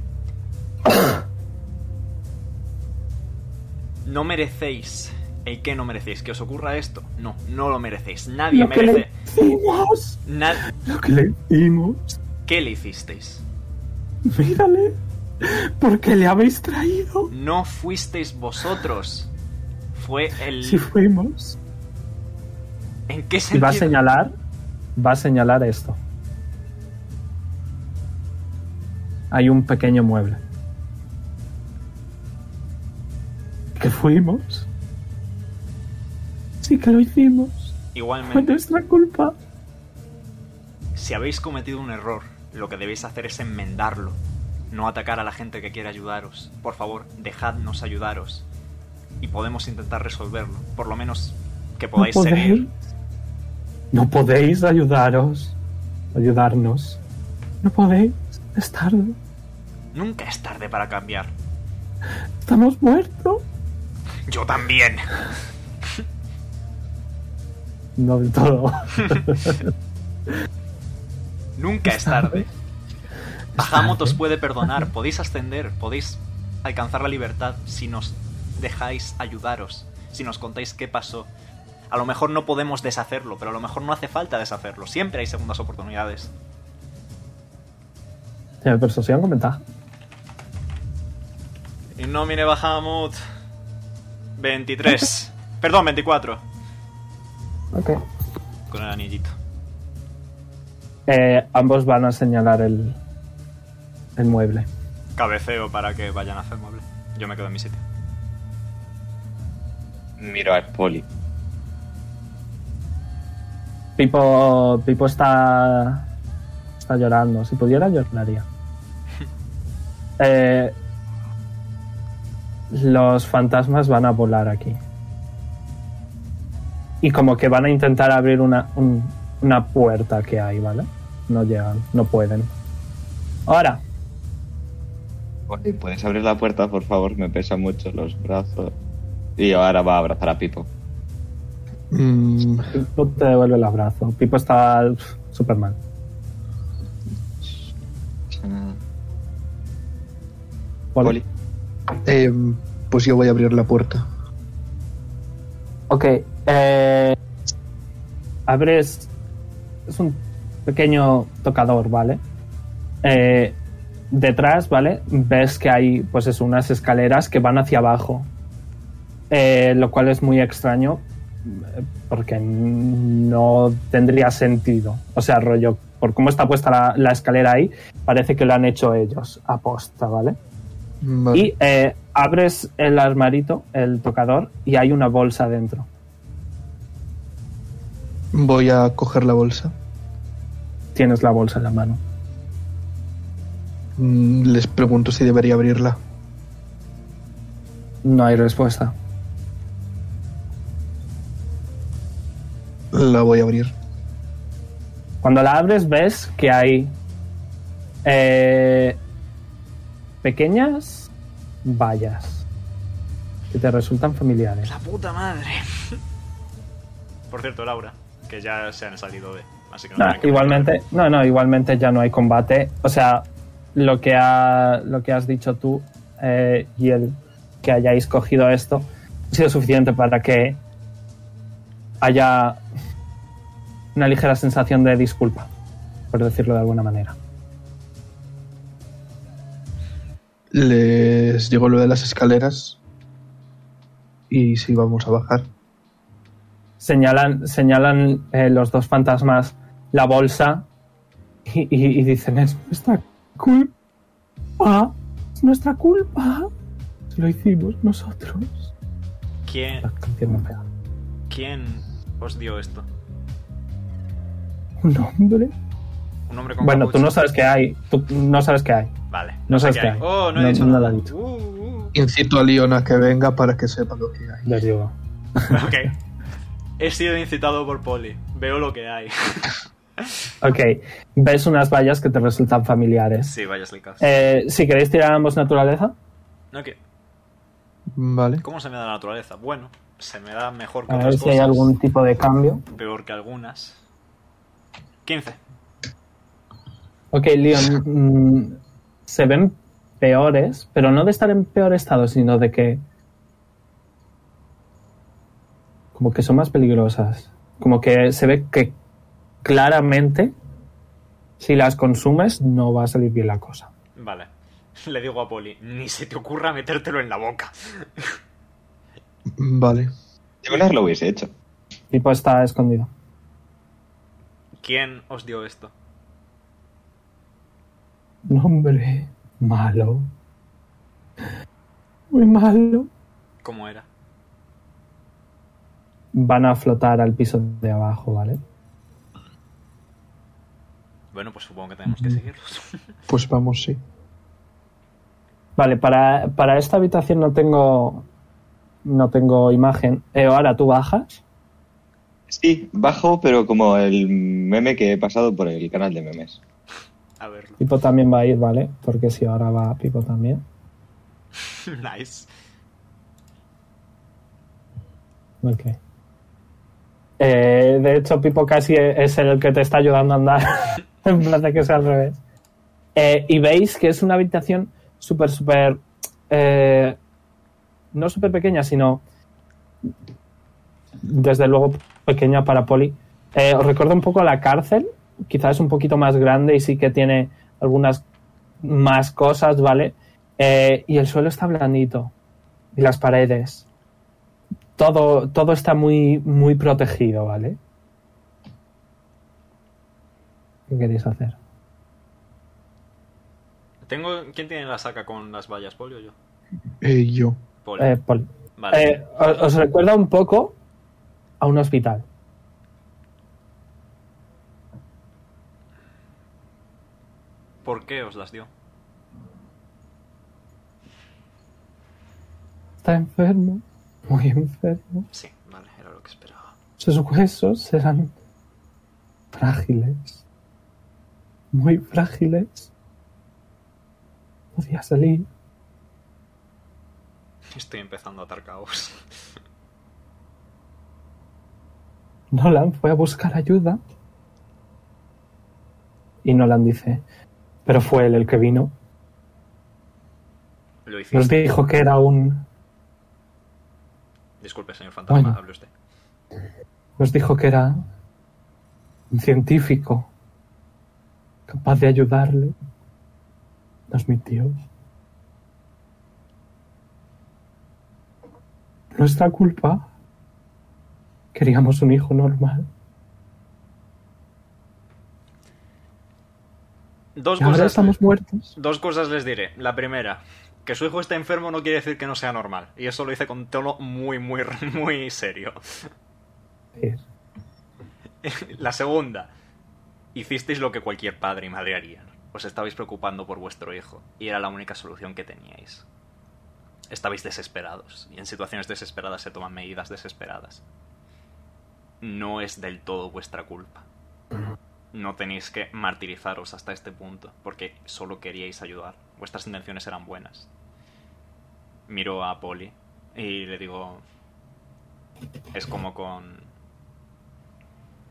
No merecéis. ¿Y qué no merecéis? ¿Que os ocurra esto? No, no lo merecéis. Nadie lo merece. Que le hicimos. Nad- lo que le hicimos. ¿Qué le hicisteis? Mírale. ¿Por qué le habéis traído? No fuisteis vosotros. Fue el... Sí fuimos. ¿En qué sentido? Y va a señalar, va a señalar esto. Hay un pequeño mueble. Que fuimos. Sí que lo hicimos. Igualmente. Fue nuestra culpa. Si habéis cometido un error, lo que debéis hacer es enmendarlo. No atacar a la gente que quiere ayudaros. Por favor, dejadnos ayudaros. Y podemos intentar resolverlo. Por lo menos que podáis seguir. No podéis ayudaros. Ayudarnos. No podéis. Es tarde. Nunca es tarde para cambiar. Estamos muertos. Yo también. No del todo. Nunca es tarde. Bahamut os puede perdonar. Podéis ascender, podéis alcanzar la libertad si nos dejáis ayudaros, si nos contáis qué pasó. A lo mejor no podemos deshacerlo, pero a lo mejor no hace falta deshacerlo. Siempre hay segundas oportunidades. Sí, pero eso sí han comentado. Y no mire Bahamut. veintitrés. Perdón, veinticuatro. Ok. Con el anillito. Eh, ambos van a señalar el, el mueble. Cabeceo para que vayan a hacer mueble. Yo me quedo en mi sitio. Miro a Polly. Pipo, Pipo está, está llorando. Si pudiera, lloraría. eh, los fantasmas van a volar aquí. Y como que van a intentar abrir una, un, una puerta que hay, ¿vale? No llegan, no pueden. Ahora. ¿Puedes abrir la puerta, por favor? Me pesan mucho los brazos. Y ahora va a abrazar a Pipo. Mm, Pipo te devuelve el abrazo. Pipo está súper mal. Poli. Eh, pues yo voy a abrir la puerta. Ok. Eh, abres. Es un pequeño tocador, ¿vale? Eh, detrás, ¿vale? Ves que hay, pues es unas escaleras que van hacia abajo. Eh, lo cual es muy extraño porque no tendría sentido. O sea, rollo, por cómo está puesta la, la escalera ahí, parece que lo han hecho ellos a posta, ¿vale? Vale. Y eh, abres el armarito, el tocador, y hay una bolsa dentro. Voy a coger la bolsa. Tienes la bolsa en la mano. Les pregunto si debería abrirla. No hay respuesta. La voy a abrir. Cuando la abres ves que hay eh, pequeñas vallas que te resultan familiares. La puta madre. Por cierto, Laura, que ya se han salido de, así que no, nah, que igualmente, no, no, igualmente ya no hay combate. O sea, lo que ha, lo que has dicho tú eh, y el que hayáis cogido esto ha sido suficiente para que haya una ligera sensación de disculpa, por decirlo de alguna manera. Les digo lo de las escaleras y si vamos a bajar. Señalan, señalan eh, los dos fantasmas la bolsa y, y, y dicen, es nuestra culpa, es nuestra culpa, se lo hicimos nosotros. ¿Quién? ¿Quién os dio esto? Un hombre. Un hombre con bueno, capucha. Tú no sabes qué hay. Tú no sabes qué hay. Vale. No, no sabes qué hay. hay. Oh, no he no, dicho nada. No dicho. Uh, uh. Incito a Leon a que venga para que sepa lo que hay. Les digo. Ok. He sido incitado por Polly. Veo lo que hay. Ok. Ves unas vallas que te resultan familiares. Sí, vallas licas. Eh, si queréis tirar ambos naturaleza. Ok. Vale. ¿Cómo se me da la naturaleza? Bueno, se me da mejor que a otras ver si cosas. Hay algún tipo de cambio. Peor que algunas. quince. Ok, Leon, mm, se ven peores, pero no de estar en peor estado, sino de que como que son más peligrosas. Como que se ve que claramente si las consumes no va a salir bien la cosa. Vale. Le digo a Polly, ni se te ocurra metértelo en la boca. Vale. Jonar lo hubiese hecho. Tipo está escondido. ¿Quién os dio esto? Un hombre malo. Muy malo. ¿Cómo era? Van a flotar al piso de abajo, ¿vale? Bueno, pues supongo que tenemos que seguirlos. Pues vamos, sí. Vale, para, para esta habitación no tengo... No tengo imagen. Eh, ahora, ¿tú bajas? Sí, bajo, pero como el meme que he pasado por el canal de memes. A verlo. Pipo también va a ir, ¿vale? Porque si ahora va Pipo también. Nice. Okay. Eh, de hecho, Pipo casi es el que te está ayudando a andar, en plan de que sea al revés. Eh, y veis que es una habitación súper, súper... Eh, no súper pequeña, sino... desde luego pequeña para Polly. Eh, os recuerda un poco a la cárcel, quizás un poquito más grande y sí que tiene algunas más cosas, ¿vale? Eh, y el suelo está blandito. Y las paredes. Todo, todo está muy, muy protegido, ¿vale? ¿Qué queréis hacer? Tengo, ¿quién tiene la saca con las vallas, Poli o yo? Eh, yo. Poli. Eh, Poli. Vale. Eh, os, os recuerda un poco a un hospital. ¿Por qué os las dio? Está enfermo. Muy enfermo. Sí, vale, era lo que esperaba. Sus huesos eran frágiles. Muy frágiles. Podía salir. Estoy empezando a atar caos. Nolan fue a buscar ayuda. Y Nolan dice, pero fue él el que vino. Lo hiciste. Nos dijo que era un... Disculpe, señor fantasma, bueno, hable usted. Nos dijo que era un científico capaz de ayudarle. Nos mintió. Nuestra culpa. Queríamos un hijo normal. Dos cosas, ahora estamos muertos. Dos cosas les diré. La primera, que su hijo esté enfermo no quiere decir que no sea normal. Y eso lo hice con tono muy, muy, muy serio. Sí. La segunda, hicisteis lo que cualquier padre y madre harían. Os estabais preocupando por vuestro hijo y era la única solución que teníais. Estabais desesperados y en situaciones desesperadas se toman medidas desesperadas. No es del todo vuestra culpa. No tenéis que martirizaros hasta este punto porque solo queríais ayudar. Vuestras intenciones eran buenas. Miro a Polly y le digo... Es como con...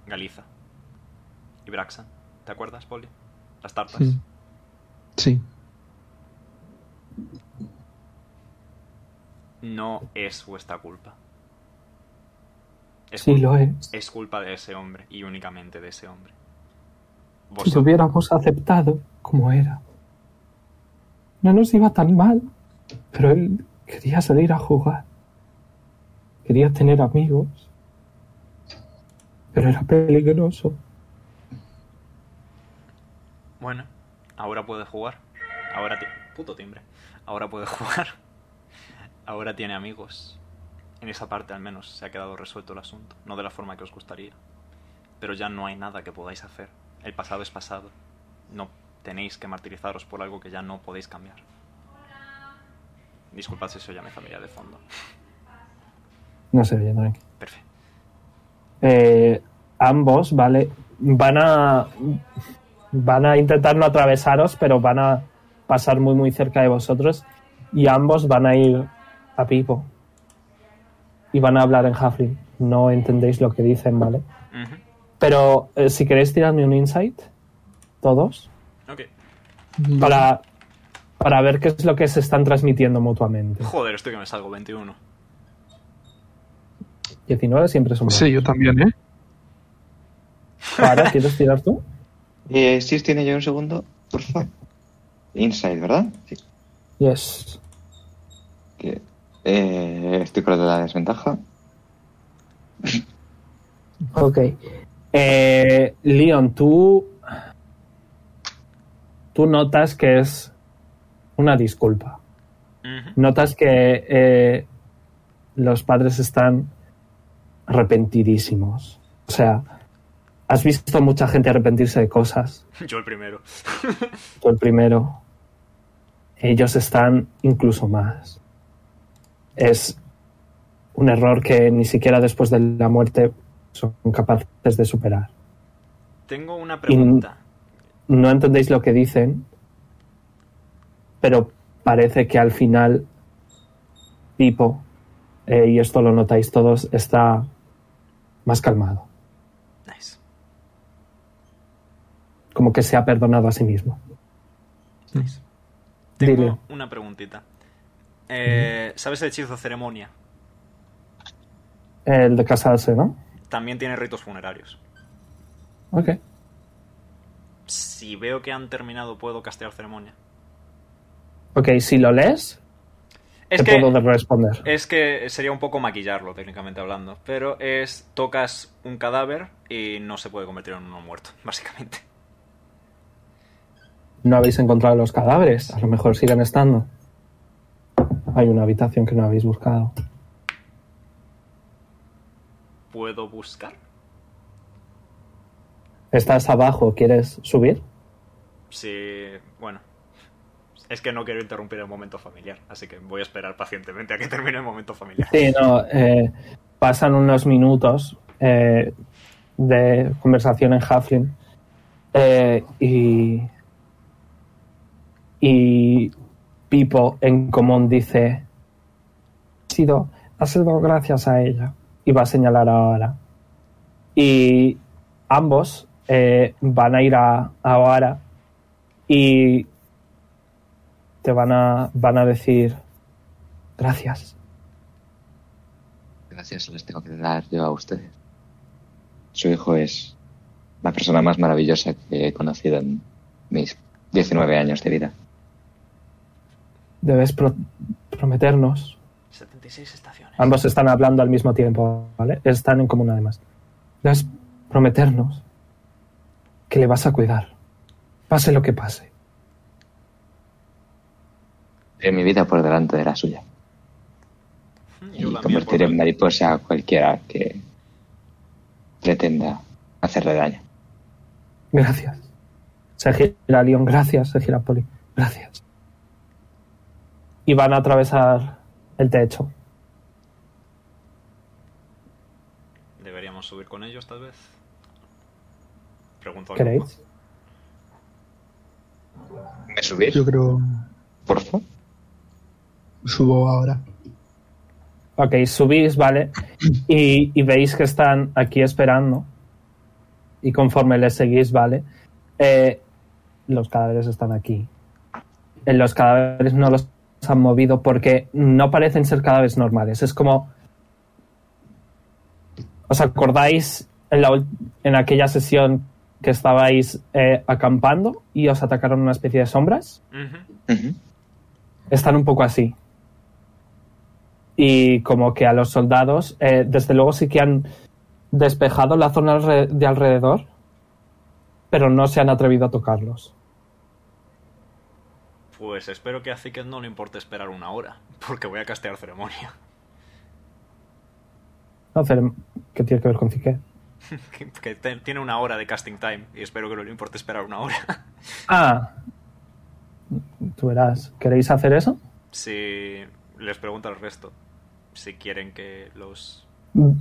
Galiza y Braxa. ¿Te acuerdas, Polly? Las tartas. Sí. Sí. No es vuestra culpa. Es sí, culpa, lo es. Es culpa de ese hombre y únicamente de ese hombre. Vos... Si lo hubiéramos aceptado como era, no nos iba tan mal, pero él quería salir a jugar. Quería tener amigos, pero era peligroso. Bueno, ahora puede jugar. Ahora tiene... Puto timbre. Ahora puede jugar. Ahora tiene amigos. En esa parte al menos se ha quedado resuelto el asunto. No de la forma que os gustaría. Pero ya no hay nada que podáis hacer. El pasado es pasado. No tenéis que martirizaros por algo que ya no podéis cambiar. Disculpad si se oye a mi familia de fondo. No se oye, no. Perfecto. Eh, ambos, ¿vale? Van a... Van a intentar no atravesaros, pero van a pasar muy muy cerca de vosotros y ambos van a ir a Pipo y van a hablar en Huffling. No entendéis lo que dicen, ¿vale? Uh-huh. Pero eh, si queréis tirarme un insight, todos, okay, para, para ver qué es lo que se están transmitiendo mutuamente. Joder, estoy que me salgo, veintiuno. diecinueve siempre son. Sí, yo también, ¿eh? Ahora, ¿quieres tirar tú? Eh, si tiene yo un segundo, por favor. Inside, ¿verdad? Sí. Yes. Que, eh, estoy con la desventaja. Ok. Eh, Leon, tú... Tú notas que es una disculpa. Uh-huh. Notas que eh, los padres están arrepentidísimos. O sea... Has visto mucha gente arrepentirse de cosas. Yo el primero. Yo el primero. Ellos están incluso más. Es un error que ni siquiera después de la muerte son capaces de superar. Tengo una pregunta. Y no entendéis lo que dicen, pero parece que al final Pipo eh, y esto lo notáis todos, está más calmado. Nice. Como que se ha perdonado a sí mismo. Nice. Tengo Dile. una preguntita. Eh, ¿Sabes el hechizo ceremonia? El de casarse, ¿no? También tiene ritos funerarios. Ok. Si veo que han terminado, puedo castear ceremonia. Ok, si lo lees, es te que, puedo responder. Es que sería un poco maquillarlo, técnicamente hablando. Pero es, tocas un cadáver y no se puede convertir en uno muerto, básicamente. No habéis encontrado los cadáveres. A lo mejor siguen estando. Hay una habitación que no habéis buscado. ¿Puedo buscar? Estás abajo, ¿quieres subir? Sí, bueno. Es que no quiero interrumpir el momento familiar, así que voy a esperar pacientemente a que termine el momento familiar. Sí, no, eh, pasan unos minutos eh, de conversación en Huffling eh, y y Pipo en común dice: Sido, ha sido gracias a ella. Y va a señalar ahora. Y ambos eh, van a ir a Oara y te van a van a decir gracias. Gracias les tengo que dar yo a ustedes. Su hijo es la persona más maravillosa que he conocido en mis diecinueve años de vida. Debes pro- prometernos. setenta y seis estaciones. Ambos están hablando al mismo tiempo, ¿vale? Están en común además. Debes prometernos que le vas a cuidar, pase lo que pase. En mi vida por delante de la suya. Yo y la convertiré en mariposa a cualquiera que pretenda hacerle daño. Gracias. Se gira Leon, gracias. Se gira Polly, gracias. Y van a atravesar el techo. ¿Deberíamos subir con ellos, tal vez? Pregunto al grupo. ¿Queréis? ¿Me subís? Yo creo... ¿Por favor? Subo ahora. Ok, subís, vale. Y, y veis que están aquí esperando. Y conforme les seguís, vale. Eh, los cadáveres están aquí. En los cadáveres no los han movido porque no parecen ser cadáveres normales. Es como... ¿Os acordáis en, la, en aquella sesión que estabais eh, acampando y os atacaron una especie de sombras? Uh-huh. Uh-huh. Están un poco así. Y como que a los soldados, eh, desde luego sí que han despejado la zona de alrededor, pero no se han atrevido a tocarlos. Pues espero que a Zicket no le importe esperar una hora, porque voy a castear ceremonia. No, ¿qué tiene que ver con Zicket? que que te, tiene una hora de casting time y espero que no le importe esperar una hora. Ah, tú verás. ¿Queréis hacer eso? Sí, les pregunto al resto si quieren que los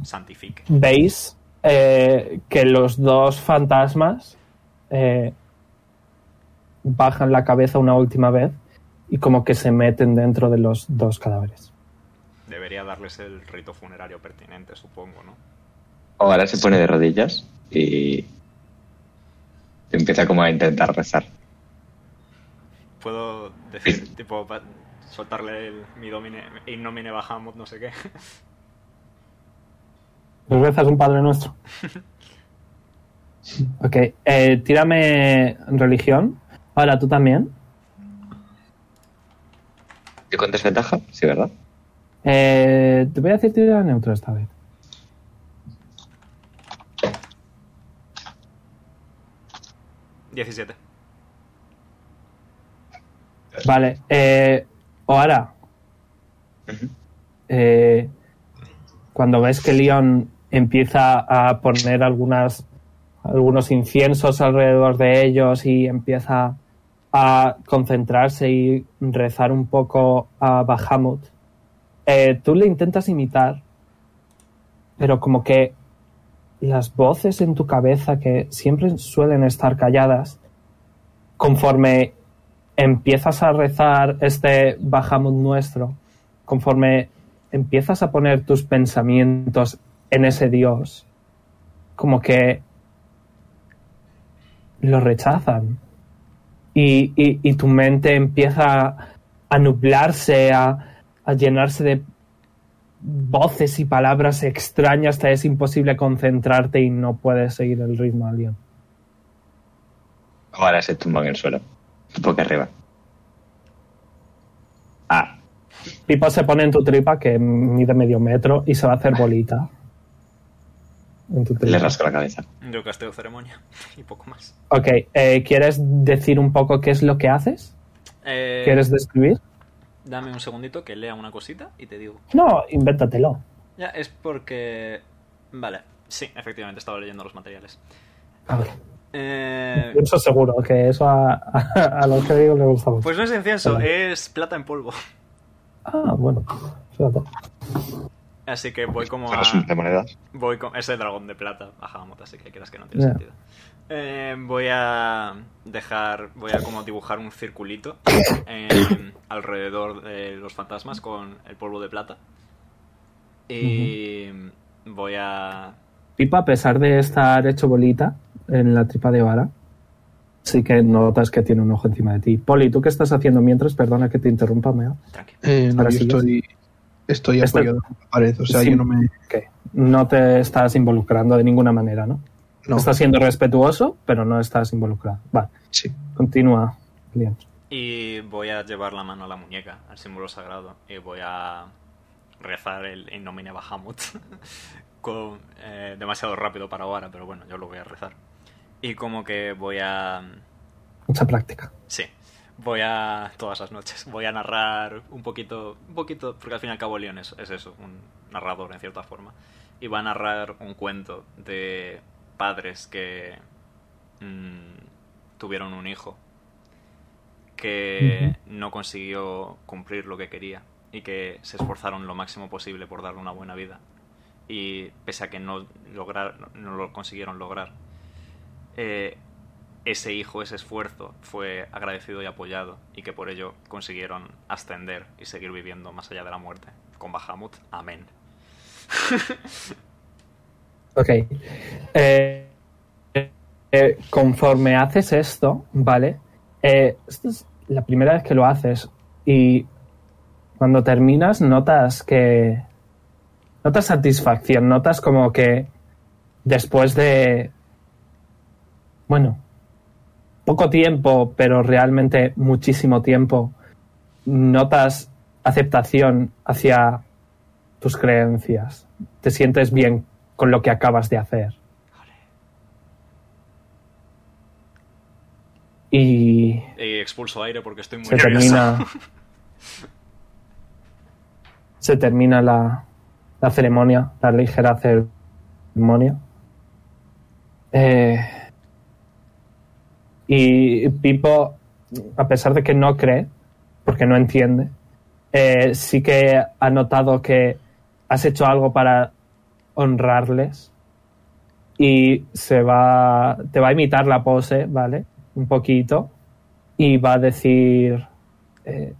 santifique. ¿Veis eh, que los dos fantasmas eh, bajan la cabeza una última vez y como que se meten dentro de los dos cadáveres? Debería darles el rito funerario pertinente, supongo, ¿no? Ahora se pone de rodillas y empieza como a intentar rezar. Puedo decir, tipo, soltarle el, mi domine, in nomine Bahamut, no sé qué. Dos veces un Padre Nuestro. Ok, eh, tírame religión. Ahora, ¿tú también? ¿Y con desventaja? Sí, ¿verdad? Eh, te voy a decir tira neutro esta vez. diecisiete. Vale, eh, Oara, uh-huh. eh, cuando ves que Leon empieza a poner algunas algunos inciensos alrededor de ellos y empieza a concentrarse y rezar un poco a Bahamut, eh, tú le intentas imitar, pero como que las voces en tu cabeza que siempre suelen estar calladas, conforme empiezas a rezar este Bahamut nuestro, conforme empiezas a poner tus pensamientos en ese dios, como que lo rechazan. Y, y, y tu mente empieza a nublarse, a, a llenarse de voces y palabras extrañas, hasta es imposible concentrarte y no puedes seguir el ritmo al León. Ahora se tumba en el suelo, un poco arriba. Ah. Pipo se pone en tu tripa, que mide medio metro, y se va a hacer bolita. En tu Le rasco la cabeza. Yo casteo ceremonia y poco más. Ok, eh, ¿quieres decir un poco qué es lo que haces? Eh, ¿Quieres describir? Dame un segundito que lea una cosita y te digo. No, invéntatelo. Ya, es porque... Vale, sí, efectivamente, estaba leyendo los materiales. A ver. Eh... Eso seguro, que eso a, a, a los que digo le gusta mucho. Pues no es incienso, vale. Es plata en polvo. Ah, bueno. Fíjate. Así que voy como a... ¿De monedas? Voy con... Es el dragón de plata a Bahamut, así que creas que no tiene yeah. sentido. Eh, voy a dejar... Voy a como dibujar un circulito eh, alrededor de los fantasmas con el polvo de plata. Y uh-huh. voy a... Pipa, a pesar de estar hecho bolita en la tripa de Oara, sí que notas que tiene un ojo encima de ti. Poli, ¿tú qué estás haciendo mientras? Perdona que te interrumpa, Mea. Tranquilo. Eh, no, yo estoy... Estoy apoyado en la pared, o sea, sí, yo no me... Okay. No te estás involucrando de ninguna manera, ¿no? No. Estás siendo respetuoso, pero no estás involucrado. Vale, sí. Continúa, Leon. Y voy a llevar la mano a la muñeca, al símbolo sagrado, y voy a rezar el In nomine Bahamut. Con, eh, demasiado rápido para ahora, pero bueno, yo lo voy a rezar. Y como que voy a... Mucha práctica. Sí. Voy a... Todas las noches. Voy a narrar un poquito... Un poquito... Porque al fin y al cabo Leon es, es eso. Un narrador, en cierta forma. Y va a narrar un cuento de padres que... Mmm, tuvieron un hijo. Que uh-huh. no consiguió cumplir lo que quería. Y que se esforzaron lo máximo posible por darle una buena vida. Y pese a que no, lograr, no lo consiguieron lograr... Eh... Ese hijo, ese esfuerzo, fue agradecido y apoyado, y que por ello consiguieron ascender y seguir viviendo más allá de la muerte. Con Bahamut, amén. Ok. Eh, eh, conforme haces esto, ¿vale? Eh, esta es la primera vez que lo haces, y cuando terminas notas que... Notas satisfacción, notas como que después de... Bueno... Poco tiempo, pero realmente muchísimo tiempo, notas aceptación hacia tus creencias. Te sientes bien con lo que acabas de hacer. Y... y expulso aire porque estoy muy nervioso. Termina, se termina la, la ceremonia, la ligera ceremonia. Eh... Y Pipo, a pesar de que no cree, porque no entiende, eh, sí que ha notado que has hecho algo para honrarles, y se va, te va a imitar la pose, ¿vale? Un poquito, y va a decir... Eh,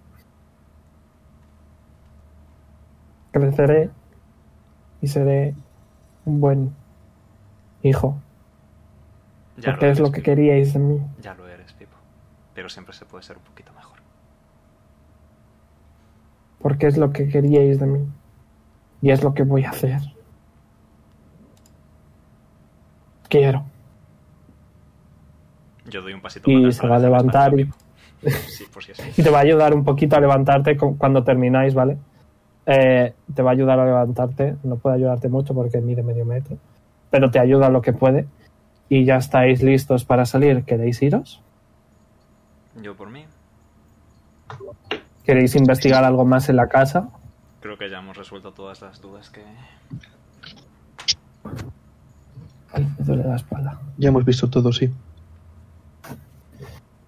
creceré y seré un buen hijo. Ya porque lo eres, es lo que Pipo. Queríais de mí. Ya lo eres, Pipo. Pero siempre se puede ser un poquito mejor. Porque es lo que queríais de mí. Y es lo que voy a hacer. Quiero. Yo doy un pasito y para atrás. Y se va a levantar. Y... sí, pues sí, sí. Y te va a ayudar un poquito a levantarte cuando termináis, ¿vale? Eh, te va a ayudar a levantarte. No puede ayudarte mucho porque mide medio metro. Pero te ayuda lo que puede. ¿Y ya estáis listos para salir? ¿Queréis iros? Yo por mí. ¿Queréis investigar algo más en la casa? Creo que ya hemos resuelto todas las dudas que... Ay, me duele la espalda. Ya hemos visto todo, sí.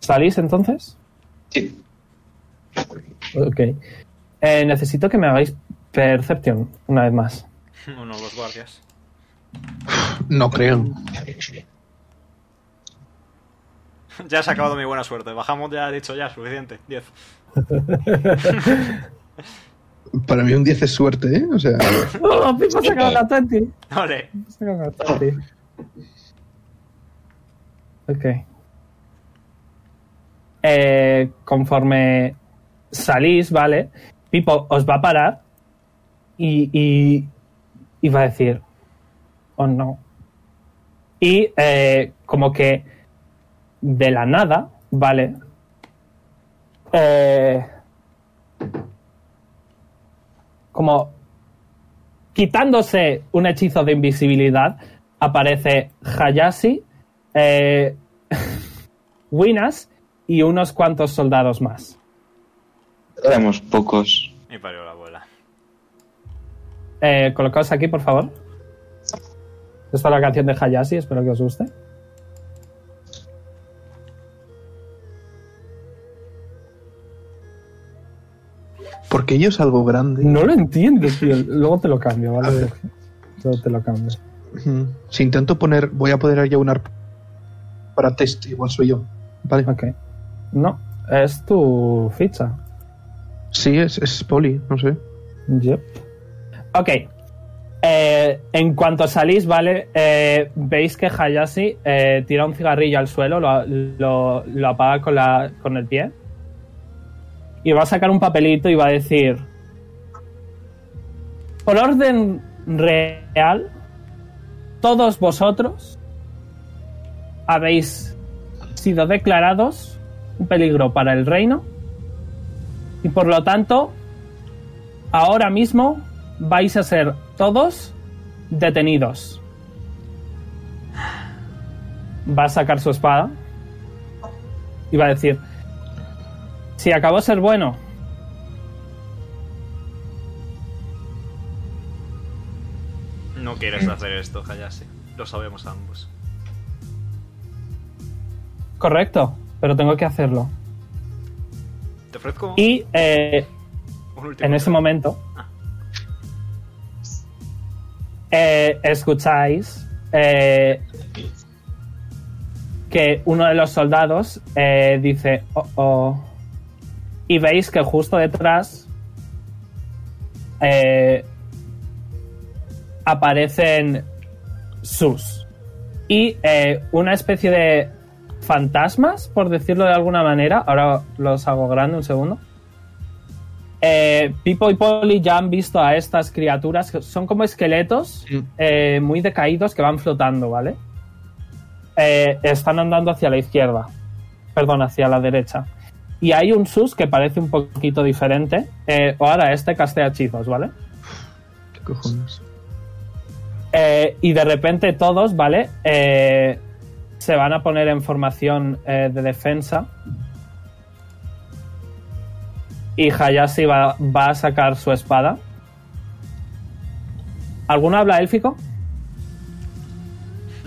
¿Salís entonces? Sí. Ok. Eh, necesito que me hagáis Perception una vez más. Uno, los guardias. No creo. Ya se ha acabado mi buena suerte. Bajamos, ya he dicho ya, suficiente. diez Para mí un diez es suerte, ¿eh? O sea... ¡Oh, Pipo se acaba la veinte! ¡Ole! Se acaba la veinte. Ok. Eh, conforme salís, ¿vale? Pipo os va a parar y, y, y va a decir... Oh, no. Y eh, como que de la nada, ¿vale? Eh... Como quitándose un hechizo de invisibilidad, aparece Hayashi, eh, Winas y unos cuantos soldados más. Éramos pocos. Me parió la abuela. Eh, colocaos aquí, por favor. Esta es la canción de Hayashi, espero que os guste. Porque yo salgo grande. No lo entiendo, tío. Luego te lo cambio, ¿vale? Luego te lo cambio. Si intento poner... Voy a poder hallar un arpa para test. Igual soy yo, ¿vale? Ok. No, es tu ficha. Sí, es, es Polly, no sé. Yep. Ok. Eh, en cuanto salís, ¿vale? Eh, veis que Hayashi eh, tira un cigarrillo al suelo, lo, lo, lo apaga con, la, con el pie. Y va a sacar un papelito y va a decir: por orden real, todos vosotros habéis sido declarados un peligro para el reino y por lo tanto ahora mismo vais a ser todos detenidos. Va a sacar su espada y va a decir: si acabó ser bueno. No quieres hacer esto, Hayashi. Lo sabemos ambos. Correcto, pero tengo que hacerlo. Te ofrezco. Y eh, en ese momento ah. eh, escucháis eh, que uno de los soldados eh, dice: oh, oh. Y veis que justo detrás eh, aparecen sus. Y eh, una especie de fantasmas, por decirlo de alguna manera. Ahora los hago grande un segundo. Eh, Pipo y Polly ya han visto a estas criaturas. Que son como esqueletos eh, muy decaídos que van flotando, ¿vale? Eh, están andando hacia la izquierda. Perdón, hacia la derecha. Y hay un sus que parece un poquito diferente. Eh, ahora este castea hechizos, ¿vale? ¿Qué cojones? Eh, y de repente todos, ¿vale? Eh, se van a poner en formación eh, de defensa. Y Hayashi va, va a sacar su espada. ¿Alguno habla élfico?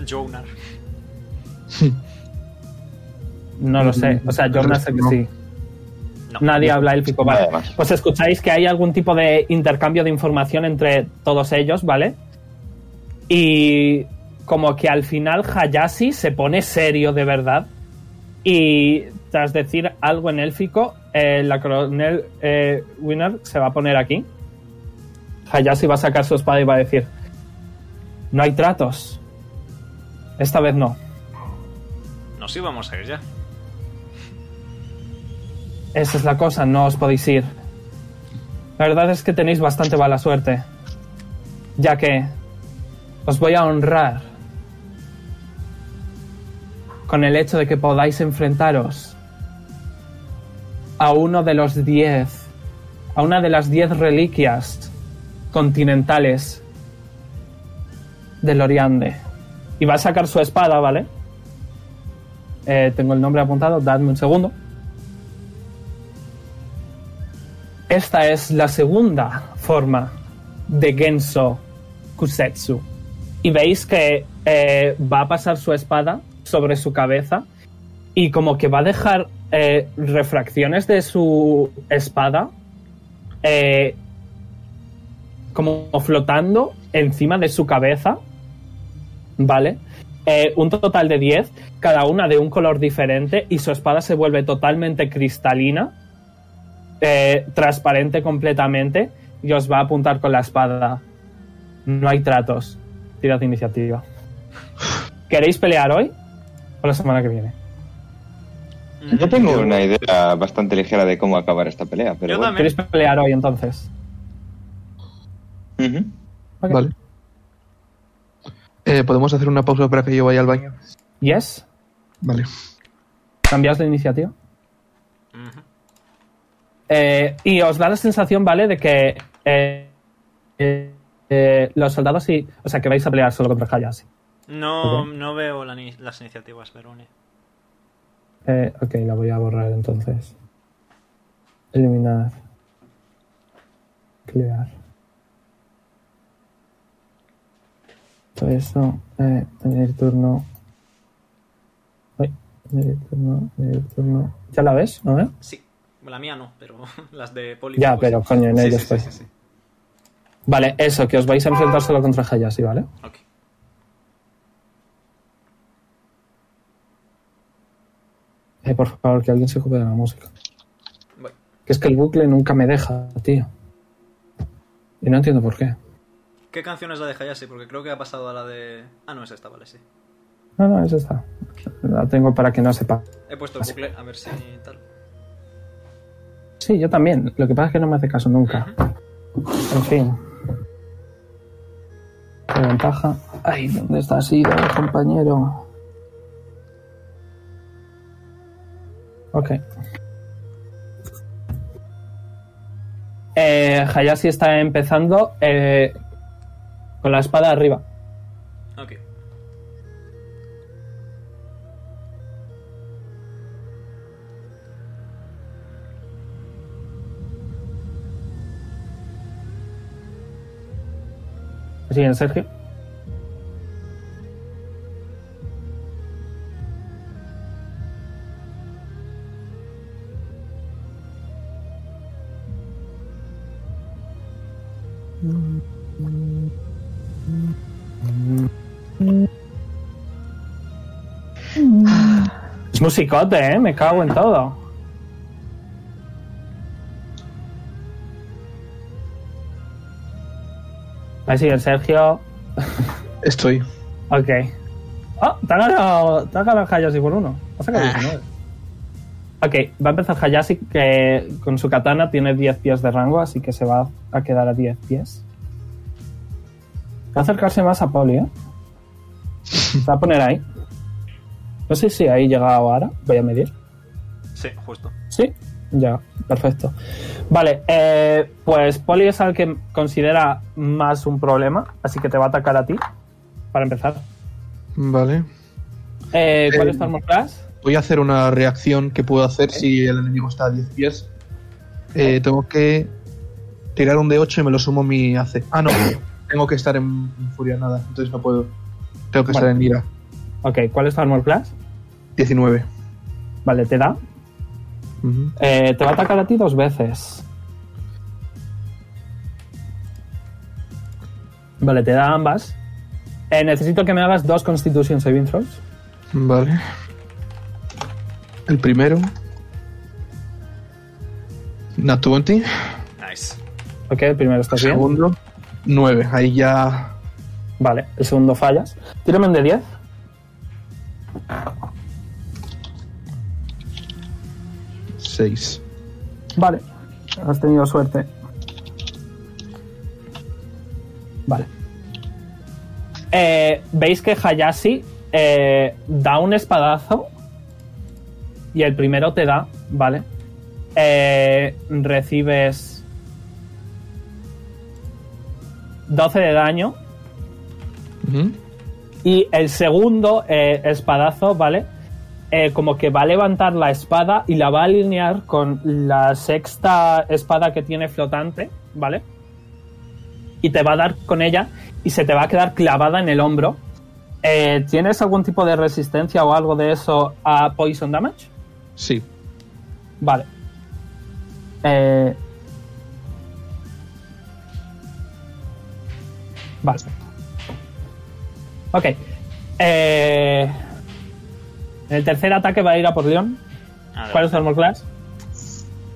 Jonar. No lo sé. O sea, Jonar sé que sí. No. Nadie habla élfico, ¿vale? Pues escucháis que hay algún tipo de intercambio de información entre todos ellos, ¿vale? Y como que al final Hayashi se pone serio de verdad y tras decir algo en élfico, eh, la coronel eh, Winner se va a poner aquí. Hayashi va a sacar su espada y va a decir: no hay tratos. Esta vez no. Nos íbamos a ir ya. Esa es la cosa, no os podéis ir. La verdad es que tenéis bastante mala suerte, ya que os voy a honrar con el hecho de que podáis enfrentaros a uno de los diez, a una de las diez reliquias continentales del Oriente. Y va a sacar su espada, ¿vale? Eh, tengo el nombre apuntado, dadme un segundo. Esta es la segunda forma de Genso Kusetsu. Y veis que eh, va a pasar su espada sobre su cabeza y como que va a dejar eh, refracciones de su espada eh, como flotando encima de su cabeza, ¿vale? Eh, un total de diez, cada una de un color diferente, y su espada se vuelve totalmente cristalina. Eh, transparente completamente y os va a apuntar con la espada. No hay tratos. Tirad de iniciativa. ¿Queréis pelear hoy o la semana que viene? Yo tengo una idea bastante ligera de cómo acabar esta pelea, pero bueno. ¿Queréis pelear hoy entonces? Uh-huh. Okay. Vale. Eh, ¿Podemos hacer una pausa para que yo vaya al baño? Yes. Vale. ¿Cambiáis la iniciativa? Uh-huh. Eh, y os da la sensación, ¿vale? De que eh, eh, eh, los soldados sí... O sea, que vais a pelear solo contra Hayashi. No, okay. No veo la, las iniciativas, Verone. Eh, ok, la voy a borrar entonces. Eliminar. Clear. Todo eso. Eh, añadir turno. Ay, añadir turno, añadir turno. ¿Ya la ves? ¿No, eh? Sí. La mía no, pero las de Polly. Ya, pues, pero coño, en sí, ello sí, estoy. Sí, sí, sí. Vale, eso, que os vais a enfrentar solo contra Hayashi, ¿vale? Ok. Eh, por favor, que alguien se ocupe de la música. Voy. Que es que el bucle nunca me deja, tío. Y no entiendo por qué. ¿Qué canción es la de Hayashi? Porque creo que ha pasado a la de... Ah, no, es esta, vale, sí. No, no, es esta. Okay. La tengo para que no sepa. He puesto el bucle, a ver si tal. Sí, yo también. Lo que pasa es que no me hace caso nunca. Uh-huh. En fin. Qué ventaja. Ay, ¿dónde estás ido, compañero? Ok. Eh, Hayashi está empezando eh, con la espada arriba. Ok. ¿Siguen, Sergio? Es musicote, ¿eh? Me cago en todo. Ahí sigue el Sergio. Estoy. Ok. Oh, te ha ganado, te ha ganado Hayashi por uno. Ha sacado diecinueve. Ok, va a empezar Hayashi, que con su katana tiene diez pies de rango, así que se va a quedar a diez pies. Va a acercarse más a Polly, ¿eh? Se va a poner ahí. No sé si ahí llega ahora. Voy a medir. Sí, justo. Sí, ya, perfecto. Vale, eh, pues Polly es al que considera más un problema, así que te va a atacar a ti, para empezar. Vale. Eh, ¿Cuál eh... es tu armor class? Voy a hacer una reacción que puedo hacer si el enemigo está a diez pies. Eh, tengo que tirar un D ocho y me lo sumo mi A C. Ah, no. Tengo que estar en furia nada, entonces no puedo. Tengo que vale. estar en ira. Ok, ¿cuál es tu armor class? diecinueve. Vale, ¿te da? Uh-huh. Eh, te va a atacar a ti dos veces. Vale, te da ambas. Eh, necesito que me hagas dos Constitution Saving Throws. Vale. El primero. Nat veinte. Nice. Ok, el primero está bien. El segundo, nueve. Ahí ya... Vale, el segundo fallas. Tírame un de diez. seis. Vale, has tenido suerte. Vale. Eh, Veis que Hayashi eh, da un espadazo... Y el primero te da, ¿vale? Eh, recibes doce de daño. Uh-huh. Y el segundo eh, espadazo, ¿vale? Eh, como que va a levantar la espada y la va a alinear con la sexta espada que tiene flotante, ¿vale? Y te va a dar con ella y se te va a quedar clavada en el hombro. Eh, ¿Tienes algún tipo de resistencia o algo de eso a Poison Damage? Sí. Vale. Eh... Vale. Ok. Eh... El tercer ataque va a ir a por Leon. ¿Cuál es tu armor class?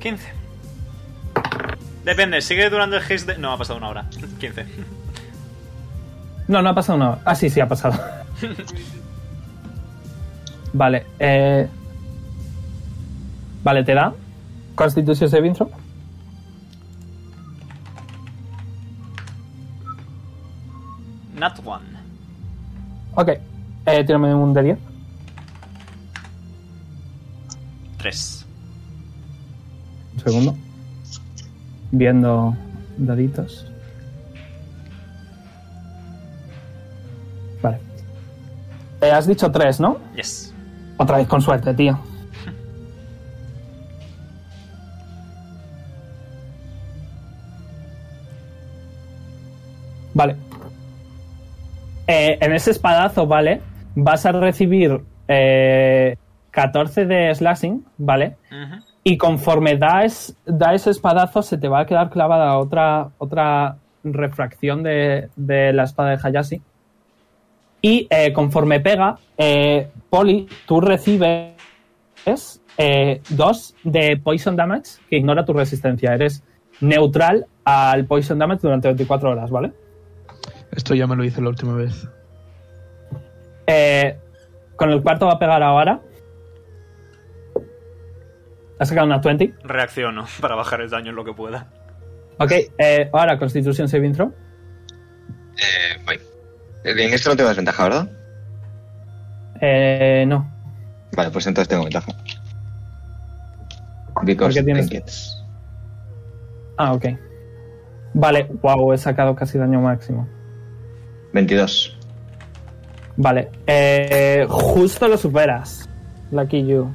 quince. Depende, ¿sigue durando el haste de...? No, ha pasado una hora. quince. No, no ha pasado una hora. Ah, sí, sí, ha pasado. Vale, eh... Vale, ¿te da? ¿Constitución de Vintro? Not one. Ok. Eh, tírame un de diez. Tres. Un segundo. Viendo daditos. Vale. Eh, has dicho tres, ¿no? Yes. Otra vez con suerte, tío. Vale. Eh, en ese espadazo, ¿vale? Vas a recibir eh, catorce de slashing, ¿vale? Uh-huh. Y conforme da, es, da ese espadazo, se te va a quedar clavada otra, otra refracción de, de la espada de Hayashi. Y eh, conforme pega, eh, Polly, tú recibes dos eh, de Poison Damage, que ignora tu resistencia. Eres neutral al Poison Damage durante veinticuatro horas, ¿vale? Esto ya me lo hice la última vez. Eh, con el cuarto va a pegar ahora. ¿Has sacado una veinte? Reacciono para bajar el daño en lo que pueda. Ok, eh, ahora Constitución Saving Throw. Eh, voy. En esto no tengo desventaja, ¿verdad? Eh, no. Vale, pues entonces tengo ventaja. Because tienes... Gets... Ah, ok. Vale, wow, he sacado casi daño máximo. veintidós. Vale, eh, justo lo superas. Lucky you.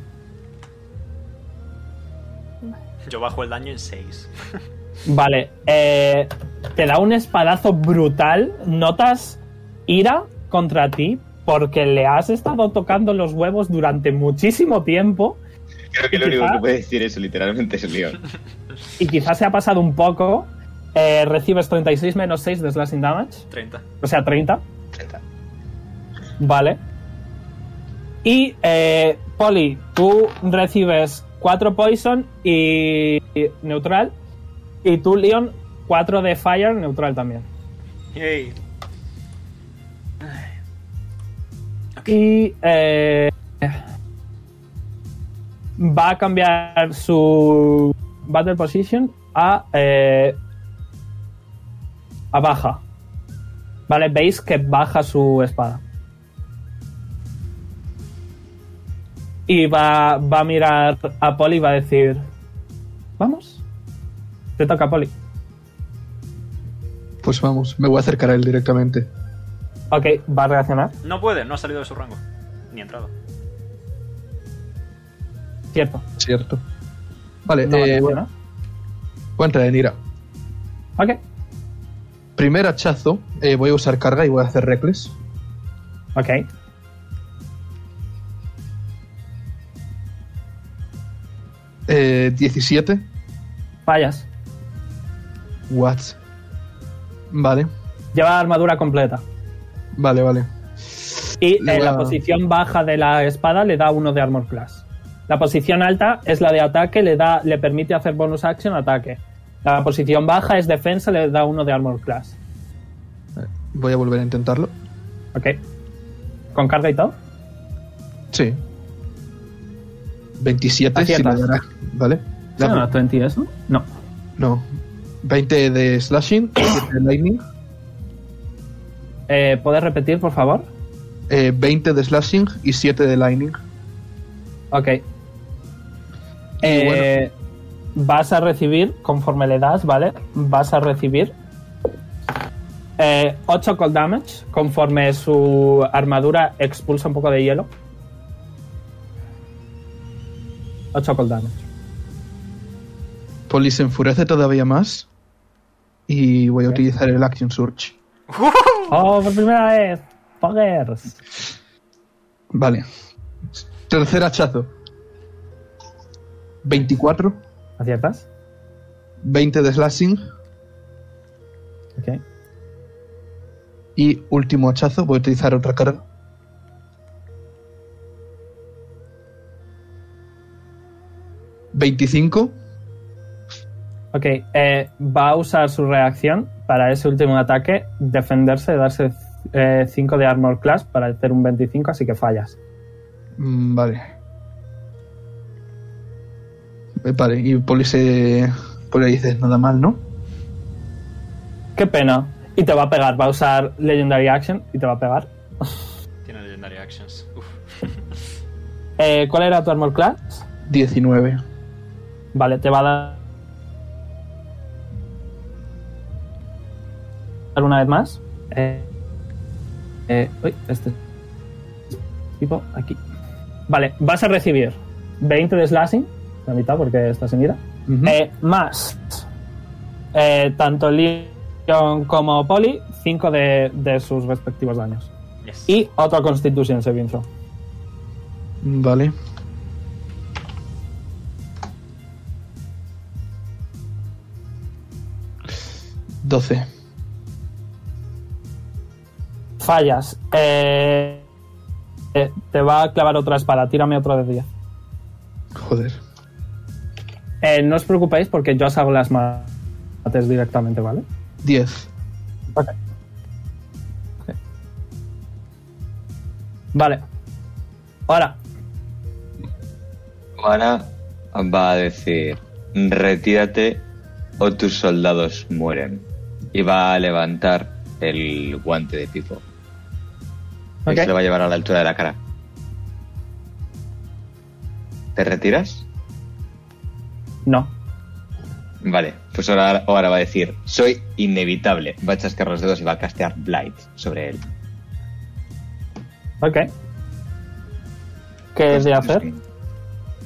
Yo bajo el daño en seis. Vale, eh, te da un espadazo brutal. Notas ira contra ti porque le has estado tocando los huevos durante muchísimo tiempo. Creo que lo quizá, único que puede decir eso literalmente es Leon. Y quizás se ha pasado un poco. Eh, recibes treinta y seis menos seis de slashing damage. treinta. O sea, treinta. treinta. Vale. Y, eh, Polly, tú recibes cuatro poison y, y neutral. Y tú, Leon, cuatro de fire neutral también. Yay. Okay. Y, eh, va a cambiar su battle position a, eh, a baja. Vale, veis que baja su espada. Y va, va a mirar a Polly y va a decir: vamos, te toca, Polly. Pues vamos, me voy a acercar a él directamente. Ok, ¿va a reaccionar? No puede, no ha salido de su rango. Ni ha entrado. Cierto. Cierto. Vale, no eh, va voy a entrar en ira. Ok. Primer hachazo, eh, voy a usar carga y voy a hacer reckless. Ok. Eh, diecisiete. Fallas. What? Vale. Lleva armadura completa. Vale, vale. Y eh, la... la posición baja de la espada le da uno de armor class. La posición alta es la de ataque, le da, le permite hacer bonus action ataque. La posición baja es defensa, le da uno de armor class. Voy a volver a intentarlo. Ok. ¿Con carga y todo? Sí. veintisiete, si me dará. ¿Vale? La no, no, veinte es, ¿no? No. No. veinte de slashing, veinte de lightning. Eh, ¿Puedes repetir, por favor? Eh, veinte de slashing y siete de lightning. Ok. Y eh... Bueno. Vas a recibir, conforme le das, ¿vale? Vas a recibir eh, ocho cold damage, conforme su armadura expulsa un poco de hielo. ocho cold damage. Polly se enfurece todavía más y voy a okay. utilizar el Action Surge. ¡Oh, por primera vez! ¡Poggers! Vale. Tercer hachazo. veinticuatro. ¿Aciertas? veinte de slashing. Ok. Y último hachazo, voy a utilizar otra carga. veinticinco. Ok, eh, va a usar su reacción para ese último ataque, defenderse, darse cinco eh, de Armor Class para hacer un veinticinco, así que fallas. Mm, vale. Eh, vale, y Polly se... Polly dices nada mal, ¿no? Qué pena. Y te va a pegar, va a usar Legendary Action y te va a pegar. Tiene Legendary Actions. Uf. eh, ¿Cuál era tu Armor Class? diecinueve. Vale, te va a dar... una vez más eh, eh, uy, este tipo aquí, vale, vas a recibir veinte de slashing, la mitad porque estás en ira, uh-huh. eh, más eh, tanto Leon como Polly cinco de, de sus respectivos daños, yes. Y otra Constitution saving throw. Vale, doce. Fallas. Eh, eh, te va a clavar otra espada. Tírame otro de diez. Joder. Eh, no os preocupéis porque yo os hago las mates directamente, ¿vale? diez. Okay. Okay. Vale. Ahora. Ahora va a decir: retírate o tus soldados mueren. Y va a levantar el guante de Pipo. Okay. Se lo va a llevar a la altura de la cara. ¿Te retiras? No. Vale, pues ahora, ahora va a decir: soy inevitable. Va a chascar los dedos y va a castear Blight sobre él. Ok. ¿Qué es de hacer?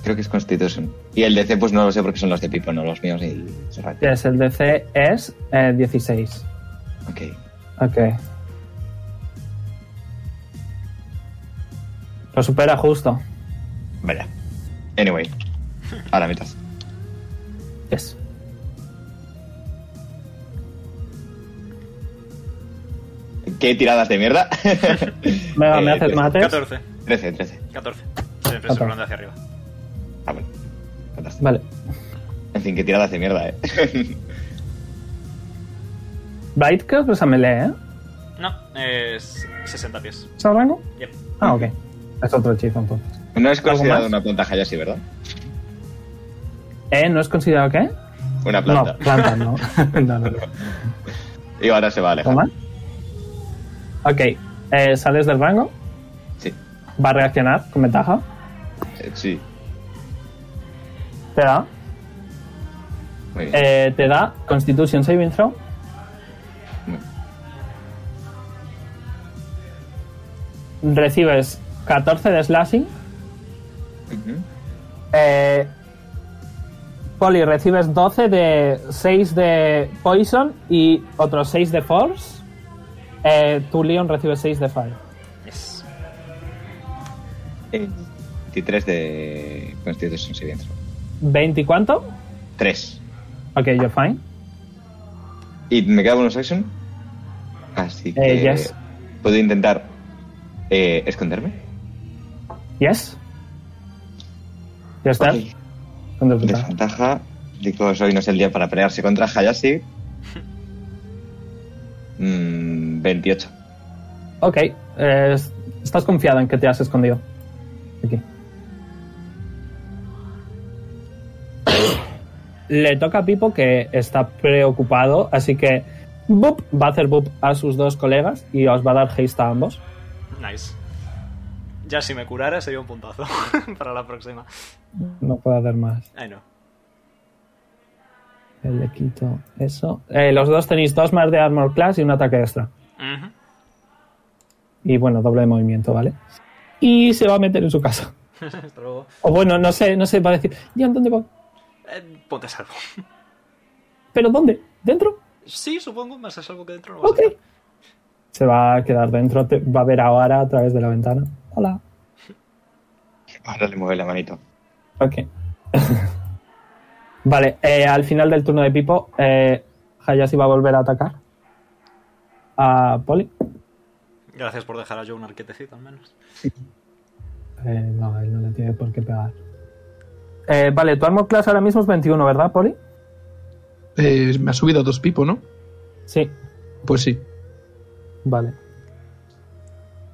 Creo que es Constitution. Y el D C, pues no lo sé porque son los de Pipo, no los míos. Y se retira. El D C es eh, dieciséis. Ok. Ok. Lo supera justo. Vale. Anyway. Ahora mitad. Yes. ¿Qué tiradas de mierda? Venga, ¿me eh, haces mates? catorce. trece, trece. catorce. Siempre se hacia arriba. Ah, bueno. Fantástico. Vale. En fin, qué tiradas de mierda, eh. Blight creo que es a melee, ¿eh? No, es sesenta pies. ¿Es a rango? Yep. Ah, ok. Es otro hechizo, entonces. No es considerado una planta Hayashi, ¿verdad? ¿Eh? ¿No es considerado qué? Una planta. No, planta no. no, no, no. Y ahora se va a alejar. ¿Toma? Ok. Eh, ¿sales del rango? Sí. ¿Va a reaccionar con ventaja? Eh, sí. ¿Te da? Muy bien. Eh, ¿Te da Constitution saving throw? Recibes catorce de slashing. Uh-huh. eh, Polly, recibes doce de seis de poison y otros seis de force. eh, Tú, Leon, recibes seis de fire. Yes. veintitrés de Constitución, si dentro. ¿veinte cuánto? tres. Ok, you're fine. ¿Y me queda bonus action? Así que eh, yes. Puedo intentar Eh, ¿esconderme? Yes. Ya está. Okay. Desventaja. Digo, hoy no es el día para pelearse contra Hayashi. mm, veintiocho. Ok. Eh, ¿Estás confiado en que te has escondido? Aquí. Le toca a Pipo, que está preocupado, así que boop, va a hacer boop a sus dos colegas y os va a dar haste a ambos. Nice. Ya si me curara sería un puntazo para la próxima. No puedo hacer más. Ay, no. Le quito eso. Eh, los dos tenéis dos más de Armor Class y un ataque extra. Uh-huh. Y bueno, doble de movimiento, ¿vale? Y se va a meter en su casa. O bueno, no sé, no sé, va a decir, ¿ya dónde va? Eh, ponte a salvo. ¿Pero dónde? ¿Dentro? Sí, supongo, más a salvo que dentro. No va. Ok. A se va a quedar dentro, te va a ver ahora a través de la ventana. Hola. Ahora le mueve la manito. Ok. Vale, eh, al final del turno de Pipo, eh, Hayashi va a volver a atacar a Polly. Gracias por dejar a Joe un arquetecito, al menos. Sí. Eh, no, él no le tiene por qué pegar. Eh, vale, tu armor class ahora mismo es veintiuno, ¿verdad, Polly? Eh, me ha subido dos Pipo, ¿no? Sí. Pues sí. Vale.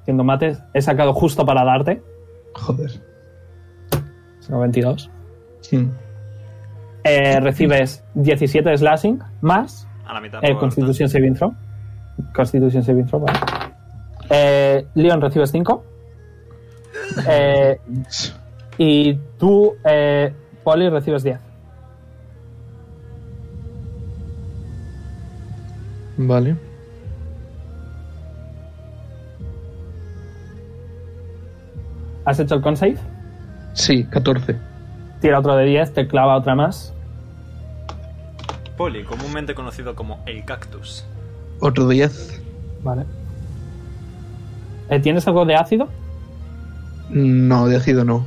Siendo mates, he sacado justo para darte. Joder. Son veintidós. Sí. Eh, recibes diecisiete slashing más. A la mitad. Eh, Constitución Saving Throw. Constitución Saving Throw, vale. Eh, Leon, recibes cinco. Eh, y tú, eh, Polly, recibes diez. Vale. ¿Has hecho el con save? Sí, catorce. Tira otro de diez, te clava otra más. Polly, comúnmente conocido como el cactus. Otro de diez. Vale. ¿Tienes algo de ácido? No, de ácido no.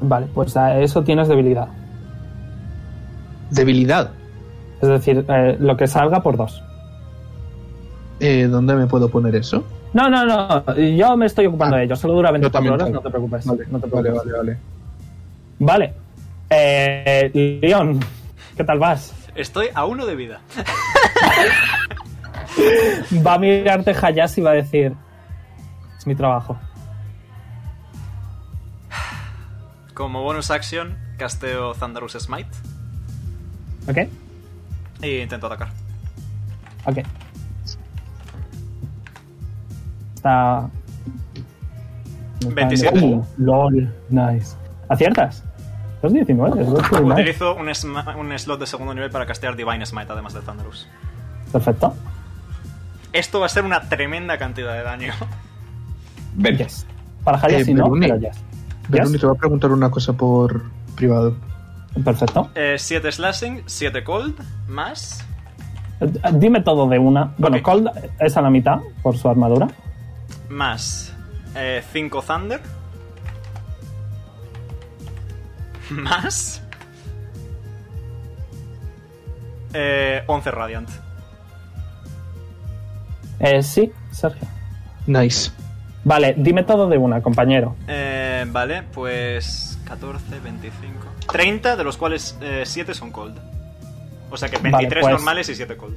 Vale, pues a eso tienes debilidad. ¿Debilidad? Es decir, eh, lo que salga por dos. Eh, ¿Dónde me puedo poner eso? No, no, no. Yo me estoy ocupando ah, de ello. Solo dura veinticuatro horas, no te preocupes. Vale, no te preocupes. Vale, vale, vale. Vale. Eh, Leon, ¿qué tal vas? Estoy a uno de vida. Va a mirarte Hayashi y va a decir... Es mi trabajo. Como bonus action, casteo Thunderous Smite. Ok. Y intento atacar. Ok. Está... veintisiete. Uh, LOL, nice. ¿Aciertas? Los diecinueve. Utilizo un, sma- un slot de segundo nivel para castear Divine Smite, además de Thunderous. Perfecto. Esto va a ser una tremenda cantidad de daño. Yes. Para Hayashi, eh, si no, pero yes. Yes. Te voy a preguntar una cosa por privado. Perfecto. siete eh, slashing, siete cold, más... Dime todo de una. Bueno, okay. Cold es a la mitad por su armadura. Más cinco eh, thunder. Más eh, once radiant. Eh, sí, Sergio. Nice. Vale, dime todo de una, compañero. Eh, vale, pues catorce, veinticinco, treinta, de los cuales eh, siete son cold. O sea que veintitrés vale, pues, normales y siete cold.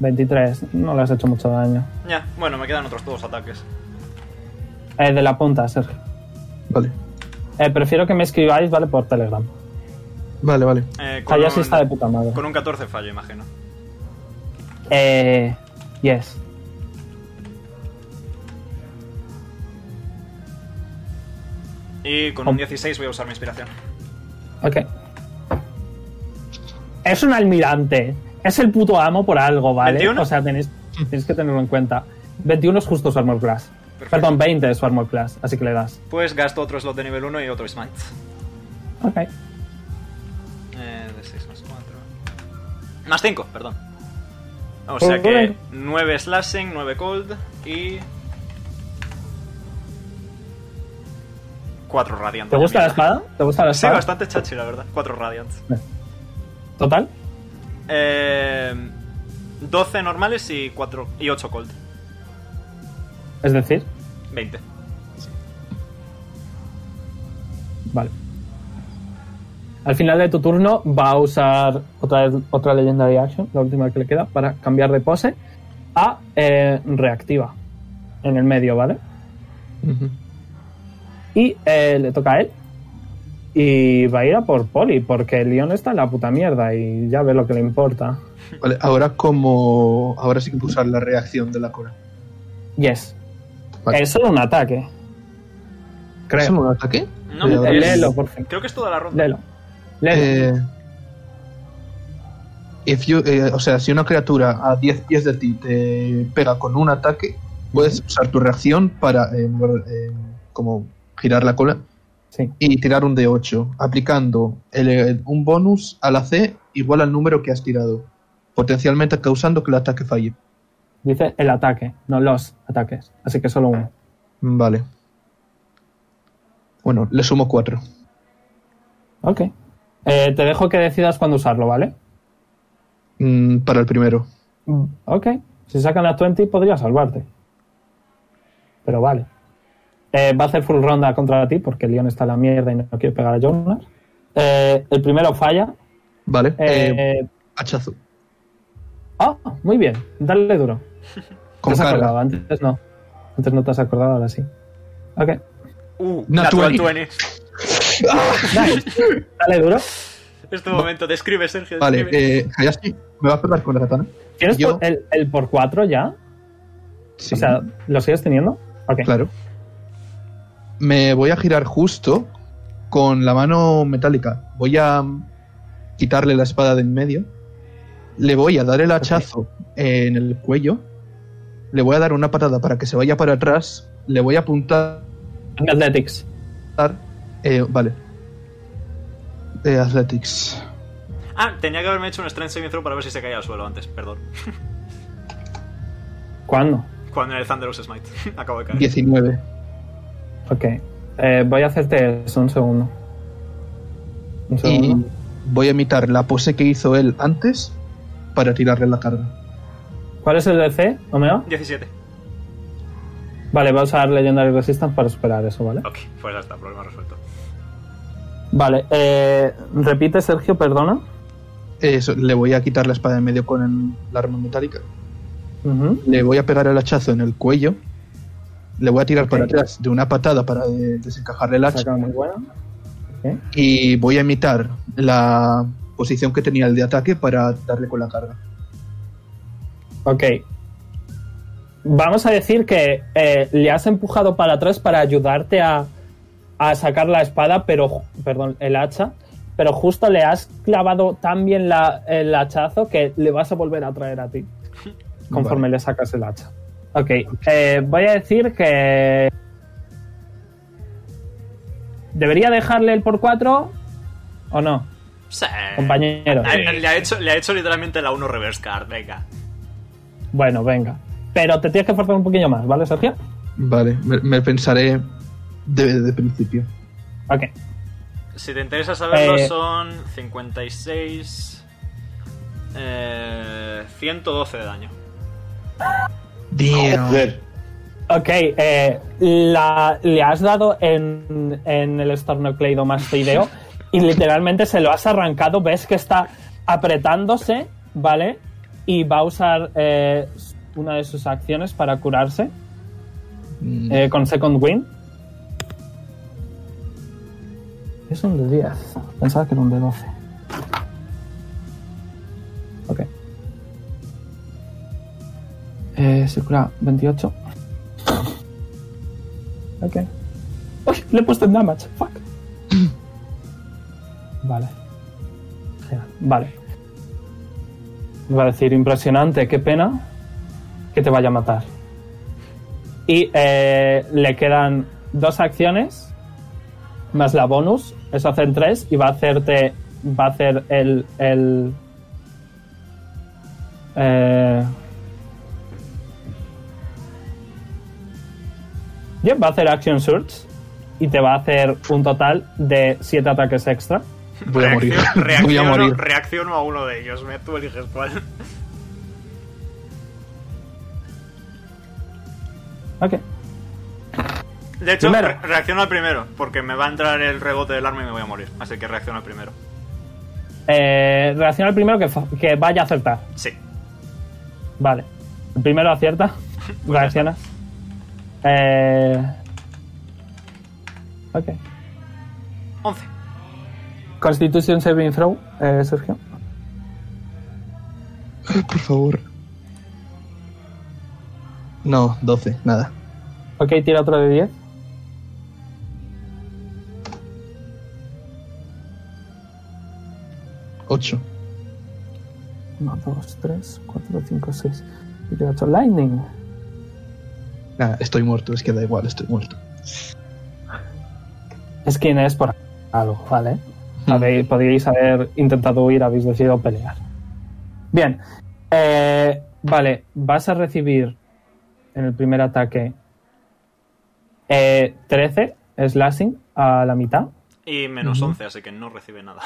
veintitrés, no le has hecho mucho daño. Ya, bueno, me quedan otros dos ataques. Eh, de la punta, Sergio. Vale. Eh, prefiero que me escribáis, ¿vale? Por Telegram. Vale, vale. Eh, Hayashi está de puta madre. Con un catorce fallo, imagino. Eh. Yes. Y con un dieciséis voy a usar mi inspiración. Ok. Es un almirante. Es el puto amo por algo, ¿vale? ¿veintiuno? O sea, tenéis, tenéis que tenerlo en cuenta. veintiuno es justo su armor class. Perfecto. Perdón, veinte es su armor class, así que le das. Pues gasto otro slot de nivel uno y otro smite. Ok. Eh, de seis más cuatro. Más cinco, perdón. O sea que nueve slashing, nueve cold y... cuatro radiant. ¿Te gusta la espada? ¿Te gusta la espada? Sí, bastante chachi, la verdad. cuatro radiant. ¿Total? Eh, doce normales y cuatro y ocho cold. Es decir, veinte. Sí. Vale. Al final de tu turno va a usar otra, otra legendary action, la última que le queda, para cambiar de pose a eh, reactiva. En el medio, ¿vale? Uh-huh. Y eh, le toca a él. Y va a ir a por Polly, porque Leon está en la puta mierda y ya ve lo que le importa. Vale, ahora como... Ahora sí que puedo usar la reacción de la cura. Yes. Vale. Es solo un ataque. Creo. ¿Es solo un ataque? No, no. Léelo, por favor. Creo que es toda la ronda. Léelo. Léelo. Eh, if you, eh, o sea, si una criatura a diez pies de ti te pega con un ataque, puedes usar tu reacción para... Eh, eh, como... girar la cola, sí, y tirar un D ocho aplicando el, el, un bonus a la C igual al número que has tirado, potencialmente causando que el ataque falle. Dice el ataque, no los ataques, así que solo uno. Vale. Bueno, le sumo cuatro. Ok. Eh, te dejo que decidas cuándo usarlo, ¿vale? Mm, para el primero. Mm, ok. Si sacan las veinte podría salvarte. Pero vale. Eh, va a hacer full ronda contra ti porque Leon está a la mierda y no quiere pegar a Jonas. Eh, el primero falla. Vale. Eh, eh, hachazo. Ah, muy bien. Dale duro. ¿Cómo te has acordado? Antes no. Antes no te has acordado, ahora sí. Ok. Uh, natural veinte. Nice. Dale duro. En este momento, describe, Sergio. Describe. Vale, eh, Hayashi, me vas a pegar con la katana. ¿Tienes yo... el, el por cuatro ya? Sí. O sea, ¿lo sigues teniendo? Ok. Claro. Me voy a girar justo con la mano metálica. Voy a quitarle la espada de en medio. Le voy a dar el hachazo okay. en el cuello. Le voy a dar una patada para que se vaya para atrás. Le voy a apuntar. Athletics. Eh, vale. Eh, Athletics. Ah, tenía que haberme hecho un Strength Saving Throw para ver si se caía al suelo antes, perdón. ¿Cuándo? Cuando en el Thunderous Smite. Acabo de caer. diecinueve. Ok. Eh, voy a hacerte eso, un segundo. Un segundo. Y voy a imitar la pose que hizo él antes para tirarle la carga. ¿Cuál es el D C, Omeo? diecisiete. Vale, voy a usar Legendary Resistance para superar eso, ¿vale? Ok, pues ya está, problema resuelto. Vale, eh, repite, Sergio, perdona. Eso, le voy a quitar la espada en medio con el, la arma metálica. Uh-huh. Le voy a pegar el hachazo en el cuello. Le voy a tirar okay. para atrás de una patada para de, desencajarle el hacha. Muy buena. Okay. Y voy a imitar la posición que tenía el de ataque para darle con la carga. Ok. Vamos a decir que eh, le has empujado para atrás para ayudarte a, a sacar la espada, pero perdón, el hacha, pero justo le has clavado tan bien la, el hachazo que le vas a volver a traer a ti conforme vale. le sacas el hacha. Ok, eh, voy a decir que debería dejarle el por cuatro o no. Sí. Compañero. Le ha hecho, le ha hecho literalmente la uno reverse card, venga. Bueno, venga. Pero te tienes que forzar un poquillo más, ¿vale, Sergio? Vale, me, me pensaré desde de principio. Ok. Si te interesa saberlo, eh, son cincuenta y seis... Eh, ciento doce de daño. Dios. Ok, eh, la, le has dado en, en el esternocleidomastoideo y literalmente se lo has arrancado. Ves que está apretándose, ¿vale? Y va a usar eh, una de sus acciones para curarse mm. eh, con Second Wind. Es un de diez. Pensaba que era un de doce. Ok. Eh, se cura veintiocho. Ok. Uy, le he puesto en damage. Fuck. Vale. Vale. Va a decir impresionante. Qué pena que te vaya a matar. Y eh, le quedan dos acciones más la bonus. Eso hacen tres y va a hacerte. Va a hacer el. el eh. Yeah, va a hacer Action Surge y te va a hacer un total de siete ataques extra. Voy a morir. Reacciono, Voy a morir. Reacciono a uno de ellos. Me, tú eliges cuál. Ok. De hecho, re- reacciono al primero, porque me va a entrar el rebote del arma y me voy a morir. Así que reacciono al primero. Eh, reacciono al primero que, fa- que vaya a acertar. Sí. Vale. El primero acierta. Bueno, reaccionas. Está. Eh... Ok. once. Constitution Saving Throw, eh, Sergio. Por favor. No, doce, nada. Ok, tira otro de diez. ocho. uno, dos, tres, cuatro, cinco, seis, siete, ocho. Lightning. Nah, estoy muerto, es que da igual, estoy muerto. Es que no es por algo, ¿vale? Habéis, podríais haber intentado huir, habéis decidido pelear. Bien. Eh, vale, vas a recibir en el primer ataque eh, trece slashing a la mitad. Y menos uh-huh. once, así que no recibe nada.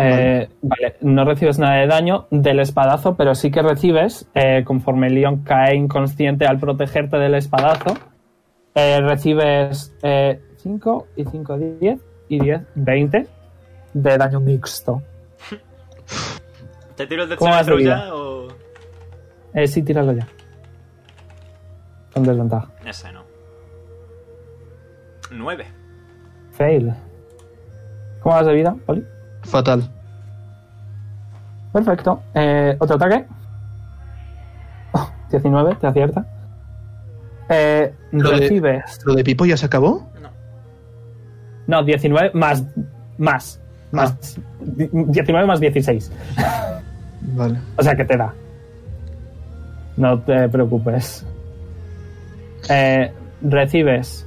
Eh, vale, no recibes nada de daño del espadazo, pero sí que recibes, eh, conforme Leon cae inconsciente al protegerte del espadazo, eh, recibes eh, cinco y cinco, diez y diez, veinte de daño mixto. ¿Te tiro el dexamestro ya o...? Eh, sí, tíralo ya. Con desventaja. Ese no. Nueve. Fail. ¿Cómo vas de vida, Poli? Fatal. Perfecto. Eh, ¿Otro ataque? Oh, diecinueve, te acierta. Eh, ¿Lo recibes...? De, ¿Lo de Pipo ya se acabó? No. No, diecinueve más... Más. Más ah. diecinueve más dieciséis. Vale. O sea que te da. No te preocupes. Eh, recibes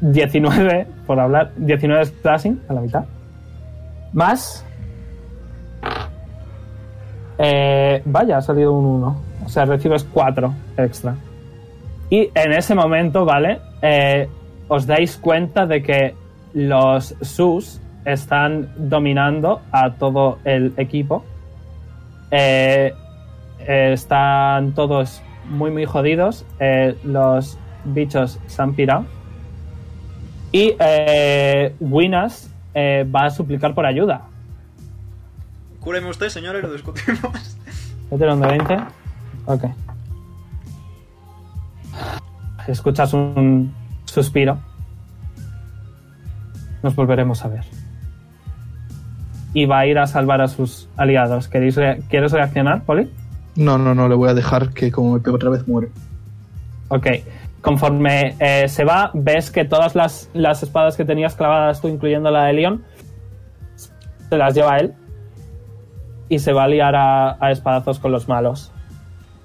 diecinueve, por hablar, diecinueve slashing a la mitad. Más. Eh, vaya, ha salido un uno. O sea, recibes cuatro extra. Y en ese momento, ¿vale? Eh, os dais cuenta de que los sus están dominando a todo el equipo. Eh, eh, están todos muy muy jodidos. Eh, los bichos se han pirado. Y eh, Winas eh, va a suplicar por ayuda. Cúreme usted, señores, lo discutimos. Yo tiro un de veinte. Ok. Escuchas un suspiro. Nos volveremos a ver. Y va a ir a salvar a sus aliados. ¿Queréis re- ¿Quieres reaccionar, Poli? No, no, no. Le voy a dejar que como me pego otra vez muere. Ok. Conforme eh, se va, ves que todas las, las espadas que tenías clavadas tú, incluyendo la de Leon, se las lleva él. Y se va a liar a, a espadazos con los malos.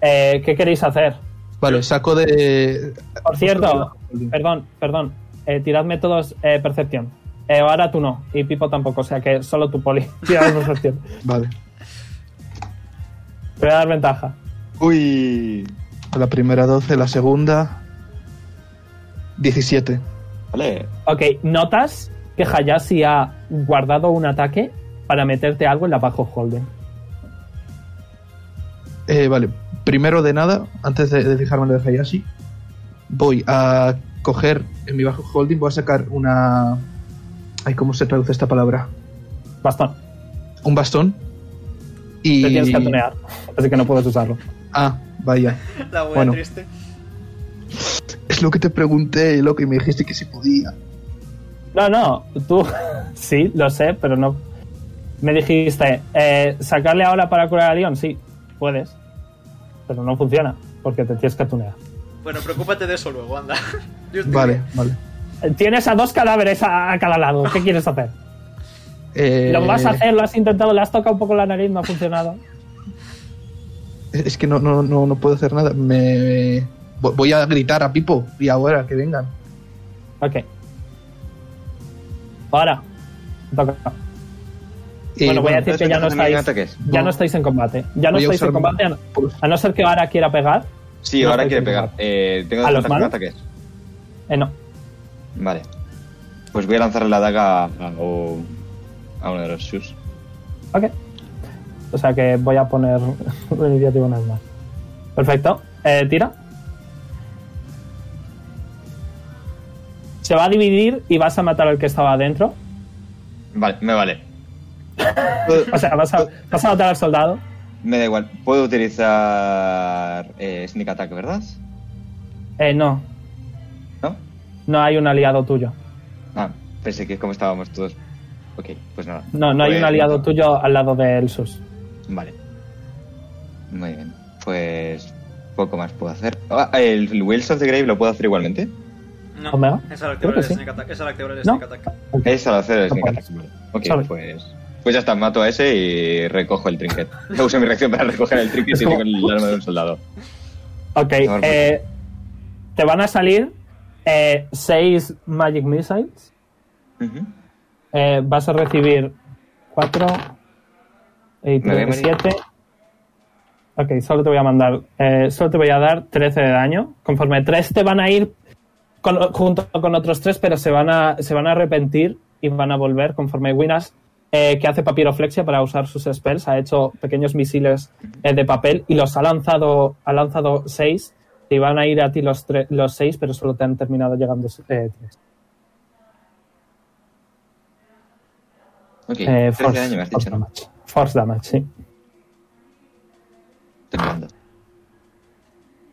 Eh, ¿Qué queréis hacer? Vale, saco de... Por cierto, perdón, perdón. Eh, tiradme todos eh, percepción. Eh, ahora tú no, y Pipo tampoco, o sea que solo tu Poli. Tiradme percepción. Vale. Te voy a dar ventaja. Uy. La primera doce, la segunda... diecisiete. Vale. Ok, notas que Hayashi ha guardado un ataque para meterte algo en la bajo Holden. Eh, vale. Primero de nada, antes de, de fijarme en lo de Hayashi, voy a coger en mi bajo Holding, voy a sacar una... Ay, ¿cómo se traduce esta palabra? Bastón. Un bastón. Y... Te tienes que atonear, así que no puedes usarlo. Ah, vaya. La buena bueno. Triste. Es lo que te pregunté, loco, y me dijiste que sí podía. No, no, tú... sí, lo sé, pero no... Me dijiste, eh, sacarle ahora para curar a Leon, sí, puedes. Pero no funciona, porque te tienes que atunear. Bueno, preocúpate de eso luego, anda. Vale, vale. Tienes a dos cadáveres a, a cada lado. ¿Qué quieres hacer? Eh... Lo vas a hacer, lo has intentado, le has tocado un poco la nariz, no ha funcionado. Es que no, no, no, no puedo hacer nada. Me voy a gritar a Pipo y ahora que vengan. Ok. Ahora. Toca. Eh, bueno, voy bueno, a decir que ya no estáis. Ya no. no estáis en combate. Ya no voy estáis en combate. A no, a no ser que ahora quiera pegar. Sí, no ahora quiere pegar. Eh, ¿Tengo ¿A los malos? Ataques? Eh, no. Vale. Pues voy a lanzarle la daga a, a, a uno de los sus. Ok. O sea que voy a poner una iniciativa en alma. Perfecto. Eh, tira. Se va a dividir y vas a matar al que estaba adentro. Vale, me vale. O sea, vas a, vas a matar al soldado. Me da igual, puedo utilizar eh, Sneak Attack, ¿verdad? Eh, no. ¿No? No hay un aliado tuyo. Ah, pensé que es como estábamos todos. Ok, pues nada. No, no pues, hay un aliado no. tuyo al lado de Elsus. Vale. Muy bien, pues poco más puedo hacer. Ah, ¿el Wheels of the Grave lo puedo hacer igualmente? No, ¿Omega? Es al activar el Sneak Attack. Es al activar el Sneak Attack. Es al hacer el Sneak Attack. Ok, Sorry. pues... Pues ya está, mato a ese y recojo el trinket. Yo uso mi reacción para recoger el trinket y con el arma de un soldado. Ok, eh, te van a salir eh, seis Magic Missiles. Uh-huh. Eh, vas a recibir cuatro y siete. Ok, solo te voy a mandar. Eh, solo te voy a dar trece de daño. Conforme tres te van a ir con, junto con otros tres, pero se van a, se van a arrepentir y van a volver conforme Winas. Eh, que hace papiroflexia para usar sus spells, ha hecho pequeños misiles eh, de papel y los ha lanzado ha lanzado seis, te iban a ir a ti los, tre- los seis, pero solo te han terminado llegando eh, tres. Ok, eh, tres de daño me has dicho, ¿no? Force damage, sí. Tremendo.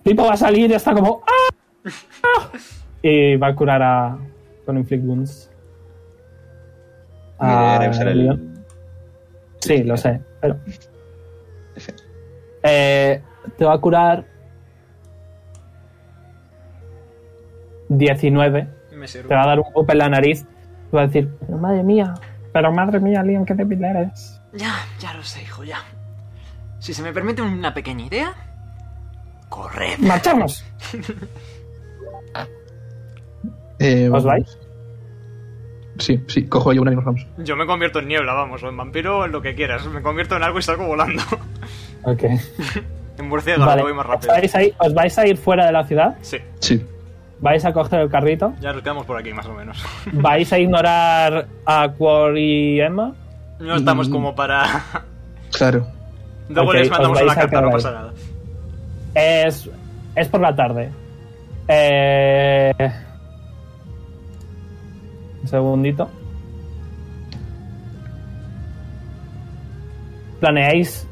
Pipo va a salir y está como... ¡Ah! ¡Ah! Y va a curar a... con Inflict Wounds. A... Debería usar el... Sí, lo sé, pero... Eh, te va a curar... diecinueve. Me sirve. Te va a dar un golpe en la nariz. Te va a decir, pero madre mía, pero madre mía, Leon, qué débil eres. Ya, ya lo sé, hijo, ya. Si se me permite una pequeña idea... ¡Corred! ¡Marchamos! eh, ¿Os vais? Sí, sí, cojo yo una y nos vamos. Yo me convierto en niebla, vamos, o en vampiro, o en lo que quieras. Me convierto en algo y salgo volando. Ok. En murciélago, vale. Voy más rápido. ¿Os vais, a ir, ¿Os vais a ir fuera de la ciudad? Sí. Sí. ¿Vais a coger el carrito? Ya nos quedamos por aquí, más o menos. ¿Vais a ignorar a Quar y Emma? No estamos mm. como para... Claro. Luego okay, les mandamos una carta, no pasa nada. Es, es por la tarde. Eh... Un segundito. ¿Planeáis?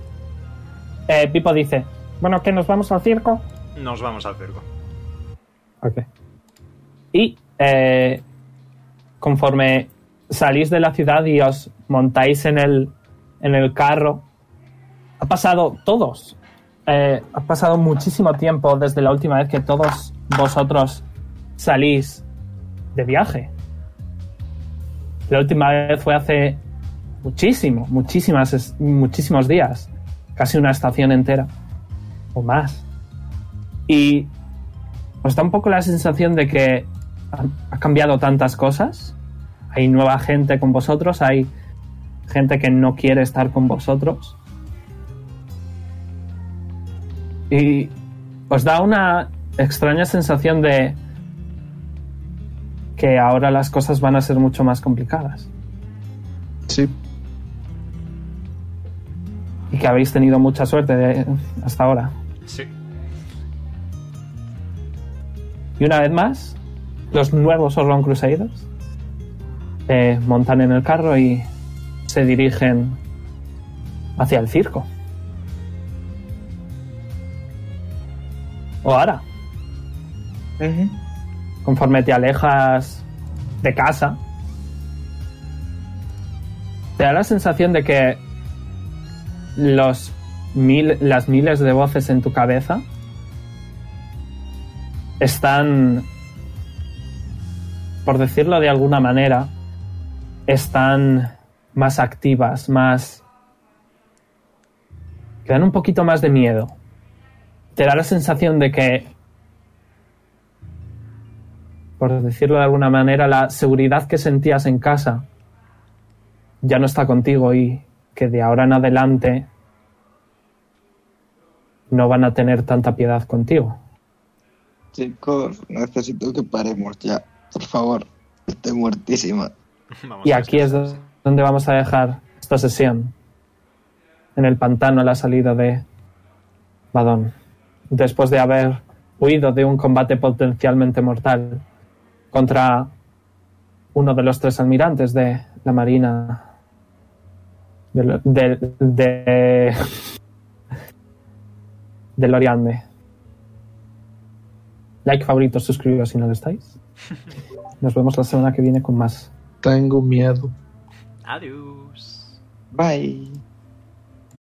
Eh, Pipo dice, bueno, ¿que nos vamos al circo? Nos vamos al circo. Ok. Y eh, conforme salís de la ciudad y os montáis en el, en el carro, ha pasado todos. Eh, ha pasado muchísimo tiempo desde la última vez que todos vosotros salís de viaje. La última vez fue hace muchísimo, muchísimas, muchísimos días. Casi una estación entera. O más. Y os da un poco la sensación de que ha cambiado tantas cosas. Hay nueva gente con vosotros. Hay gente que no quiere estar con vosotros. Y os da una extraña sensación de que ahora las cosas van a ser mucho más complicadas. Sí. Y que habéis tenido mucha suerte de, hasta ahora. Sí. Y una vez más, los nuevos Orlon Crusaders eh, montan en el carro y se dirigen hacia el circo. Oara, uh-huh. Conforme te alejas de casa, te da la sensación de que los mil, las miles de voces en tu cabeza están, por decirlo de alguna manera, están más activas, más... te dan un poquito más de miedo. Te da la sensación de que, por decirlo de alguna manera, la seguridad que sentías en casa ya no está contigo y que de ahora en adelante no van a tener tanta piedad contigo. Chicos, necesito que paremos ya, por favor. Estoy muertísima. Vamos, y aquí es donde vamos a dejar esta sesión. En el pantano a la salida de Badón. Después de haber huido de un combate potencialmente mortal contra uno de los tres almirantes de la Marina de, lo, de, de, de Loriande. Like, favorito, suscribiros si no lo estáis. Nos vemos la semana que viene con más. Tengo miedo. Adiós. Bye.